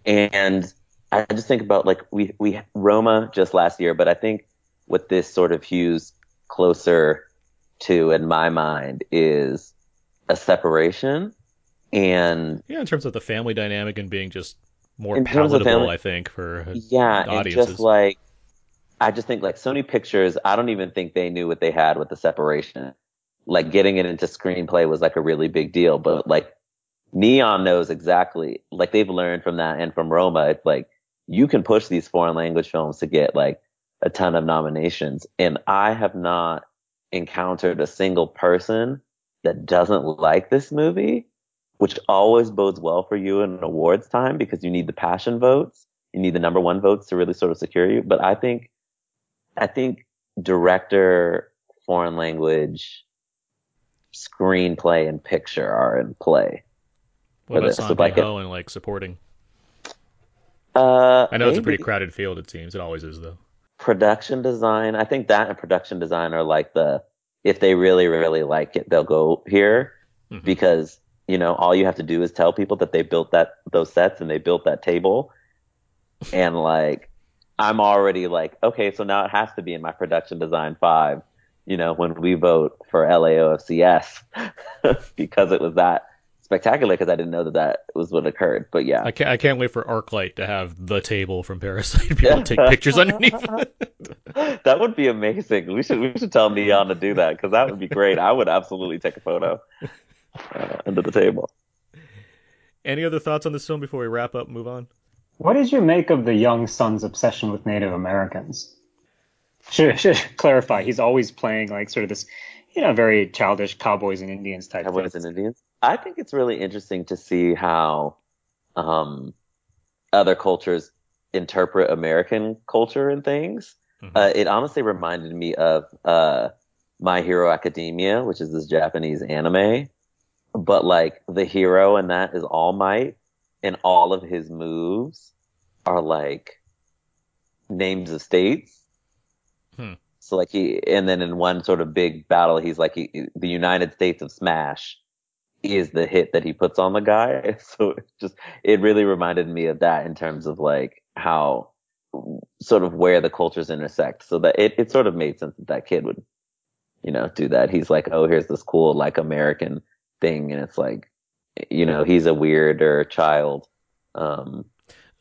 And I just think about, like, we, we Roma just last year, but I think what this sort of hews closer to, in my mind, is a separation. And yeah, in terms of the family dynamic and being just more in palatable, family, I think, for yeah, audiences. And just like, I just think like Sony Pictures, I don't even think they knew what they had with the separation. Like, getting it into screenplay was like a really big deal, but like Neon knows exactly, like they've learned from that and from Roma. It's like, you can push these foreign language films to get like a ton of nominations. And I have not encountered a single person that doesn't like this movie, which always bodes well for you in awards time, because you need the passion votes. You need the number one votes to really sort of secure you. But I think, I think director, foreign language, screenplay, and picture are in play. What about Song Ho and like supporting? Uh, I know maybe. It's a pretty crowded field, it seems. It always is, though. Production design. I think that and production design are like the, if they really, really like it, they'll go here, mm-hmm. because you know, all you have to do is tell people that they built that those sets and they built that table. And like, I'm already like, okay, so now it has to be in my production design five, you know, when we vote for L A O F C S because it was that spectacular, because I didn't know that that was what occurred. But yeah. I can't, I can't wait for ArcLight to have the table from Parasite. People take pictures underneath it. That would be amazing. We should, we should tell Neon to do that, because that would be great. I would absolutely take a photo. Uh, under the table. Any other thoughts on this film before we wrap up and move on? What did you make of the young son's obsession with Native Americans? Should, should clarify, he's always playing like sort of this, you know, very childish cowboys and Indians type thing. Cowboys and Indians? I think it's really interesting to see how um, other cultures interpret American culture and things. Mm-hmm. Uh, it honestly reminded me of uh, My Hero Academia, which is this Japanese anime. But like, the hero in that is All Might, and all of his moves are like names of states. Hmm. So like he, and then in one sort of big battle, he's like, he, the United States of Smash is the hit that he puts on the guy. So it just, it really reminded me of that in terms of like how sort of where the cultures intersect. So that it, it sort of made sense that that kid would, you know, do that. He's like, oh, here's this cool like American thing, and it's like, you know, he's a weirder child. Um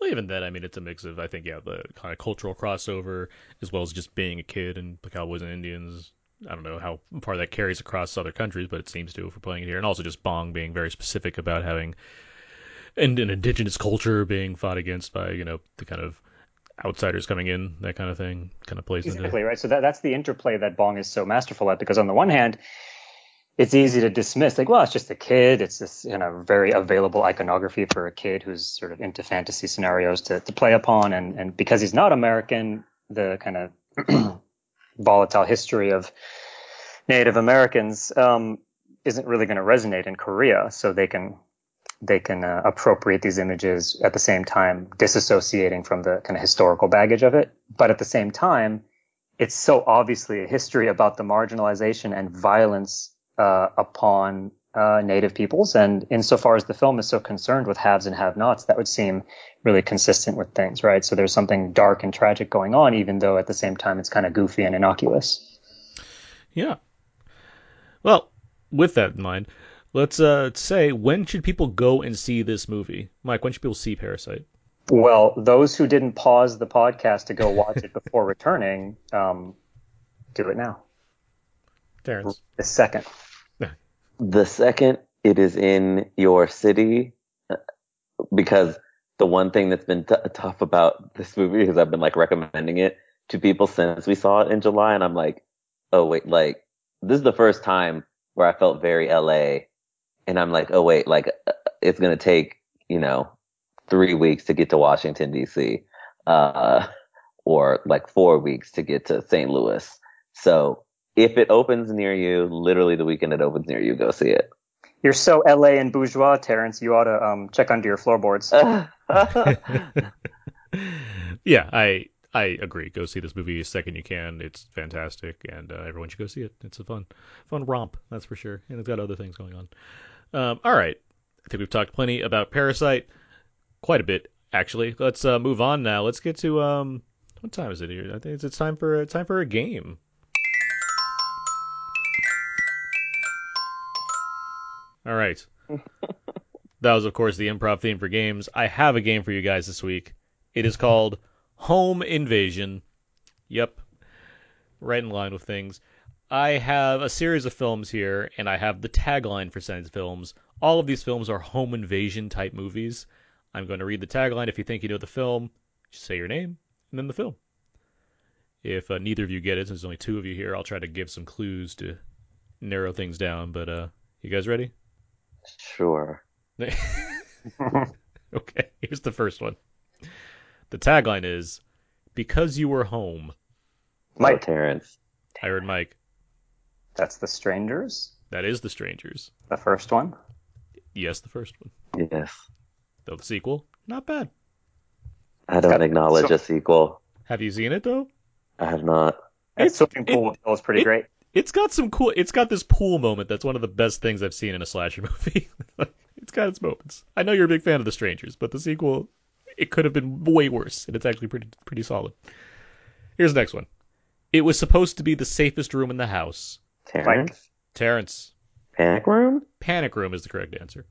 well, even then, I mean, it's a mix of, I think, yeah, the kind of cultural crossover as well as just being a kid and the Cowboys and Indians. I don't know how far that carries across other countries, but it seems to if we're playing it here. And also just Bong being very specific about having and an indigenous culture being fought against by, you know, the kind of outsiders coming in, that kind of thing kind of plays exactly into... right. So that, that's the interplay that Bong is so masterful at, because on the one hand, it's easy to dismiss, like, well, it's just a kid. It's this, you know, very available iconography for a kid who's sort of into fantasy scenarios to, to play upon. And, and because he's not American, the kind of volatile history of Native Americans um, isn't really going to resonate in Korea. So they can they can uh, appropriate these images at the same time, disassociating from the kind of historical baggage of it. But at the same time, it's so obviously a history about the marginalization and violence uh, upon uh, Native peoples. And insofar as the film is so concerned with haves and have-nots, that would seem really consistent with things, right? So there's something dark and tragic going on, even though at the same time it's kind of goofy and innocuous. Yeah. Well, with that in mind, let's uh, say, when should people go and see this movie? Mike, when should people see Parasite? Well, those who didn't pause the podcast to go watch it before returning, um, do it now. Terrence. The second. The second it is in your city, because the one thing that's been t- tough about this movie is I've been like recommending it to people since we saw it in July, and I'm like, oh wait, like this is the first time where I felt very L A, and I'm like, oh wait, like it's gonna take, you know, three weeks to get to Washington D C, uh, or like four weeks to get to Saint Louis. So if it opens near you, literally the weekend it opens near you, go see it. You're so L A and bourgeois, Terrence. You ought to um, check under your floorboards. Yeah, I I agree. Go see this movie the second you can. It's fantastic, and uh, everyone should go see it. It's a fun, fun romp, that's for sure. And it's got other things going on. Um, all right, I think we've talked plenty about Parasite. Quite a bit, actually. Let's uh, move on now. Let's get to um. What time is it here? I think it's, it's time for it's time for a game. All right. That was, of course, the improv theme for games. I have a game for you guys this week. It is called Home Invasion. Yep. Right in line with things. I have a series of films here, and I have the tagline for said films. All of these films are home invasion type movies. I'm going to read the tagline. If you think you know the film, just say your name and then the film. If uh, neither of you get it, since there's only two of you here, I'll try to give some clues to narrow things down. But uh, you guys ready? Sure. Okay, here's the first one. The tagline is, because you were home. Mike. Oh, Terrence. I heard Mike. That's The Strangers? That is The Strangers. The first one? Yes, the first one. Yes. The sequel, not bad. I don't acknowledge so, a sequel. Have you seen it though? I have not. That swimming pool it, was pretty it, great. It's got some cool. It's got this pool moment that's one of the best things I've seen in a slasher movie. It's got its moments. I know you're a big fan of The Strangers, but the sequel, it could have been way worse, and it's actually pretty pretty solid. Here's the next one. It was supposed to be the safest room in the house. Terrence. Like, Terrence. Panic room. Panic room is the correct answer.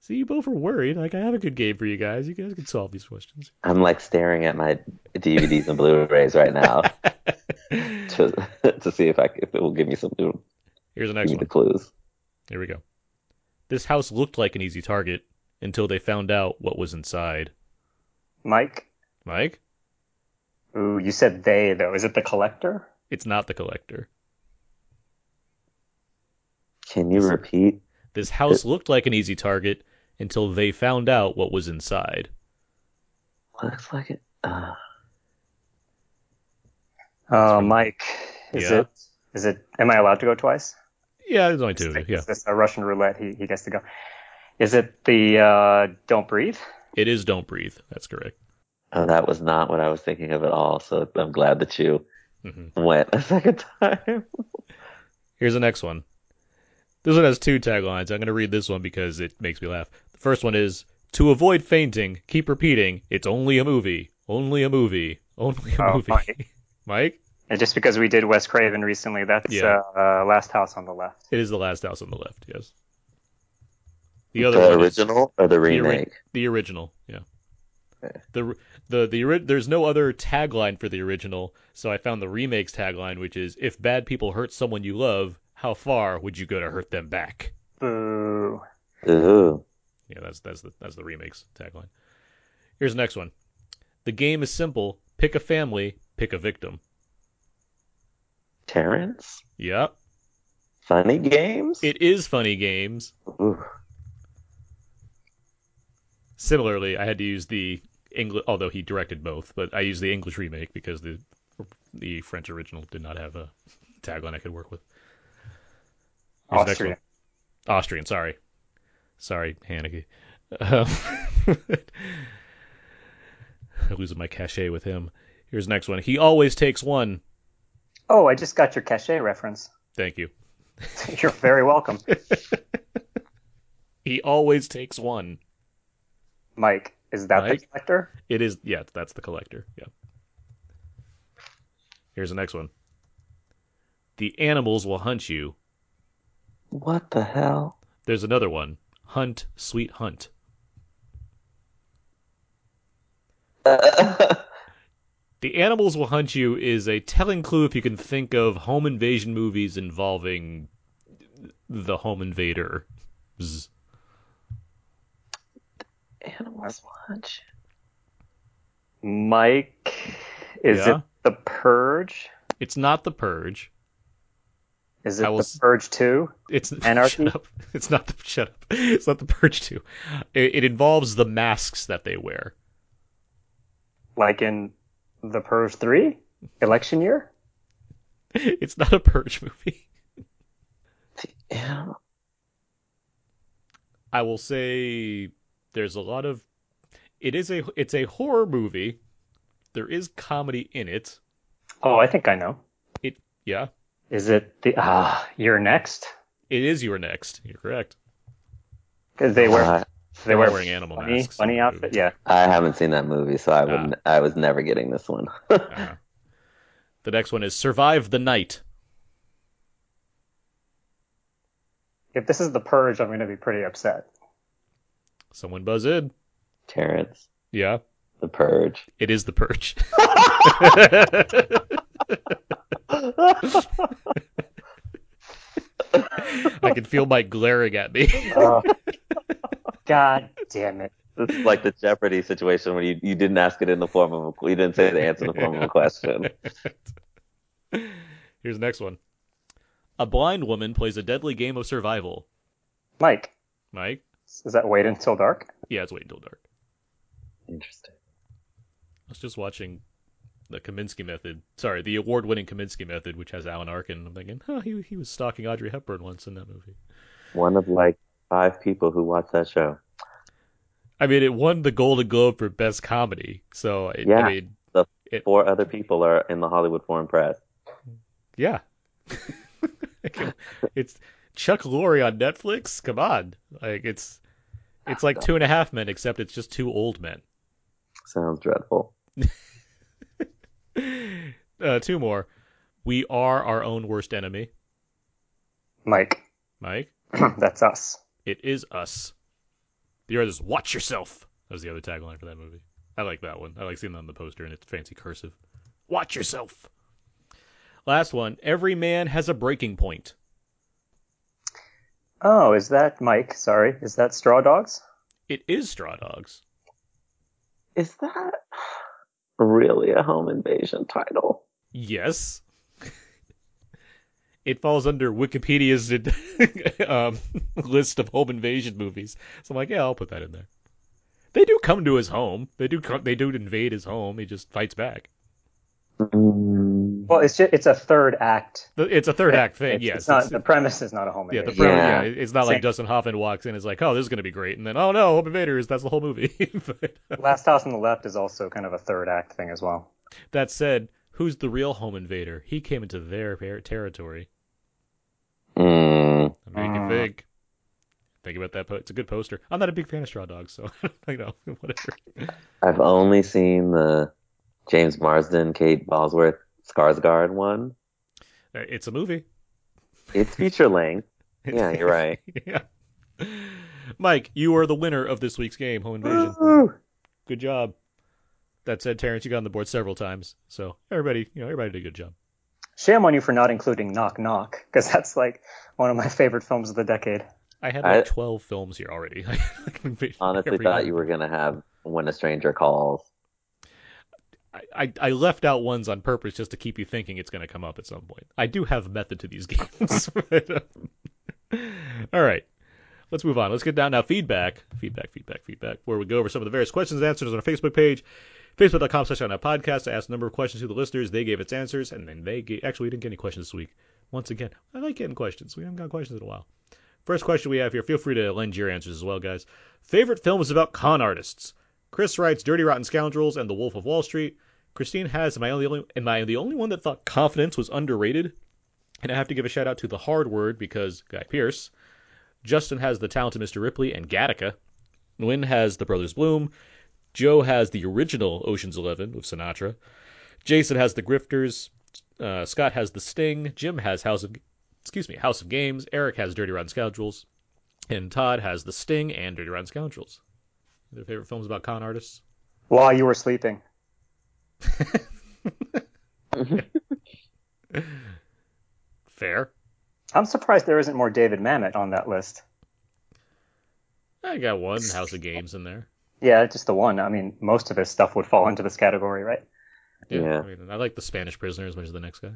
See, you both are worried. Like, I have a good game for you guys. You guys can solve these questions. I'm, like, staring at my D V Ds and Blu-rays right now to to see if I if it will give me some clues. Here's the next one. The clues. Here we go. This house looked like an easy target until they found out what was inside. Mike? Mike? Ooh, you said they, though. Is it The Collector? It's not The Collector. Can you repeat? This house looked like an easy target until they found out what was inside. Looks like it. Uh... Oh, Mike, is yeah. it? Is it? Am I allowed to go twice? Yeah, there's only two. Is yeah, it's a Russian roulette. He he gets to go. Is it the uh, Don't Breathe? It is Don't Breathe. That's correct. Oh, that was not what I was thinking of at all. So I'm glad that you mm-hmm. went a second time. Here's the next one. This one has two taglines. I'm going to read this one because it makes me laugh. The first one is, to avoid fainting, keep repeating, it's only a movie, only a movie, only a oh, movie. Mike? Mike? And just because we did Wes Craven recently, that's yeah. uh, uh, Last House on the Left. It is The Last House on the Left, yes. The, other the original or the remake? The, ori- the original, yeah. Okay. The, the, the, the, there's no other tagline for the original, so I found the remake's tagline, which is, if bad people hurt someone you love, how far would you go to hurt them back? Boo. Ooh. Yeah, that's that's the that's the remake's tagline. Here's the next one. The game is simple. Pick a family, pick a victim. Terrence? Yep. Funny Games? It is Funny Games. Ooh. Similarly, I had to use the English, although he directed both, but I used the English remake because the the French original did not have a tagline I could work with. Austrian. Austrian, sorry. Sorry, Haneke. Um, I'm losing my cachet with him. Here's the next one. He always takes one. Oh, I just got your cachet reference. Thank you. You're very welcome. He always takes one. Mike, is that Mike? The collector? It is. Yeah, that's the collector. Yeah. Here's the next one. The animals will hunt you. What the hell? There's another one. Hunt, sweet hunt. Uh. The animals will hunt you is a telling clue if you can think of home invasion movies involving the home invader. The animals will hunt you. Mike, is yeah. it The Purge? It's not The Purge. Is it will, The Purge two? It's Anarchy? Shut up. It's not the shut up. It's not The Purge two. It, it involves the masks that they wear. Like in The Purge three? Election year? It's not a Purge movie. Yeah. I will say there's a lot of it is a it's a horror movie. There is comedy in it. Oh, I think I know. It yeah. Is it the ah? Uh, you're next. It is You're Next. You're correct. Because they wear uh, they were wearing animal funny, masks. Funny outfit. Yeah. I haven't seen that movie, so I wouldn't. Uh, I was never getting this one. uh-huh. The next one is Survive the Night. If this is The Purge, I'm going to be pretty upset. Someone buzz in. Terrence. Yeah. The Purge. It is The Purge. I can feel Mike glaring at me. Oh, God damn it. This is like the Jeopardy situation where you, you didn't ask it in the form of a you didn't say the answer in the form of a question. Here's the next one. A blind woman plays a deadly game of survival. Mike. Mike? Is that Wait Until Dark? Yeah, it's Wait Until Dark. Interesting. I was just watching the Kaminsky Method. Sorry, the award-winning Kaminsky Method, which has Alan Arkin. I'm thinking, oh, he he was stalking Audrey Hepburn once in that movie. One of like five people who watched that show. I mean, it won the Golden Globe for Best Comedy. So it, yeah, I mean, the it, four other people are in the Hollywood Foreign Press. Yeah, it's Chuck Lorre on Netflix. Come on, like it's it's like Two and a Half Men, except it's just two old men. Sounds dreadful. Uh, two more. We are our own worst enemy. Mike. Mike? That's us. It is us. The other is Watch Yourself. That was the other tagline for that movie. I like that one. I like seeing that on the poster and it's fancy cursive. Watch yourself. Last one. Every man has a breaking point. Oh, is that Mike? Sorry. Is that Straw Dogs? It is Straw Dogs. Is that really a home invasion title? Yes. It falls under Wikipedia's um, list of home invasion movies. So I'm like, yeah, I'll put that in there. They do come to his home. They do come, they do invade his home. He just fights back. Well, it's just, it's a third act. It's a third it, act thing. It's, yes, it's not, it's, the premise is not a home invasion. Yeah, the premise, yeah. yeah it's not Same. Like Dustin Hoffman walks in and is like, oh, this is going to be great, and then oh no, home invaders. That's the whole movie. But, Last House on the Left is also kind of a third act thing as well. That said, who's the real home invader? He came into their territory. Mm. I mean, you can think. Think about that. Po- it's a good poster. I'm not a big fan of Straw Dogs, so you know, whatever. I've only seen the James Marsden, Kate Bosworth, Skarsgård one. It's a movie. It's feature length. Yeah, you're right. Yeah. Mike, you are the winner of this week's game, Home Invasion. Woo! Good job. That said, Terrence, you got on the board several times, so everybody, you know, everybody did a good job. Shame on you for not including Knock Knock, because that's like one of my favorite films of the decade. I had like I, twelve films here already. I honestly thought month. You were gonna have When a Stranger Calls. I, I left out ones on purpose just to keep you thinking it's going to come up at some point. I do have method to these games. But, um, all right. Let's move on. Let's get down now. Feedback. Feedback, feedback, feedback. Where we go over some of the various questions and answers on our Facebook page. Facebook.com slash on a podcast. I asked a number of questions to the listeners. They gave its answers. And then they gave... Actually, we didn't get any questions this week. Once again, I like getting questions. We haven't got questions in a while. First question we have here. Feel free to lend your answers as well, guys. Favorite films about con artists. Chris writes Dirty Rotten Scoundrels and The Wolf of Wall Street. Christine has, am I, only, am I the only one that thought Confidence was underrated? And I have to give a shout out to The Hard Word because Guy Pearce. Justin has The Talented Mister Ripley and Gattaca. Nguyen has The Brothers Bloom. Joe has the original Ocean's Eleven with Sinatra. Jason has The Grifters. Uh, Scott has The Sting. Jim has House of, excuse me, House of Games. Eric has Dirty Rotten Scoundrels. And Todd has The Sting and Dirty Rotten Scoundrels. Their favorite films about con artists? While You Were Sleeping. Fair. I'm surprised there isn't more David Mamet on that list. I got one House of Games in there. Yeah, just the one. I mean, most of his stuff would fall into this category, right? Yeah. yeah. I, mean, I like The Spanish Prisoner as much as the next guy.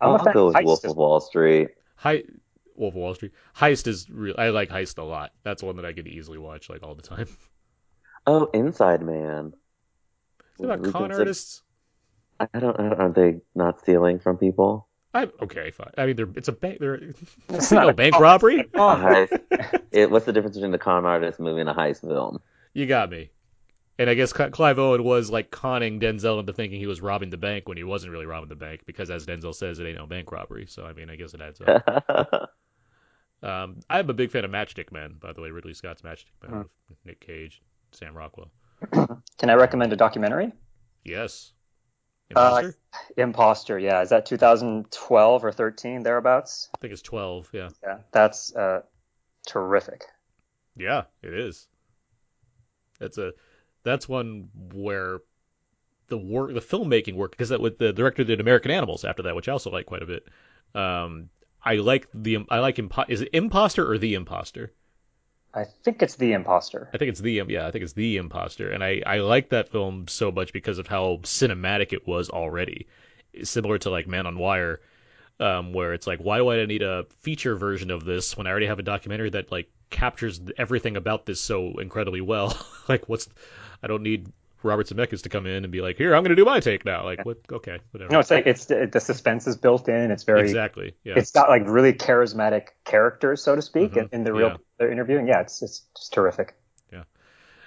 I'll, I'll go with Heist Wolf is... of Wall Street. He... Wolf of Wall Street. Heist is real. I like Heist a lot. That's one that I could easily watch like all the time. Oh, Inside Man. Is it about Who con artists? It... I don't. Are they not stealing from people? I, okay, fine. I mean, they're, it's a bank. They're it's not a bank con. robbery. Oh. It, what's the difference between a con artist movie and a heist film? You got me. And I guess Clive Owen was like conning Denzel into thinking he was robbing the bank when he wasn't really robbing the bank because, as Denzel says, it ain't no bank robbery. So I mean, I guess it adds up. um, I'm a big fan of Matchstick Men, by the way. Ridley Scott's Matchstick Men, mm. with Nick Cage, Sam Rockwell. Can I recommend a documentary? Yes. Imposter? Uh, Imposter, yeah. Is that two thousand twelve or thirteen, thereabouts? I think it's twelve, yeah. Yeah, that's uh, terrific. Yeah, it is. That's a that's one where the work, the filmmaking work, because that with the director did American Animals after that, which I also like quite a bit. Um, I like the I like impo- is it Imposter or The Imposter? I think it's The Imposter. I think it's the yeah. I think it's The Imposter, and I I like that film so much because of how cinematic it was already, it's similar to like Man on Wire, um, where it's like, why do I need a feature version of this when I already have a documentary that like captures everything about this so incredibly well? Like, what's I don't need Robert Zemeckis to come in and be like, here, I'm going to do my take now. Like, what? Okay, whatever. No, it's like it's the suspense is built in. It's very exactly. Yeah, it's got like really charismatic characters, so to speak, mm-hmm. in the real yeah. they're interviewing. Yeah, it's it's just terrific. Yeah.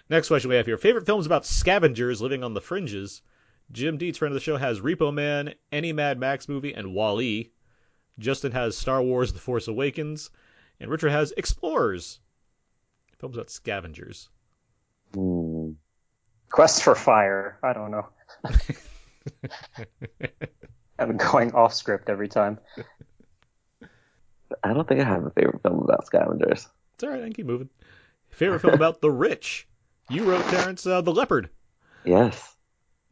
Next question we have here: favorite films about scavengers living on the fringes. Jim Dietz, friend of the show, has Repo Man, any Mad Max movie, and WALL-E. Justin has Star Wars: The Force Awakens, and Richard has Explorers. Films about scavengers. Mm. Quest for Fire. I don't know. I'm going off script every time. I don't think I have a favorite film about scavengers. It's all right. I can keep moving. Favorite film about the rich. You wrote, Terrence, uh, The Leopard. Yes.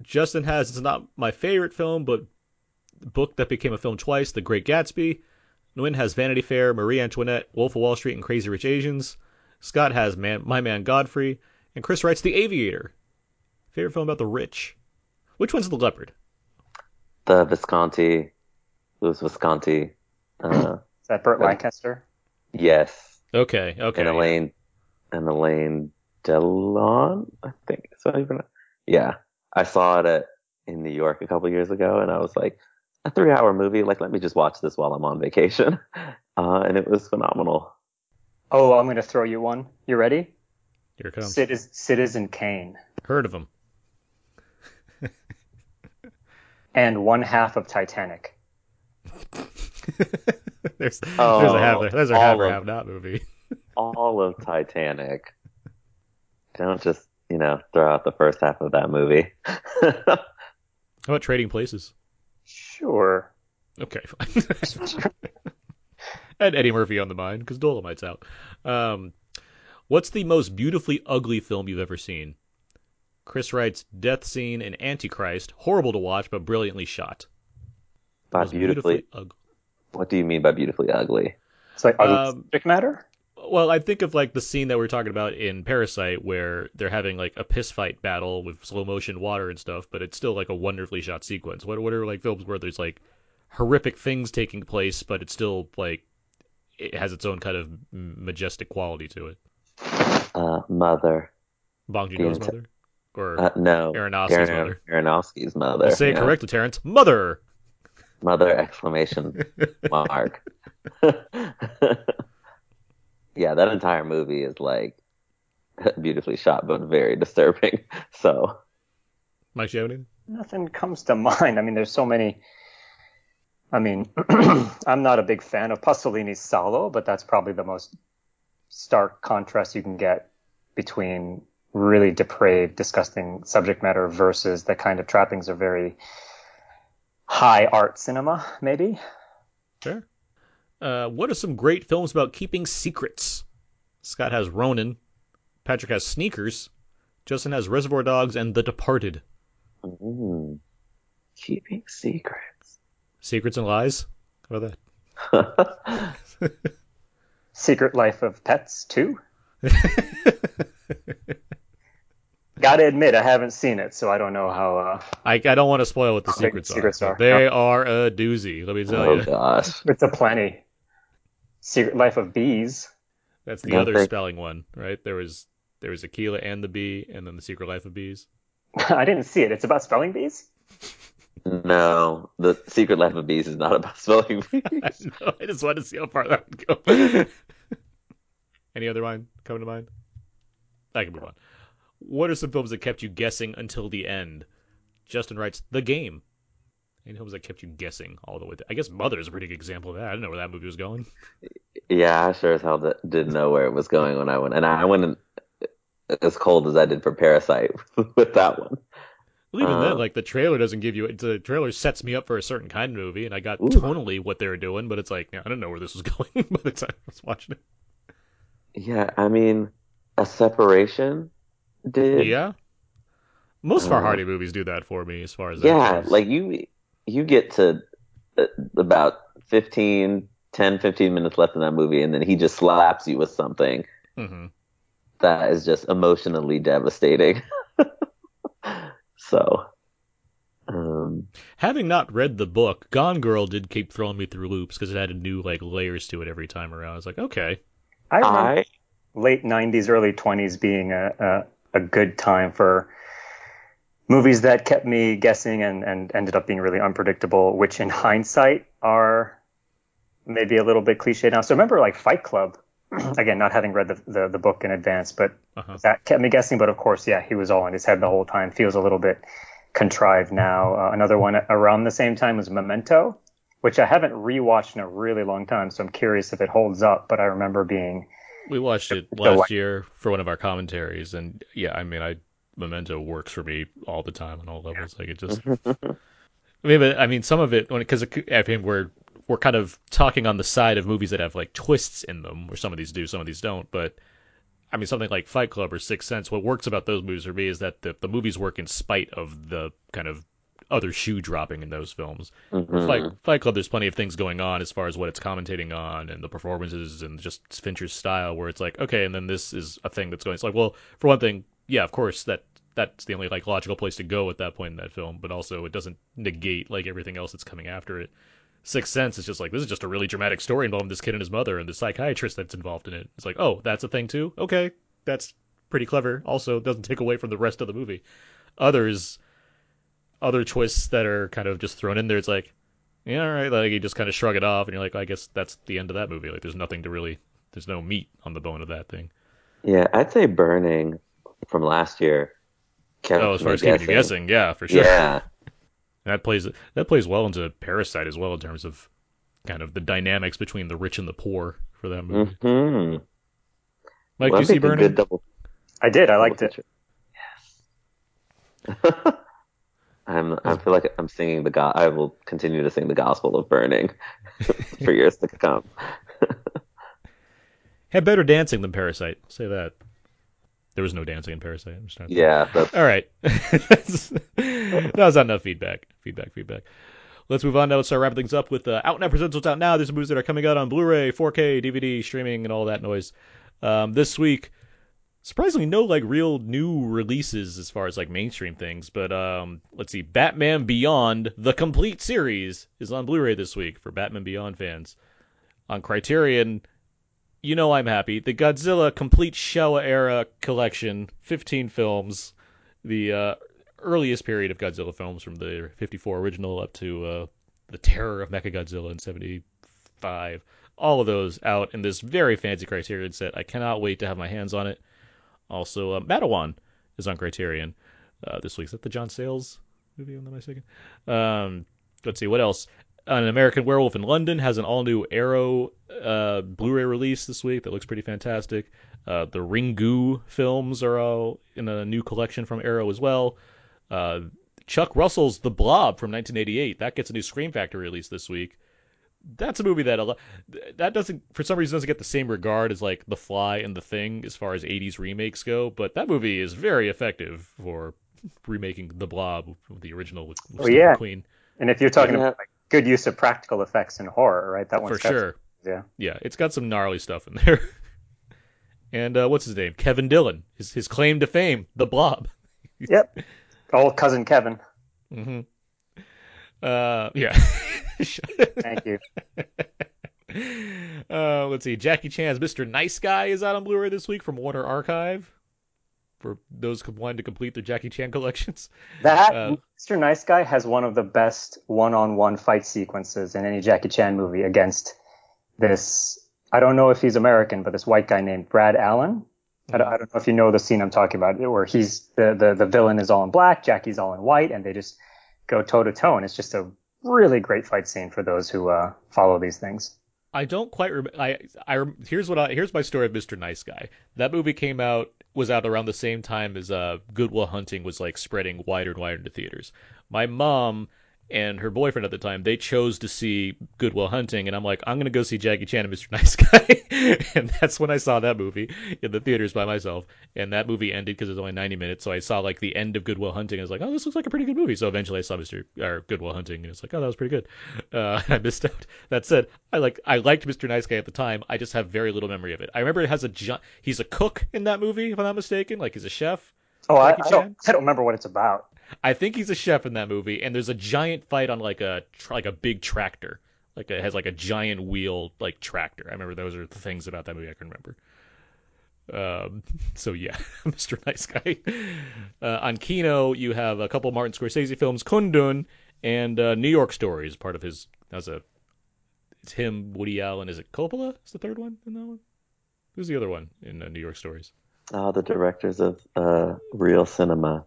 Justin has, it's not my favorite film, but book that became a film twice, The Great Gatsby. Nguyen has Vanity Fair, Marie Antoinette, Wolf of Wall Street, and Crazy Rich Asians. Scott has man, My Man Godfrey. And Chris writes The Aviator. Favorite film about the rich. Which one's The Leopard? The Visconti. Louis Visconti. Uh, Is that Burt Lancaster? Uh, yes. Okay. Okay. And Elaine, and Elaine Delon, I think. It's not even. Yeah, I saw it at, in New York a couple of years ago, and I was like, a three-hour movie. Like, let me just watch this while I'm on vacation, uh, and it was phenomenal. Oh, I'm going to throw you one. You ready? Here it comes. Citizen, Citizen Kane. Heard of him. And one half of Titanic. there's, oh, there's a half there. There's a half or half not movie. All of Titanic. Don't just, you know, throw out the first half of that movie. How about Trading Places? Sure. Okay, fine. And Eddie Murphy on the mind, because Dolomite's out. Um, what's the most beautifully ugly film you've ever seen? Chris writes, Death Scene and Antichrist. Horrible to watch, but brilliantly shot. By beautifully, beautifully ugly. What do you mean by beautifully ugly? It's like ugly um, subject matter? Well, I think of like the scene that we were talking about in Parasite where they're having like a piss fight battle with slow motion water and stuff, but it's still like a wonderfully shot sequence. What, what are like films where there's like horrific things taking place, but it's still like it has its own kind of majestic quality to it? Uh, Mother. Bong Joon-ho's int- Mother? Or uh, no, Aronofsky's Darren, mother. Aronofsky's mother. I say it yeah. correctly, Terrence. Mother! Mother exclamation mark. yeah, that entire movie is like beautifully shot, but very disturbing. So, Mike, you have anything? Nothing comes to mind. I mean, there's so many. I mean, I'm not a big fan of Pasolini's Salo, but that's probably the most stark contrast you can get between really depraved, disgusting subject matter versus the kind of trappings of very high art cinema, maybe. Sure. Uh, what are some great films about keeping secrets? Scott has Ronin. Patrick has Sneakers. Justin has Reservoir Dogs and The Departed. Ooh. Keeping secrets. Secrets and lies? How about that? Secret Life of Pets two? Gotta admit, I haven't seen it, so I don't know how... Uh, I, I don't want to spoil what the secrets, secrets are. are. They no. are a doozy, let me tell oh, you. Oh, gosh. It's a plenty. Secret Life of Bees. That's the other think... spelling one, right? There was there was Aquila and the Bee, and then the Secret Life of Bees. I didn't see it. It's about spelling bees? No. The Secret Life of Bees is not about spelling bees. I, know, I just wanted to see how far that would go. Any other mind coming to mind? I can move on. What are some films that kept you guessing until the end? Justin writes, The Game. Any films that kept you guessing all the way? To... I guess Mother is a pretty good example of that. I didn't know where that movie was going. Yeah, I sure as hell didn't know where it was going when I went. And I went in as cold as I did for Parasite with that one. Well, even um, then, like, the trailer doesn't give you... The trailer sets me up for a certain kind of movie, and I got ooh. tonally what they were doing, but it's like, I didn't know where this was going by the time I was watching it. Yeah, I mean, a separation... Did. Yeah, most of our um, Hardy movies do that for me as far as that yeah goes. Like you you get to about fifteen, ten, fifteen minutes left in that movie and then he just slaps you with something mm-hmm. that is just emotionally devastating. So um having not read the book, Gone Girl did keep throwing me through loops because it had a new like layers to it every time around. I was like, okay, I remember I... late nineties, early twenties being a, a a good time for movies that kept me guessing and, and ended up being really unpredictable, which in hindsight are maybe a little bit cliche now. So remember like Fight Club, again, not having read the, the, the book in advance, but uh-huh. that kept me guessing. But of course, yeah, he was all in his head the whole time. Feels a little bit contrived now. Uh, another one around the same time was Memento, which I haven't rewatched in a really long time. So I'm curious if it holds up, but I remember being... We watched it last year for one of our commentaries, and yeah, I mean, I Memento works for me all the time on all levels. Like it just, I mean, but I mean, some of it, because I mean, we're we're kind of talking on the side of movies that have like twists in them, where some of these do, some of these don't. But I mean, something like Fight Club or Sixth Sense, what works about those movies for me is that the the movies work in spite of the kind of other shoe dropping in those films. Mm-hmm. Fight, Fight Club, there's plenty of things going on as far as what it's commentating on and the performances and just Fincher's style where it's like, okay, and then this is a thing that's going. It's like, well, for one thing, yeah, of course, that that's the only like logical place to go at that point in that film, but also it doesn't negate like everything else that's coming after it. Sixth Sense is just like, this is just a really dramatic story involving this kid and his mother and the psychiatrist that's involved in it. It's like, oh, that's a thing too? Okay, that's pretty clever. Also, doesn't take away from the rest of the movie. Others... other twists that are kind of just thrown in there, it's like, yeah, all right, like you just kind of shrug it off and you're like, I guess that's the end of that movie. Like there's nothing to really, there's no meat on the bone of that thing. Yeah, I'd say Burning from last year. Oh, as far as keeping you guessing, yeah, for sure. Yeah. That plays that plays well into Parasite as well in terms of kind of the dynamics between the rich and the poor for that movie. Mm-hmm. Mike, well, did you see Burning? Double... I did, I liked it. Yes. I'm, I feel like I'm singing the God. I will continue to sing the gospel of Burning for years to come. Had better dancing than Parasite. I'll say that. There was no dancing in Parasite. I'm just yeah. That's... All right. that's, that was not enough feedback. Feedback. Feedback. Let's move on now. Let's start wrapping things up with uh, Out Now Presents What's Out Now. There's movies that are coming out on Blu-ray, four K, D V D, streaming, and all that noise. Um, this week. Surprisingly, no like real new releases as far as like mainstream things, but um, let's see. Batman Beyond: The Complete Series is on Blu-ray this week for Batman Beyond fans. On Criterion, you know I'm happy. The Godzilla Complete Showa Era Collection, fifteen films, the uh, earliest period of Godzilla films from the fifty-four original up to uh, the Terror of Mechagodzilla in seventy-five. all of those out in this very fancy Criterion set. I cannot wait to have my hands on it. Also, uh, Matawan is on Criterion uh, this week. Is that the John Sayles movie? Hold on a second. Um, let's see, what else? An American Werewolf in London has an all-new Arrow uh, Blu-ray release this week that looks pretty fantastic. Uh, the Ringu films are all in a new collection from Arrow as well. Uh, Chuck Russell's The Blob from nineteen eighty-eight. That gets a new Scream Factory release this week. That's a movie that a lot, that doesn't, for some reason, doesn't get the same regard as like The Fly and The Thing as far as eighties remakes go. But that movie is very effective for remaking The Blob, the original with, with oh, Steve yeah. McQueen. And if you're talking yeah. about like, good use of practical effects in horror, right? That one's for got sure. Some, yeah, yeah, it's got some gnarly stuff in there. And uh, what's his name? Kevin Dillon. His his claim to fame, The Blob. Yep. Old cousin Kevin. Mm-hmm. Uh, yeah. Thank you. Uh, let's see. Jackie Chan's Mister Nice Guy is out on Blu-ray this week from Warner Archive. For those who wanted to complete their Jackie Chan collections. That uh, Mister Nice Guy has one of the best one-on-one fight sequences in any Jackie Chan movie against this, I don't know if he's American, but this white guy named Brad Allen. I don't, I don't know if you know the scene I'm talking about, where he's the, the, the villain is all in black, Jackie's all in white, and they just go toe-to-toe, and it's just a really great fight scene for those who uh, follow these things. I don't quite remember. I, I, here's what I, here's my story of Mister Nice Guy. That movie came out, was out around the same time as uh, Good Will Hunting was like spreading wider and wider into theaters. My mom and her boyfriend at the time, they chose to see Good Will Hunting, and I'm like, I'm going to go see Jackie Chan and Mister Nice Guy. And that's when I saw that movie in the theaters by myself. And that movie ended because it was only ninety minutes, so I saw like the end of Good Will Hunting, and I was like, oh, this looks like a pretty good movie. So eventually I saw Mister or Good Will Hunting, and it's like, oh, that was pretty good. Uh, I missed out. That said, I like I liked Mister Nice Guy at the time. I just have very little memory of it. I remember it has a ju- he's a cook in that movie, if I'm not mistaken. Like he's a chef. Oh, I, I don't I don't remember what it's about. I think he's a chef in that movie, and there's a giant fight on like a like a big tractor, like it has like a giant wheel like tractor. I remember those are the things about that movie I can remember. Um, so yeah, Mister Nice Guy. Uh, on Kino, you have a couple of Martin Scorsese films, Kundun and uh, New York Story is part of his. That's a it's him, Woody Allen. Is it Coppola? Is the third one in that one? Who's the other one in uh, New York Stories? Oh, the directors of uh, Real Cinema.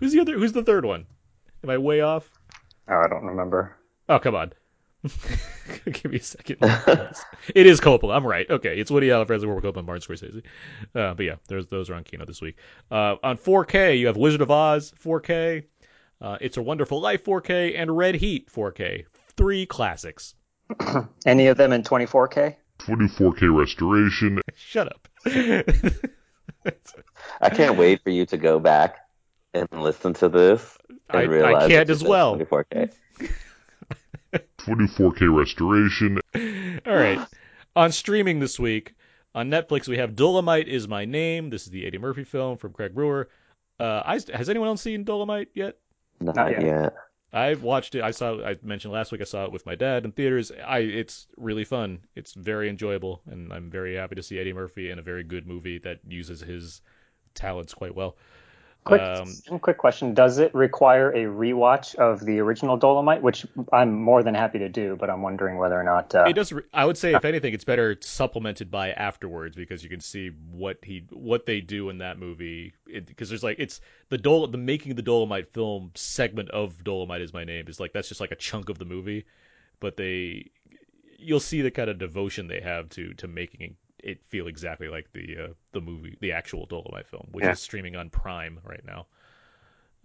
who's the other who's the third one? Am I way off? Oh, I don't remember. Oh, come on. Give me a second. It is Coppola. I'm right. Okay, it's Woody Allen, Francis Ford Coppola, and Martin Scorsese. Uh, but yeah, there's those are on Kino this week. Uh, on four K, you have Wizard of Oz four K, uh, It's a Wonderful Life four K, and Red Heat four K. Three classics. Any of them in twenty-four K? twenty-four K restoration. Shut up. I can't wait for you to go back and listen to this and I, realize I can't as well. twenty-four K. twenty-four K restoration. All right. On streaming this week, on Netflix, we have Dolomite Is My Name. This is the Eddie Murphy film from Craig Brewer. Uh, I, has anyone else seen Dolomite yet? Not, Not yet. yet. I've watched it. I saw. I mentioned last week I saw it with my dad in theaters. I it's really fun. It's very enjoyable, and I'm very happy to see Eddie Murphy in a very good movie that uses his talents quite well. Quick, um, quick question. Does it require a rewatch of the original Dolomite, which I'm more than happy to do, but I'm wondering whether or not... Uh, it does. Re- I would say, if anything, it's better supplemented by afterwards, because you can see what he what they do in that movie. Because there's like, it's the Dol- the making the Dolomite film segment of Dolomite Is My Name is like, that's just like a chunk of the movie. But they, you'll see the kind of devotion they have to, to making it feel exactly like the uh, the movie, the actual Dolomite film, which yeah. is streaming on Prime right now.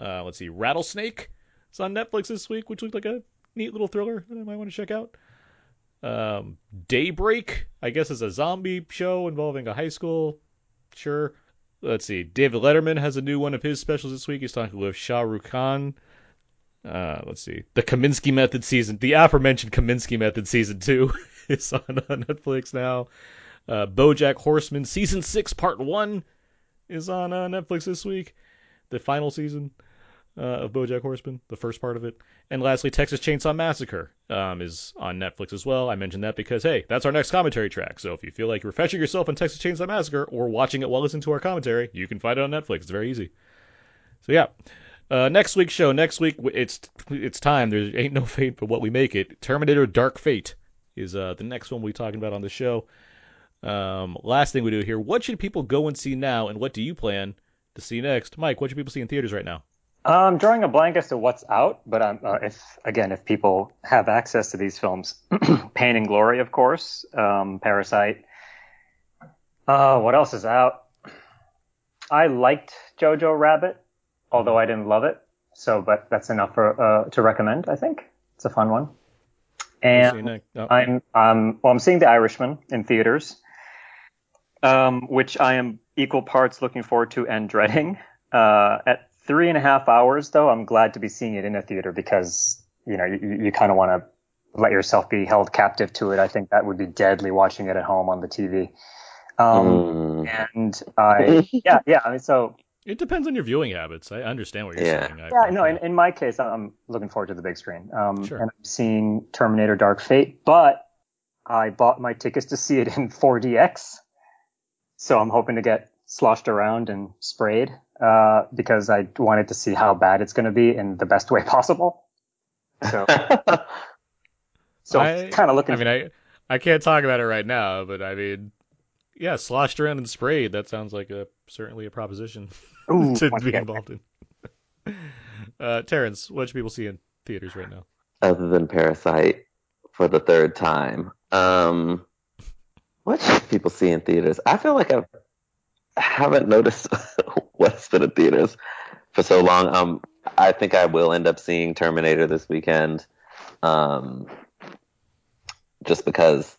Uh, let's see, Rattlesnake is on Netflix this week, which looked like a neat little thriller that I might want to check out. Um, Daybreak, I guess, is a zombie show involving a high school. Sure. Let's see, David Letterman has a new one of his specials this week. He's talking with Shah Rukh Khan. Uh, let's see, the Kaminsky Method season, the aforementioned Kaminsky Method season two is on, on Netflix now. Uh, BoJack Horseman season six part one is on uh, Netflix this week. The final season uh, of BoJack Horseman, the first part of it, and lastly, Texas Chainsaw Massacre um, is on Netflix as well. I mentioned that because hey, that's our next commentary track. So if you feel like refreshing yourself on Texas Chainsaw Massacre or watching it while listening to our commentary, you can find it on Netflix. It's very easy. So yeah, Uh, next week's show. Next week, it's it's time. There ain't no fate but what we make it. Terminator Dark Fate is uh, the next one we're talking about on the show. Um, last thing we do here, what should people go and see now, and what do you plan to see next? Mike, what should people see in theaters right now? I'm drawing a blank as to what's out, but I'm, uh, if again, if people have access to these films, Pain and Glory, of course, um, Parasite. Uh, what else is out? I liked Jojo Rabbit, although I didn't love it. So, but that's enough for uh, to recommend. I think it's a fun one. And oh. I'm um well, I'm seeing The Irishman in theaters, um, which I am equal parts looking forward to and dreading. Uh, at three and a half hours, though, I'm glad to be seeing it in a theater because, you know, you, you kind of want to let yourself be held captive to it. I think that would be deadly watching it at home on the T V. Um, mm. And I, yeah, yeah. I mean, so it depends on your viewing habits. I understand what you're yeah. saying. I, yeah, I, no, in, in my case, I'm looking forward to the big screen. Um, sure. And I'm seeing Terminator Dark Fate, but I bought my tickets to see it in four D X. So I'm hoping to get sloshed around and sprayed, uh, because I wanted to see how bad it's going to be in the best way possible. So, so I'm kind of looking. I mean, I, I can't talk about it right now, but I mean, yeah, sloshed around and sprayed. That sounds like a certainly a proposition Ooh, to be involved in. Uh, Terrence, what should people see in theaters right now? Other than Parasite for the third time. Um, what should people see in theaters? I feel like I haven't noticed what's been in theaters for so long. Um, I think I will end up seeing Terminator this weekend. Um, just because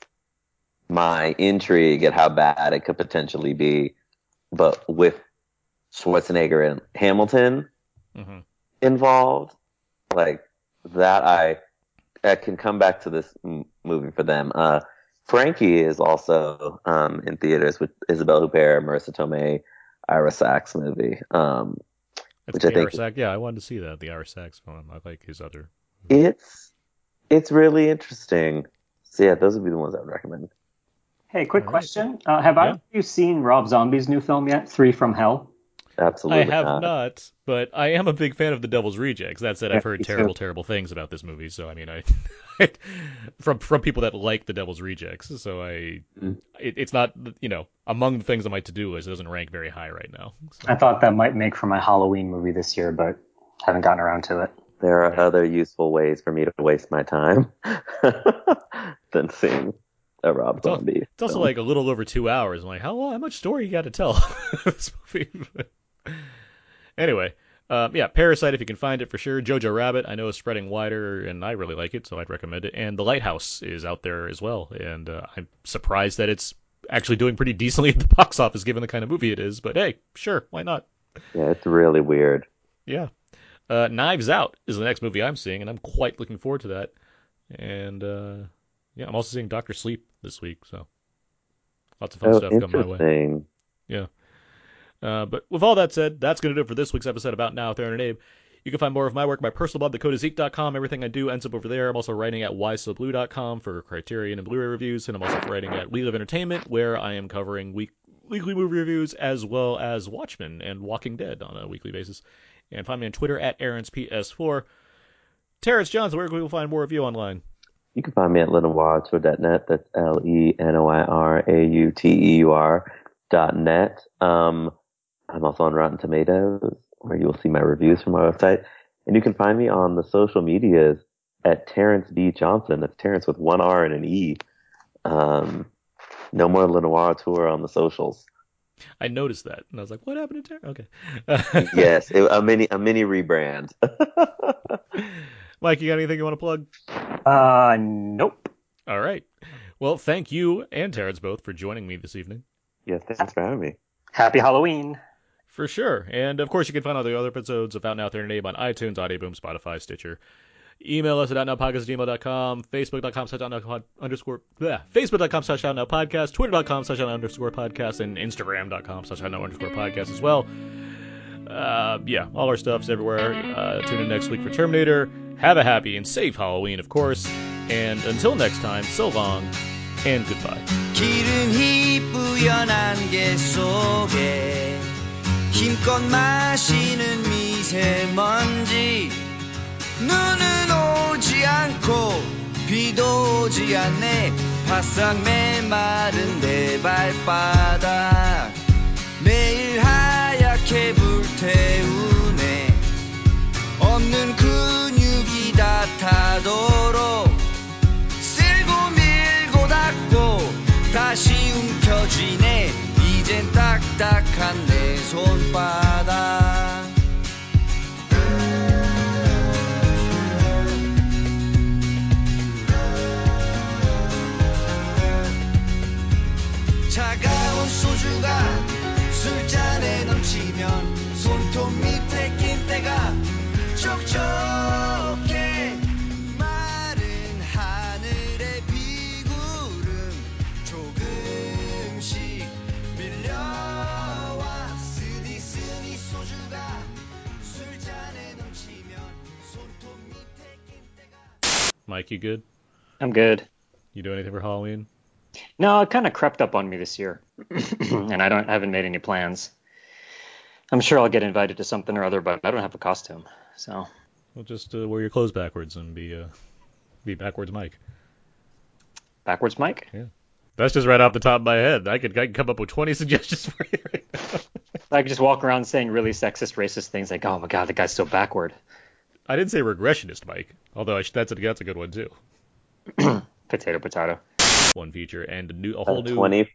my intrigue at how bad it could potentially be, but with Schwarzenegger and Hamilton mm-hmm. involved, like that, I, I can come back to this m- movie for them. Uh, Frankie is also um, in theaters with Isabelle Huppert, Marissa Tomei, Ira Sachs movie. Um, which I think, Sachs. Yeah, I wanted to see that, the Ira Sachs film. I like his other. It's it's really interesting. So yeah, those would be the ones I would recommend. Hey, quick right. question. Uh, have yeah. either of you seen Rob Zombie's new film yet, Three from Hell? Absolutely I have not. not, but I am a big fan of The Devil's Rejects. That said, yeah, I've heard terrible, too. terrible things about this movie. So, I mean, I from from people that like The Devil's Rejects. So, I mm. it, it's not, you know, among the things on my to-do list, it doesn't rank very high right now. So. I thought that might make for my Halloween movie this year, but haven't gotten around to it. There are other useful ways for me to waste my time than seeing a Rob it's Zombie. All, it's also like a little over two hours. I'm like, how long, how much story you got to tell this movie? Anyway, um, yeah, Parasite, if you can find it for sure. Jojo Rabbit, I know, is spreading wider, and I really like it, so I'd recommend it. And The Lighthouse is out there as well, and uh, I'm surprised that it's actually doing pretty decently at the box office, given the kind of movie it is. But hey, sure, why not? Yeah, it's really weird. Yeah. Uh, Knives Out is the next movie I'm seeing, and I'm quite looking forward to that. And, uh... yeah, I'm also seeing Doctor Sleep this week, so lots of fun oh, stuff coming my way. Yeah. Uh, but with all that said, that's going to do it for this week's episode of Out Now with Aaron and Abe. You can find more of my work, my personal blog, the code is eek dot com. Everything I do ends up over there. I'm also writing at why so blue dot com for Criterion and Blu-ray reviews, and I'm also writing at We Live Entertainment, where I am covering week- weekly movie reviews as well as Watchmen and Walking Dead on a weekly basis. And find me on Twitter at Aaron's P S four. Terrence Johns, where can we find more of you online? You can find me at lenoir auteur dot net. That's L E N O I R A U T E U R dot net. Um, I'm also on Rotten Tomatoes, where you'll see my reviews from my website. And you can find me on the social medias at Terrence D. Johnson. That's Terrence with one R and an E. Um, no more Lenoir Auteur on the socials. I noticed that, and I was like, what happened to Terrence? Okay. yes, it, a mini, a mini rebrand. Mike, you got anything you want to plug? Uh, nope. All right. Well, thank you and Terrence both for joining me this evening. Yeah, thanks for having me. Happy Halloween. For sure. And, of course, you can find all the other episodes of Out Now with Aaron and Abe on iTunes, Audioboom, Spotify, Stitcher. Email us at outnowpodcast at gmail dot com, facebook dot com slash outnowpod underscore, bleh, facebook dot com slash outnowpodcast, twitter dot com slash outnow underscore podcast, and instagram dot com slash outnow underscore podcast as well. Uh, yeah, all our stuff's everywhere. Uh, tune in next week for Terminator. Have a happy and safe Halloween, of course. And until next time, so long and goodbye. 힘껏 마시는 미세먼지 눈은 오지 않고 비도 오지 않네 바싹 메마른 내 발바닥 매일 하얗게 불태우네 없는 근육이 다 타도록 쓸고 밀고 닦고 다시 움켜쥐네 이젠 딱딱한 내 손바닥 차가운 소주가 술잔에 넘치면 손톱 밑에 낀 때가 촉촉해 마른 하늘의 비구름 조금씩 밀려와 쓰디 쓰디 소주가 술잔에 넘치면 손톱 밑에 낀 때가 Mike, you good? I'm good. You do anything for Halloween? No, it kind of crept up on me this year, and I don't I haven't made any plans. I'm sure I'll get invited to something or other, but I don't have a costume, so. Well, just uh, wear your clothes backwards and be uh, be backwards Mike. Backwards Mike? Yeah. That's just right off the top of my head. I could I could come up with twenty suggestions for you right now. I could just walk around saying really sexist, racist things like, oh my God, the guy's so backward. I didn't say regressionist Mike, although I sh- that's a that's a good one too. Potato, potato. One feature and a, new, a whole new... twenty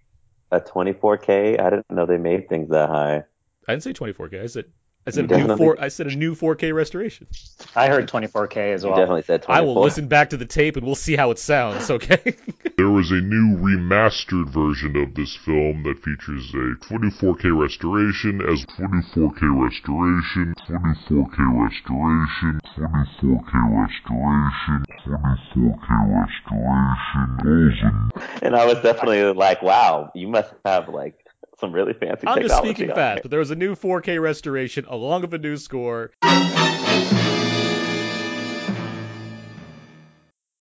a twenty-four K? I didn't know they made things that high. I didn't say twenty-four K. I said I said, a new, four, I said a new four K restoration. I heard twenty-four K as well. You definitely said twenty-four K. I will listen back to the tape and we'll see how it sounds, okay? There was a new remastered version of this film that features a twenty-four K restoration as twenty-four K restoration, twenty-four K restoration, twenty-four K restoration, twenty-four K restoration. And I was definitely like, wow, you must have like some really fancy I'm technology. I'm just speaking fast, but there was a new four K restoration along with a new score.